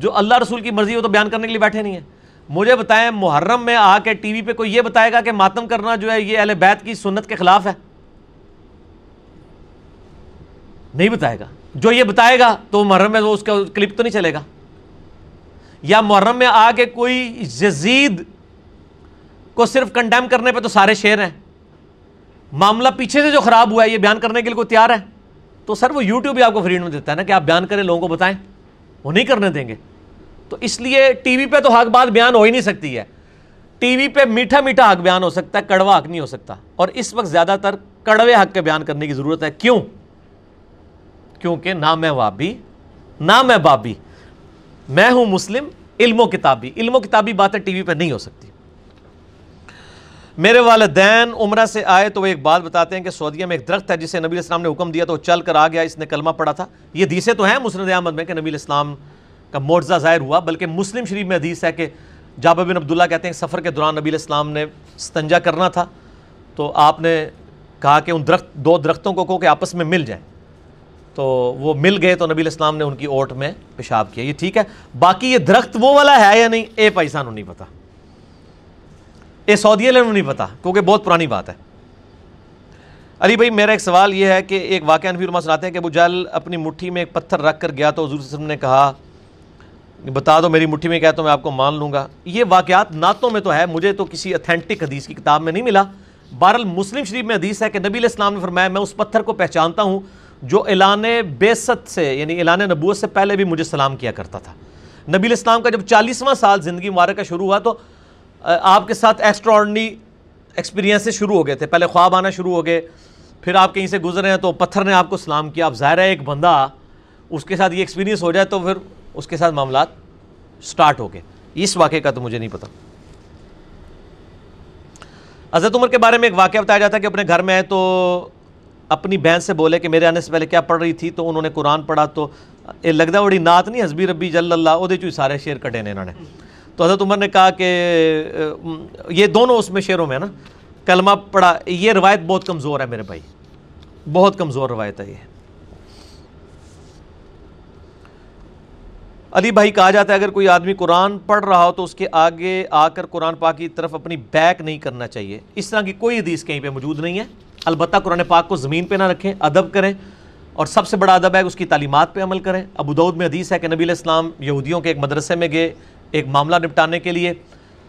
جو اللہ رسول کی مرضی ہو تو بیان کرنے کے لیے بیٹھے نہیں ہیں. مجھے بتائیں محرم میں آ کے ٹی وی پہ کوئی یہ بتائے گا کہ ماتم کرنا جو ہے یہ اہل بیت کی سنت کے خلاف ہے؟ نہیں بتائے گا. جو یہ بتائے گا تو محرم میں وہ اس کا کلپ تو نہیں چلے گا. یا محرم میں آ کے کوئی یزید کو صرف کنڈیم کرنے پہ تو سارے شعر ہیں, معاملہ پیچھے سے جو خراب ہوا ہے یہ بیان کرنے کے لیے کوئی تیار ہے. تو سر وہ یوٹیوب بھی آپ کو فریڈم دیتا ہے نا کہ آپ بیان کریں لوگوں کو بتائیں, وہ نہیں کرنے دیں گے. تو اس لیے ٹی وی پہ تو حق بات بیان ہو ہی نہیں سکتی ہے. ٹی وی پہ میٹھا میٹھا حق بیان ہو سکتا ہے, کڑوا حق نہیں ہو سکتا. اور اس وقت زیادہ تر کڑوے حق کے بیان کرنے کی ضرورت ہے. کیوں؟ کیونکہ نہ میں وابی نہ میں بابی, میں ہوں مسلم علم و کتابی. علم و کتابی باتیں ٹی وی پہ نہیں ہو سکتی. میرے والدین عمرہ سے آئے تو وہ ایک بات بتاتے ہیں کہ سعودیہ میں ایک درخت ہے جسے نبی علیہ السلام نے حکم دیا تو چل کر آ گیا, اس نے کلمہ پڑھا تھا. یہ حدیثیں تو ہیں مسند احمد میں کہ نبی علیہ السلام کا معجزہ ظاہر ہوا, بلکہ مسلم شریف میں حدیث ہے کہ جابر بن عبداللہ کہتے ہیں کہ سفر کے دوران نبی علیہ السلام نے استنجا کرنا تھا تو آپ نے کہا کہ ان درخت دو درختوں کو کہو کہ آپس میں مل جائیں, تو وہ مل گئے تو نبی علیہ السلام نے ان کی اوٹ میں پیشاب کیا. یہ ٹھیک ہے, باقی یہ درخت وہ والا ہے یا نہیں اے پاکستان نہیں پتا, اے سعودی علیہ نہیں پتا, کیونکہ بہت پرانی بات ہے. علی بھائی میرا ایک سوال یہ ہے کہ ایک واقعہ انفی علماء سناتے ہیں کہ ابو جہل اپنی مٹھی میں ایک پتھر رکھ کر گیا تو حضور صلی اللہ علیہ وسلم نے کہا بتا دو میری مٹھی میں کیا تو میں آپ کو مان لوں گا. یہ واقعات نعتوں میں تو ہے, مجھے تو کسی اتھینٹک حدیث کی کتاب میں نہیں ملا. بہرحال مسلم شریف میں حدیث ہے کہ نبی علیہ السلام نے فرمایا میں اس پتھر کو پہچانتا ہوں جو اعلان بعثت سے یعنی اعلان نبوت سے پہلے بھی مجھے سلام کیا کرتا تھا. نبی علیہ السلام کا جب چالیسواں سال زندگی مبارکہ شروع ہوا تو آپ کے ساتھ ایکسٹرا آرڈنری ایکسپیرینسز شروع ہو گئے تھے. پہلے خواب آنا شروع ہو گئے, پھر آپ کہیں سے گزرے ہیں تو پتھر نے آپ کو سلام کیا. اب ظاہر ہے ایک بندہ اس کے ساتھ یہ ایکسپیرینس ہو جائے تو پھر اس کے ساتھ معاملات سٹارٹ ہو گئے. اس واقعے کا تو مجھے نہیں پتہ. حضرت عمر کے بارے میں ایک واقعہ بتایا جاتا ہے کہ اپنے گھر میں آئے تو اپنی بہن سے بولے کہ میرے آنے سے پہلے کیا پڑھ رہی تھی, تو انہوں نے قرآن پڑھا تو یہ لگتا بڑی نعت نہیں حسبی ربی جل اللہ وہ چو سارے شعر کٹے نے انہوں نے. تو حضرت عمر نے کہا کہ یہ دونوں اس میں شعروں میں نا کلمہ پڑھا. یہ روایت بہت کمزور ہے میرے بھائی, بہت کمزور روایت ہے یہ. علی بھائی کہا جاتا ہے اگر کوئی آدمی قرآن پڑھ رہا ہو تو اس کے آگے آ کر قرآن پاک کی طرف اپنی بیک نہیں کرنا چاہیے. اس طرح کی کوئی حدیث کہیں پہ موجود نہیں ہے. البتہ قرآن پاک کو زمین پہ نہ رکھیں، ادب کریں، اور سب سے بڑا ادب ہے اس کی تعلیمات پہ عمل کریں۔ ابو داؤد میں حدیث ہے کہ نبی علیہ السلام یہودیوں کے ایک مدرسے میں گئے ایک معاملہ نپٹانے کے لیے،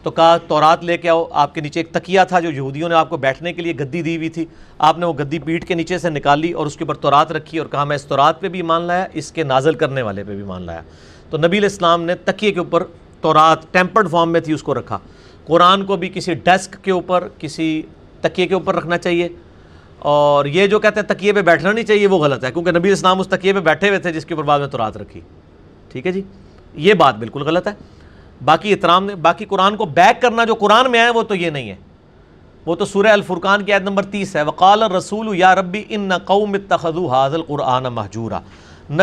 تو کہا تورات لے کے آؤ، آپ کے نیچے ایک تکیہ تھا جو یہودیوں نے آپ کو بیٹھنے کے لیے گدی دی ہوئی تھی، آپ نے وہ گدی پیٹھ کے نیچے سے نکالی اور اس کے اوپر تورات رکھی اور کہا میں اس تورات پہ بھی ایمان لایا، اس کے نازل کرنے والے پہ بھی ایمان لایا۔ تو نبی علیہ السلام نے تکیے کے اوپر تورات ٹیمپرڈ فارم میں تھی اس کو رکھا۔ قرآن کو بھی کسی ڈیسک کے اوپر، کسی تکیے کے اوپر رکھنا چاہیے، اور یہ جو کہتے ہیں تکیے پہ بیٹھنا نہیں چاہیے وہ غلط ہے، کیونکہ نبی علیہ السلام اس تکیے پہ بیٹھے ہوئے تھے جس کے اوپر بعد میں تورات رکھی۔ ٹھیک ہے جی، یہ بات بالکل غلط ہے۔ باقی احترام نے، باقی قرآن کو بیک کرنا جو قرآن میں آیا وہ تو یہ نہیں ہے، وہ تو سورہ الفرقان کی آیت نمبر تیس ہے، وقال الرسول یا ربی ان قوم اتخذوا هذا القرآن مہجورا۔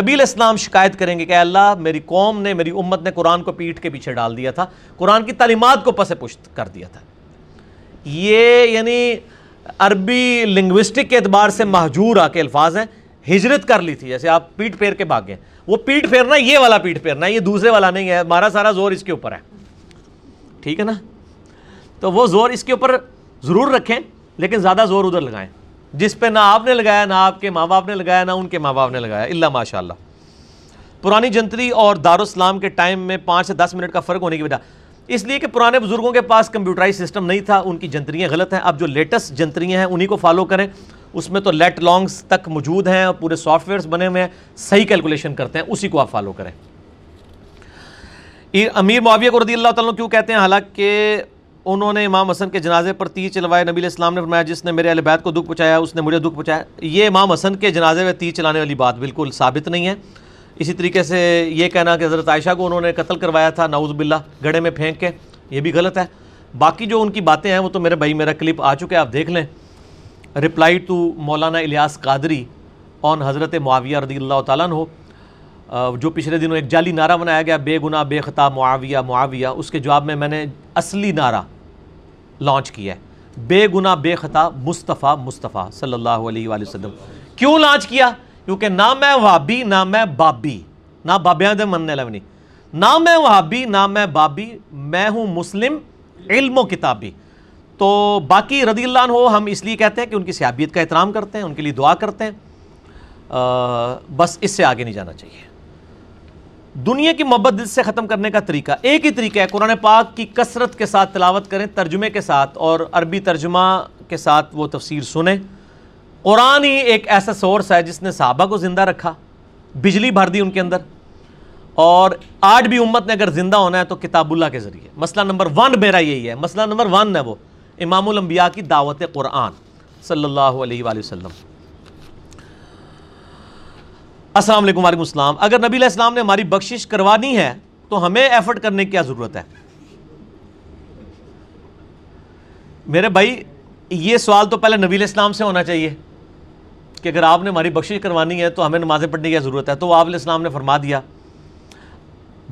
نبی علیہ السلام شکایت کریں گے کہ اے اللہ میری قوم نے، میری امت نے قرآن کو پیٹھ کے پیچھے ڈال دیا تھا، قرآن کی تعلیمات کو پس پشت کر دیا تھا۔ یہ یعنی عربی لنگوسٹک کے اعتبار سے مہجورا کے الفاظ ہیں، ہجرت کر لی تھی، جیسے آپ پیٹ پھیر کے بھاگے۔ وہ پیٹ پھیرنا یہ والا پیٹ پھیرنا ہے، یہ دوسرے والا نہیں ہے، ہمارا سارا زور اس کے اوپر ہے، ٹھیک ہے نا؟ تو وہ زور اس کے اوپر ضرور رکھیں لیکن زیادہ زور ادھر لگائیں جس پہ نہ آپ نے لگایا، نہ آپ کے ماں باپ نے لگایا، نہ ان کے ماں باپ نے لگایا، الا ماشاء اللہ۔ پرانی جنتری اور دارالسلام کے ٹائم میں پانچ سے دس منٹ کا فرق ہونے کی وجہ، اس لیے کہ پرانے بزرگوں کے پاس کمپیوٹرائز سسٹم نہیں تھا، ان کی جنتریاں غلط ہیں۔ اب جو لیٹسٹ جنتریاں ہیں انہی کو فالو کریں، اس میں تو لیٹ لانگز تک موجود ہیں اور پورے سافٹ ویئرز بنے ہوئے ہیں، صحیح کیلکولیشن کرتے ہیں، اسی کو آپ فالو کریں۔ امیر معاویہ کو رضی اللہ تعالیٰ عنہ کیوں کہتے ہیں؟ حالانکہ انہوں نے امام حسن کے جنازے پر تیر چلوائے، نبی علیہ السلام نے فرمایا جس نے میرے اہل بیت کو دکھ پہنچایا اس نے مجھے دکھ پہنچایا۔ یہ امام حسن کے جنازے میں تیر چلانے والی بات بالکل ثابت نہیں ہے۔ اسی طریقے سے یہ کہنا کہ حضرت عائشہ کو انہوں نے قتل کروایا تھا نعوذ باللہ گڑھے میں پھینک کے، یہ بھی غلط ہے۔ باقی جو ان کی باتیں ہیں وہ تو میرے بھائی میرا کلپ آ چکے، آپ دیکھ لیں، رپلائی ٹو مولانا الیاس قادری آن حضرت معاویہ رضی اللہ تعالیٰ عنہ، جو پچھلے دنوں ایک جعلی نعرہ بنایا گیا بے گناہ بے خطا معاویہ معاویہ، اس کے جواب میں میں نے اصلی نعرہ لانچ کیا ہے، بے گناہ بے خطا مصطفیٰ مصطفیٰ صلی اللہ علیہ وآلہ وسلم۔ کیوں لانچ کیا؟ کیونکہ نہ میں وہابی نہ میں بابی، نہ بابیاں دے مننے لونی، نہ میں وہابی نہ میں بابی، میں ہوں مسلم علم و کتابی۔ تو باقی رضی اللہ عنہ ہم اس لیے کہتے ہیں کہ ان کی صحابیت کا احترام کرتے ہیں، ان کے لیے دعا کرتے ہیں، بس اس سے آگے نہیں جانا چاہیے۔ دنیا کی محبت دل سے ختم کرنے کا طریقہ ایک ہی طریقہ ہے، قرآن پاک کی کثرت کے ساتھ تلاوت کریں، ترجمے کے ساتھ، اور عربی ترجمہ کے ساتھ وہ تفسیر سنیں۔ قرآن ہی ایک ایسا سورس ہے جس نے صحابہ کو زندہ رکھا، بجلی بھر دی ان کے اندر، اور آج بھی امت نے اگر زندہ ہونا ہے تو کتاب اللہ کے ذریعے۔ مسئلہ نمبر ون میرا یہی ہے، مسئلہ نمبر ون ہے وہ امام الانبیاء کی دعوت قرآن صلی اللہ علیہ وآلہ وسلم۔ السلام علیکم۔ وعلیکم السلام۔ اگر نبی علیہ السلام نے ہماری بخشش کروانی ہے تو ہمیں ایفرٹ کرنے کی کیا ضرورت ہے؟ میرے بھائی یہ سوال تو پہلے نبی علیہ السلام سے ہونا چاہیے کہ اگر آپ نے ہماری بخشش کروانی ہے تو ہمیں نمازیں پڑھنے کی ضرورت ہے، تو آپ علیہ السلام نے فرما دیا،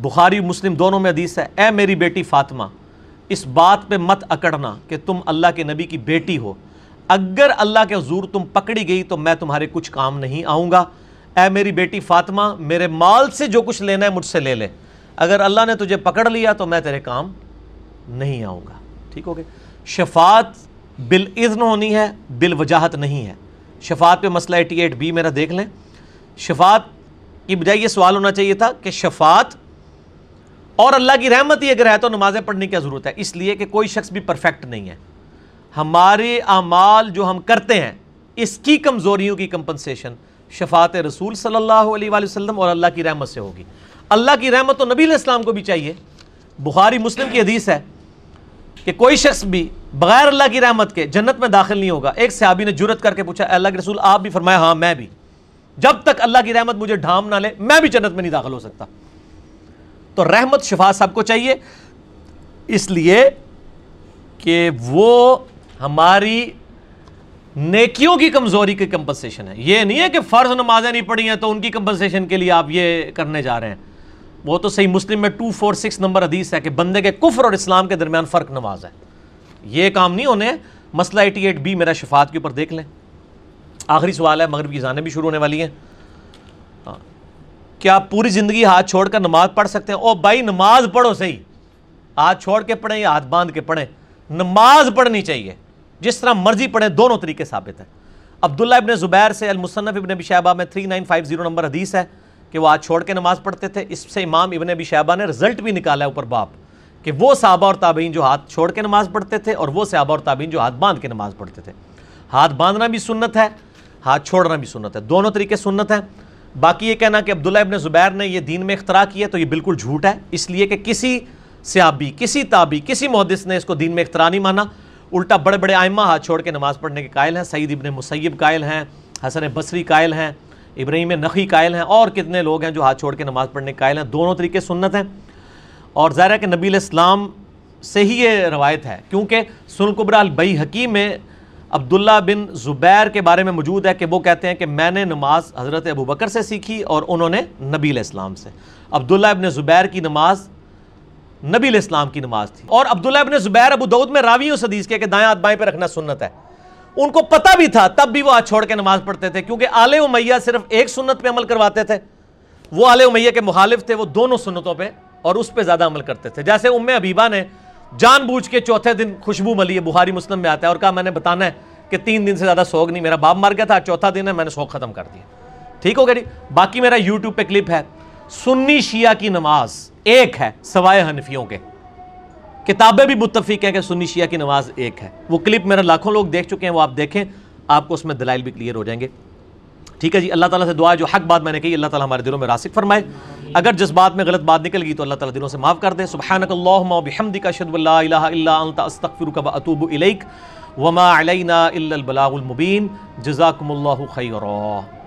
بخاری مسلم دونوں میں حدیث ہے، اے میری بیٹی فاطمہ اس بات پہ مت اکڑنا کہ تم اللہ کے نبی کی بیٹی ہو، اگر اللہ کے حضور تم پکڑی گئی تو میں تمہارے کچھ کام نہیں آؤں گا، اے میری بیٹی فاطمہ میرے مال سے جو کچھ لینا ہے مجھ سے لے لے، اگر اللہ نے تجھے پکڑ لیا تو میں تیرے کام نہیں آؤں گا۔ ٹھیک ہو گیا، شفاعت بالاذن ہونی ہے، بالوجاہت نہیں ہے۔ شفاعت پہ مسئلہ ایٹی ایٹ بی میرا دیکھ لیں، شفاعت کی بجائے یہ سوال ہونا چاہیے تھا کہ شفاعت اور اللہ کی رحمت ہی اگر ہے تو نمازیں پڑھنے کی کیا ضرورت ہے؟ اس لیے کہ کوئی شخص بھی پرفیکٹ نہیں ہے، ہمارے اعمال جو ہم کرتے ہیں اس کی کمزوریوں کی کمپنسیشن شفاعت رسول صلی اللہ علیہ وآلہ وسلم اور اللہ کی رحمت سے ہوگی۔ اللہ کی رحمت تو نبی علیہ السلام کو بھی چاہیے، بخاری مسلم کی حدیث ہے کہ کوئی شخص بھی بغیر اللہ کی رحمت کے جنت میں داخل نہیں ہوگا۔ ایک صحابی نے جرأت کر کے پوچھا اے اللہ کے رسول آپ بھی؟ فرمایا ہاں میں بھی، جب تک اللہ کی رحمت مجھے ڈھام نہ لے میں بھی جنت میں نہیں داخل ہو سکتا۔ تو رحمت شفاعت سب کو چاہیے، اس لیے کہ وہ ہماری نیکیوں کی کمزوری کی کمپنسیشن ہے۔ یہ نہیں ہے کہ فرض نمازیں نہیں پڑھی ہیں تو ان کی کمپنسیشن کے لیے آپ یہ کرنے جا رہے ہیں۔ وہ تو صحیح مسلم میں ٹو فور سکس نمبر حدیث ہے کہ بندے کے کفر اور اسلام کے درمیان فرق نماز ہے، یہ کام نہیں ہونے۔ مسئلہ ایٹی ایٹ بی میرا شفاعت کے اوپر دیکھ لیں، آخری سوال ہے، مغرب کی اذانیں بھی شروع ہونے والی ہیں۔ کیا پوری زندگی ہاتھ چھوڑ کر نماز پڑھ سکتے ہیں؟ او بھائی نماز پڑھو صحیح، ہاتھ چھوڑ کے پڑھیں یا ہاتھ باندھ کے پڑھیں، نماز پڑھنی چاہیے، جس طرح مرضی پڑھیں، دونوں طریقے ثابت ہیں۔ عبداللہ ابن زبیر سے المصنف ابن ابی شیبہ میں تین ہزار نو سو پچاس نمبر حدیث ہے کہ وہ آج چھوڑ کے نماز پڑھتے تھے. اس سے امام ابن ابی شیبہ نے رزلٹ بھی نکالا ہے اوپر باپ کہ وہ صحابہ اور تابعین جو ہاتھ چھوڑ کے نماز پڑھتے تھے اور وہ صحابہ اور تابعین جو ہاتھ باندھ کے نماز پڑھتے تھے. ہاتھ باندھنا بھی سنت ہے، ہاتھ چھوڑنا بھی سنت ہے، دونوں طریقے سنت ہیں. باقی یہ کہنا کہ عبداللہ ابن زبیر نے یہ دین میں اختراع کیا تو یہ بالکل جھوٹ ہے، اس لیے کہ کسی صحابی، کسی تابعی، کسی محدث نے اس کو دین میں اختراع نہیں مانا. الٹا بڑے بڑے ائمہ ہاتھ چھوڑ کے نماز پڑھنے کے قائل ہیں. سعید ابن مسیب قائل ہیں، حسن بصری قائل ہیں، ابراہیم نخی قائل ہیں، اور کتنے لوگ ہیں جو ہاتھ چھوڑ کے نماز پڑھنے کے قائل ہیں. دونوں طریقے سنت ہیں اور ظاہر ہے کہ نبی علیہ السلام سے ہی یہ روایت ہے، کیونکہ سنن کبریٰ البیہقی میں عبداللہ بن زبیر کے بارے میں موجود ہے کہ وہ کہتے ہیں کہ میں نے نماز حضرت ابوبکر سے سیکھی اور انہوں نے نبی علیہ السلام سے. عبداللہ ابن زبیر کی نماز نبی علیہ السلام کی نماز تھی. اور عبداللہ ابن زبیر ابو داؤد میں راوی اس حدیث کے کہ دائیں ہاتھ بائیں پہ رکھنا سنت ہے. ان کو پتہ بھی تھا تب بھی وہ ہاتھ چھوڑ کے نماز پڑھتے تھے، کیونکہ آل امیہ صرف ایک سنت پہ عمل کرواتے تھے، وہ آل امیہ کے مخالف تھے، وہ دونوں سنتوں پہ اور اس پہ زیادہ عمل کرتے تھے. جیسے ام حبیبہ نے جان بوجھ کے چوتھے دن خوشبو ملی، بخاری مسلم میں آتا ہے، اور کہا میں نے بتانا ہے کہ تین دن سے زیادہ سوگ نہیں، میرا باپ مر گیا تھا، چوتھا دن ہے، میں نے سوگ ختم کر دیا. ٹھیک ہو گیا جی. باقی میرا یوٹیوب پہ کلپ ہے. سنی شیعہ کی نماز ایک ہے سوائے حنفیوں کے، کتابیں بھی متفق ہیں کہ سنی شیعہ کی نماز ایک ہے. وہ کلپ میرا لاکھوں لوگ دیکھ چکے ہیں، وہ آپ دیکھیں، آپ کو اس میں دلائل بھی کلیئر ہو جائیں گے. ٹھیک ہے جی. اللہ تعالیٰ سے دعا ہے جو حق بات میں نے کہی اللہ تعالیٰ ہمارے دلوں میں راسخ فرمائے، اگر جس بات میں غلط بات نکل گئی تو اللہ تعالیٰ دلوں سے معاف کر دے. سبحانک اللہم و بحمدک اشہد ان لا الہ الا انت استغفرک و اتوب الیک وما علینا الا البلاغ المبین. جزاکم اللہ خیرا.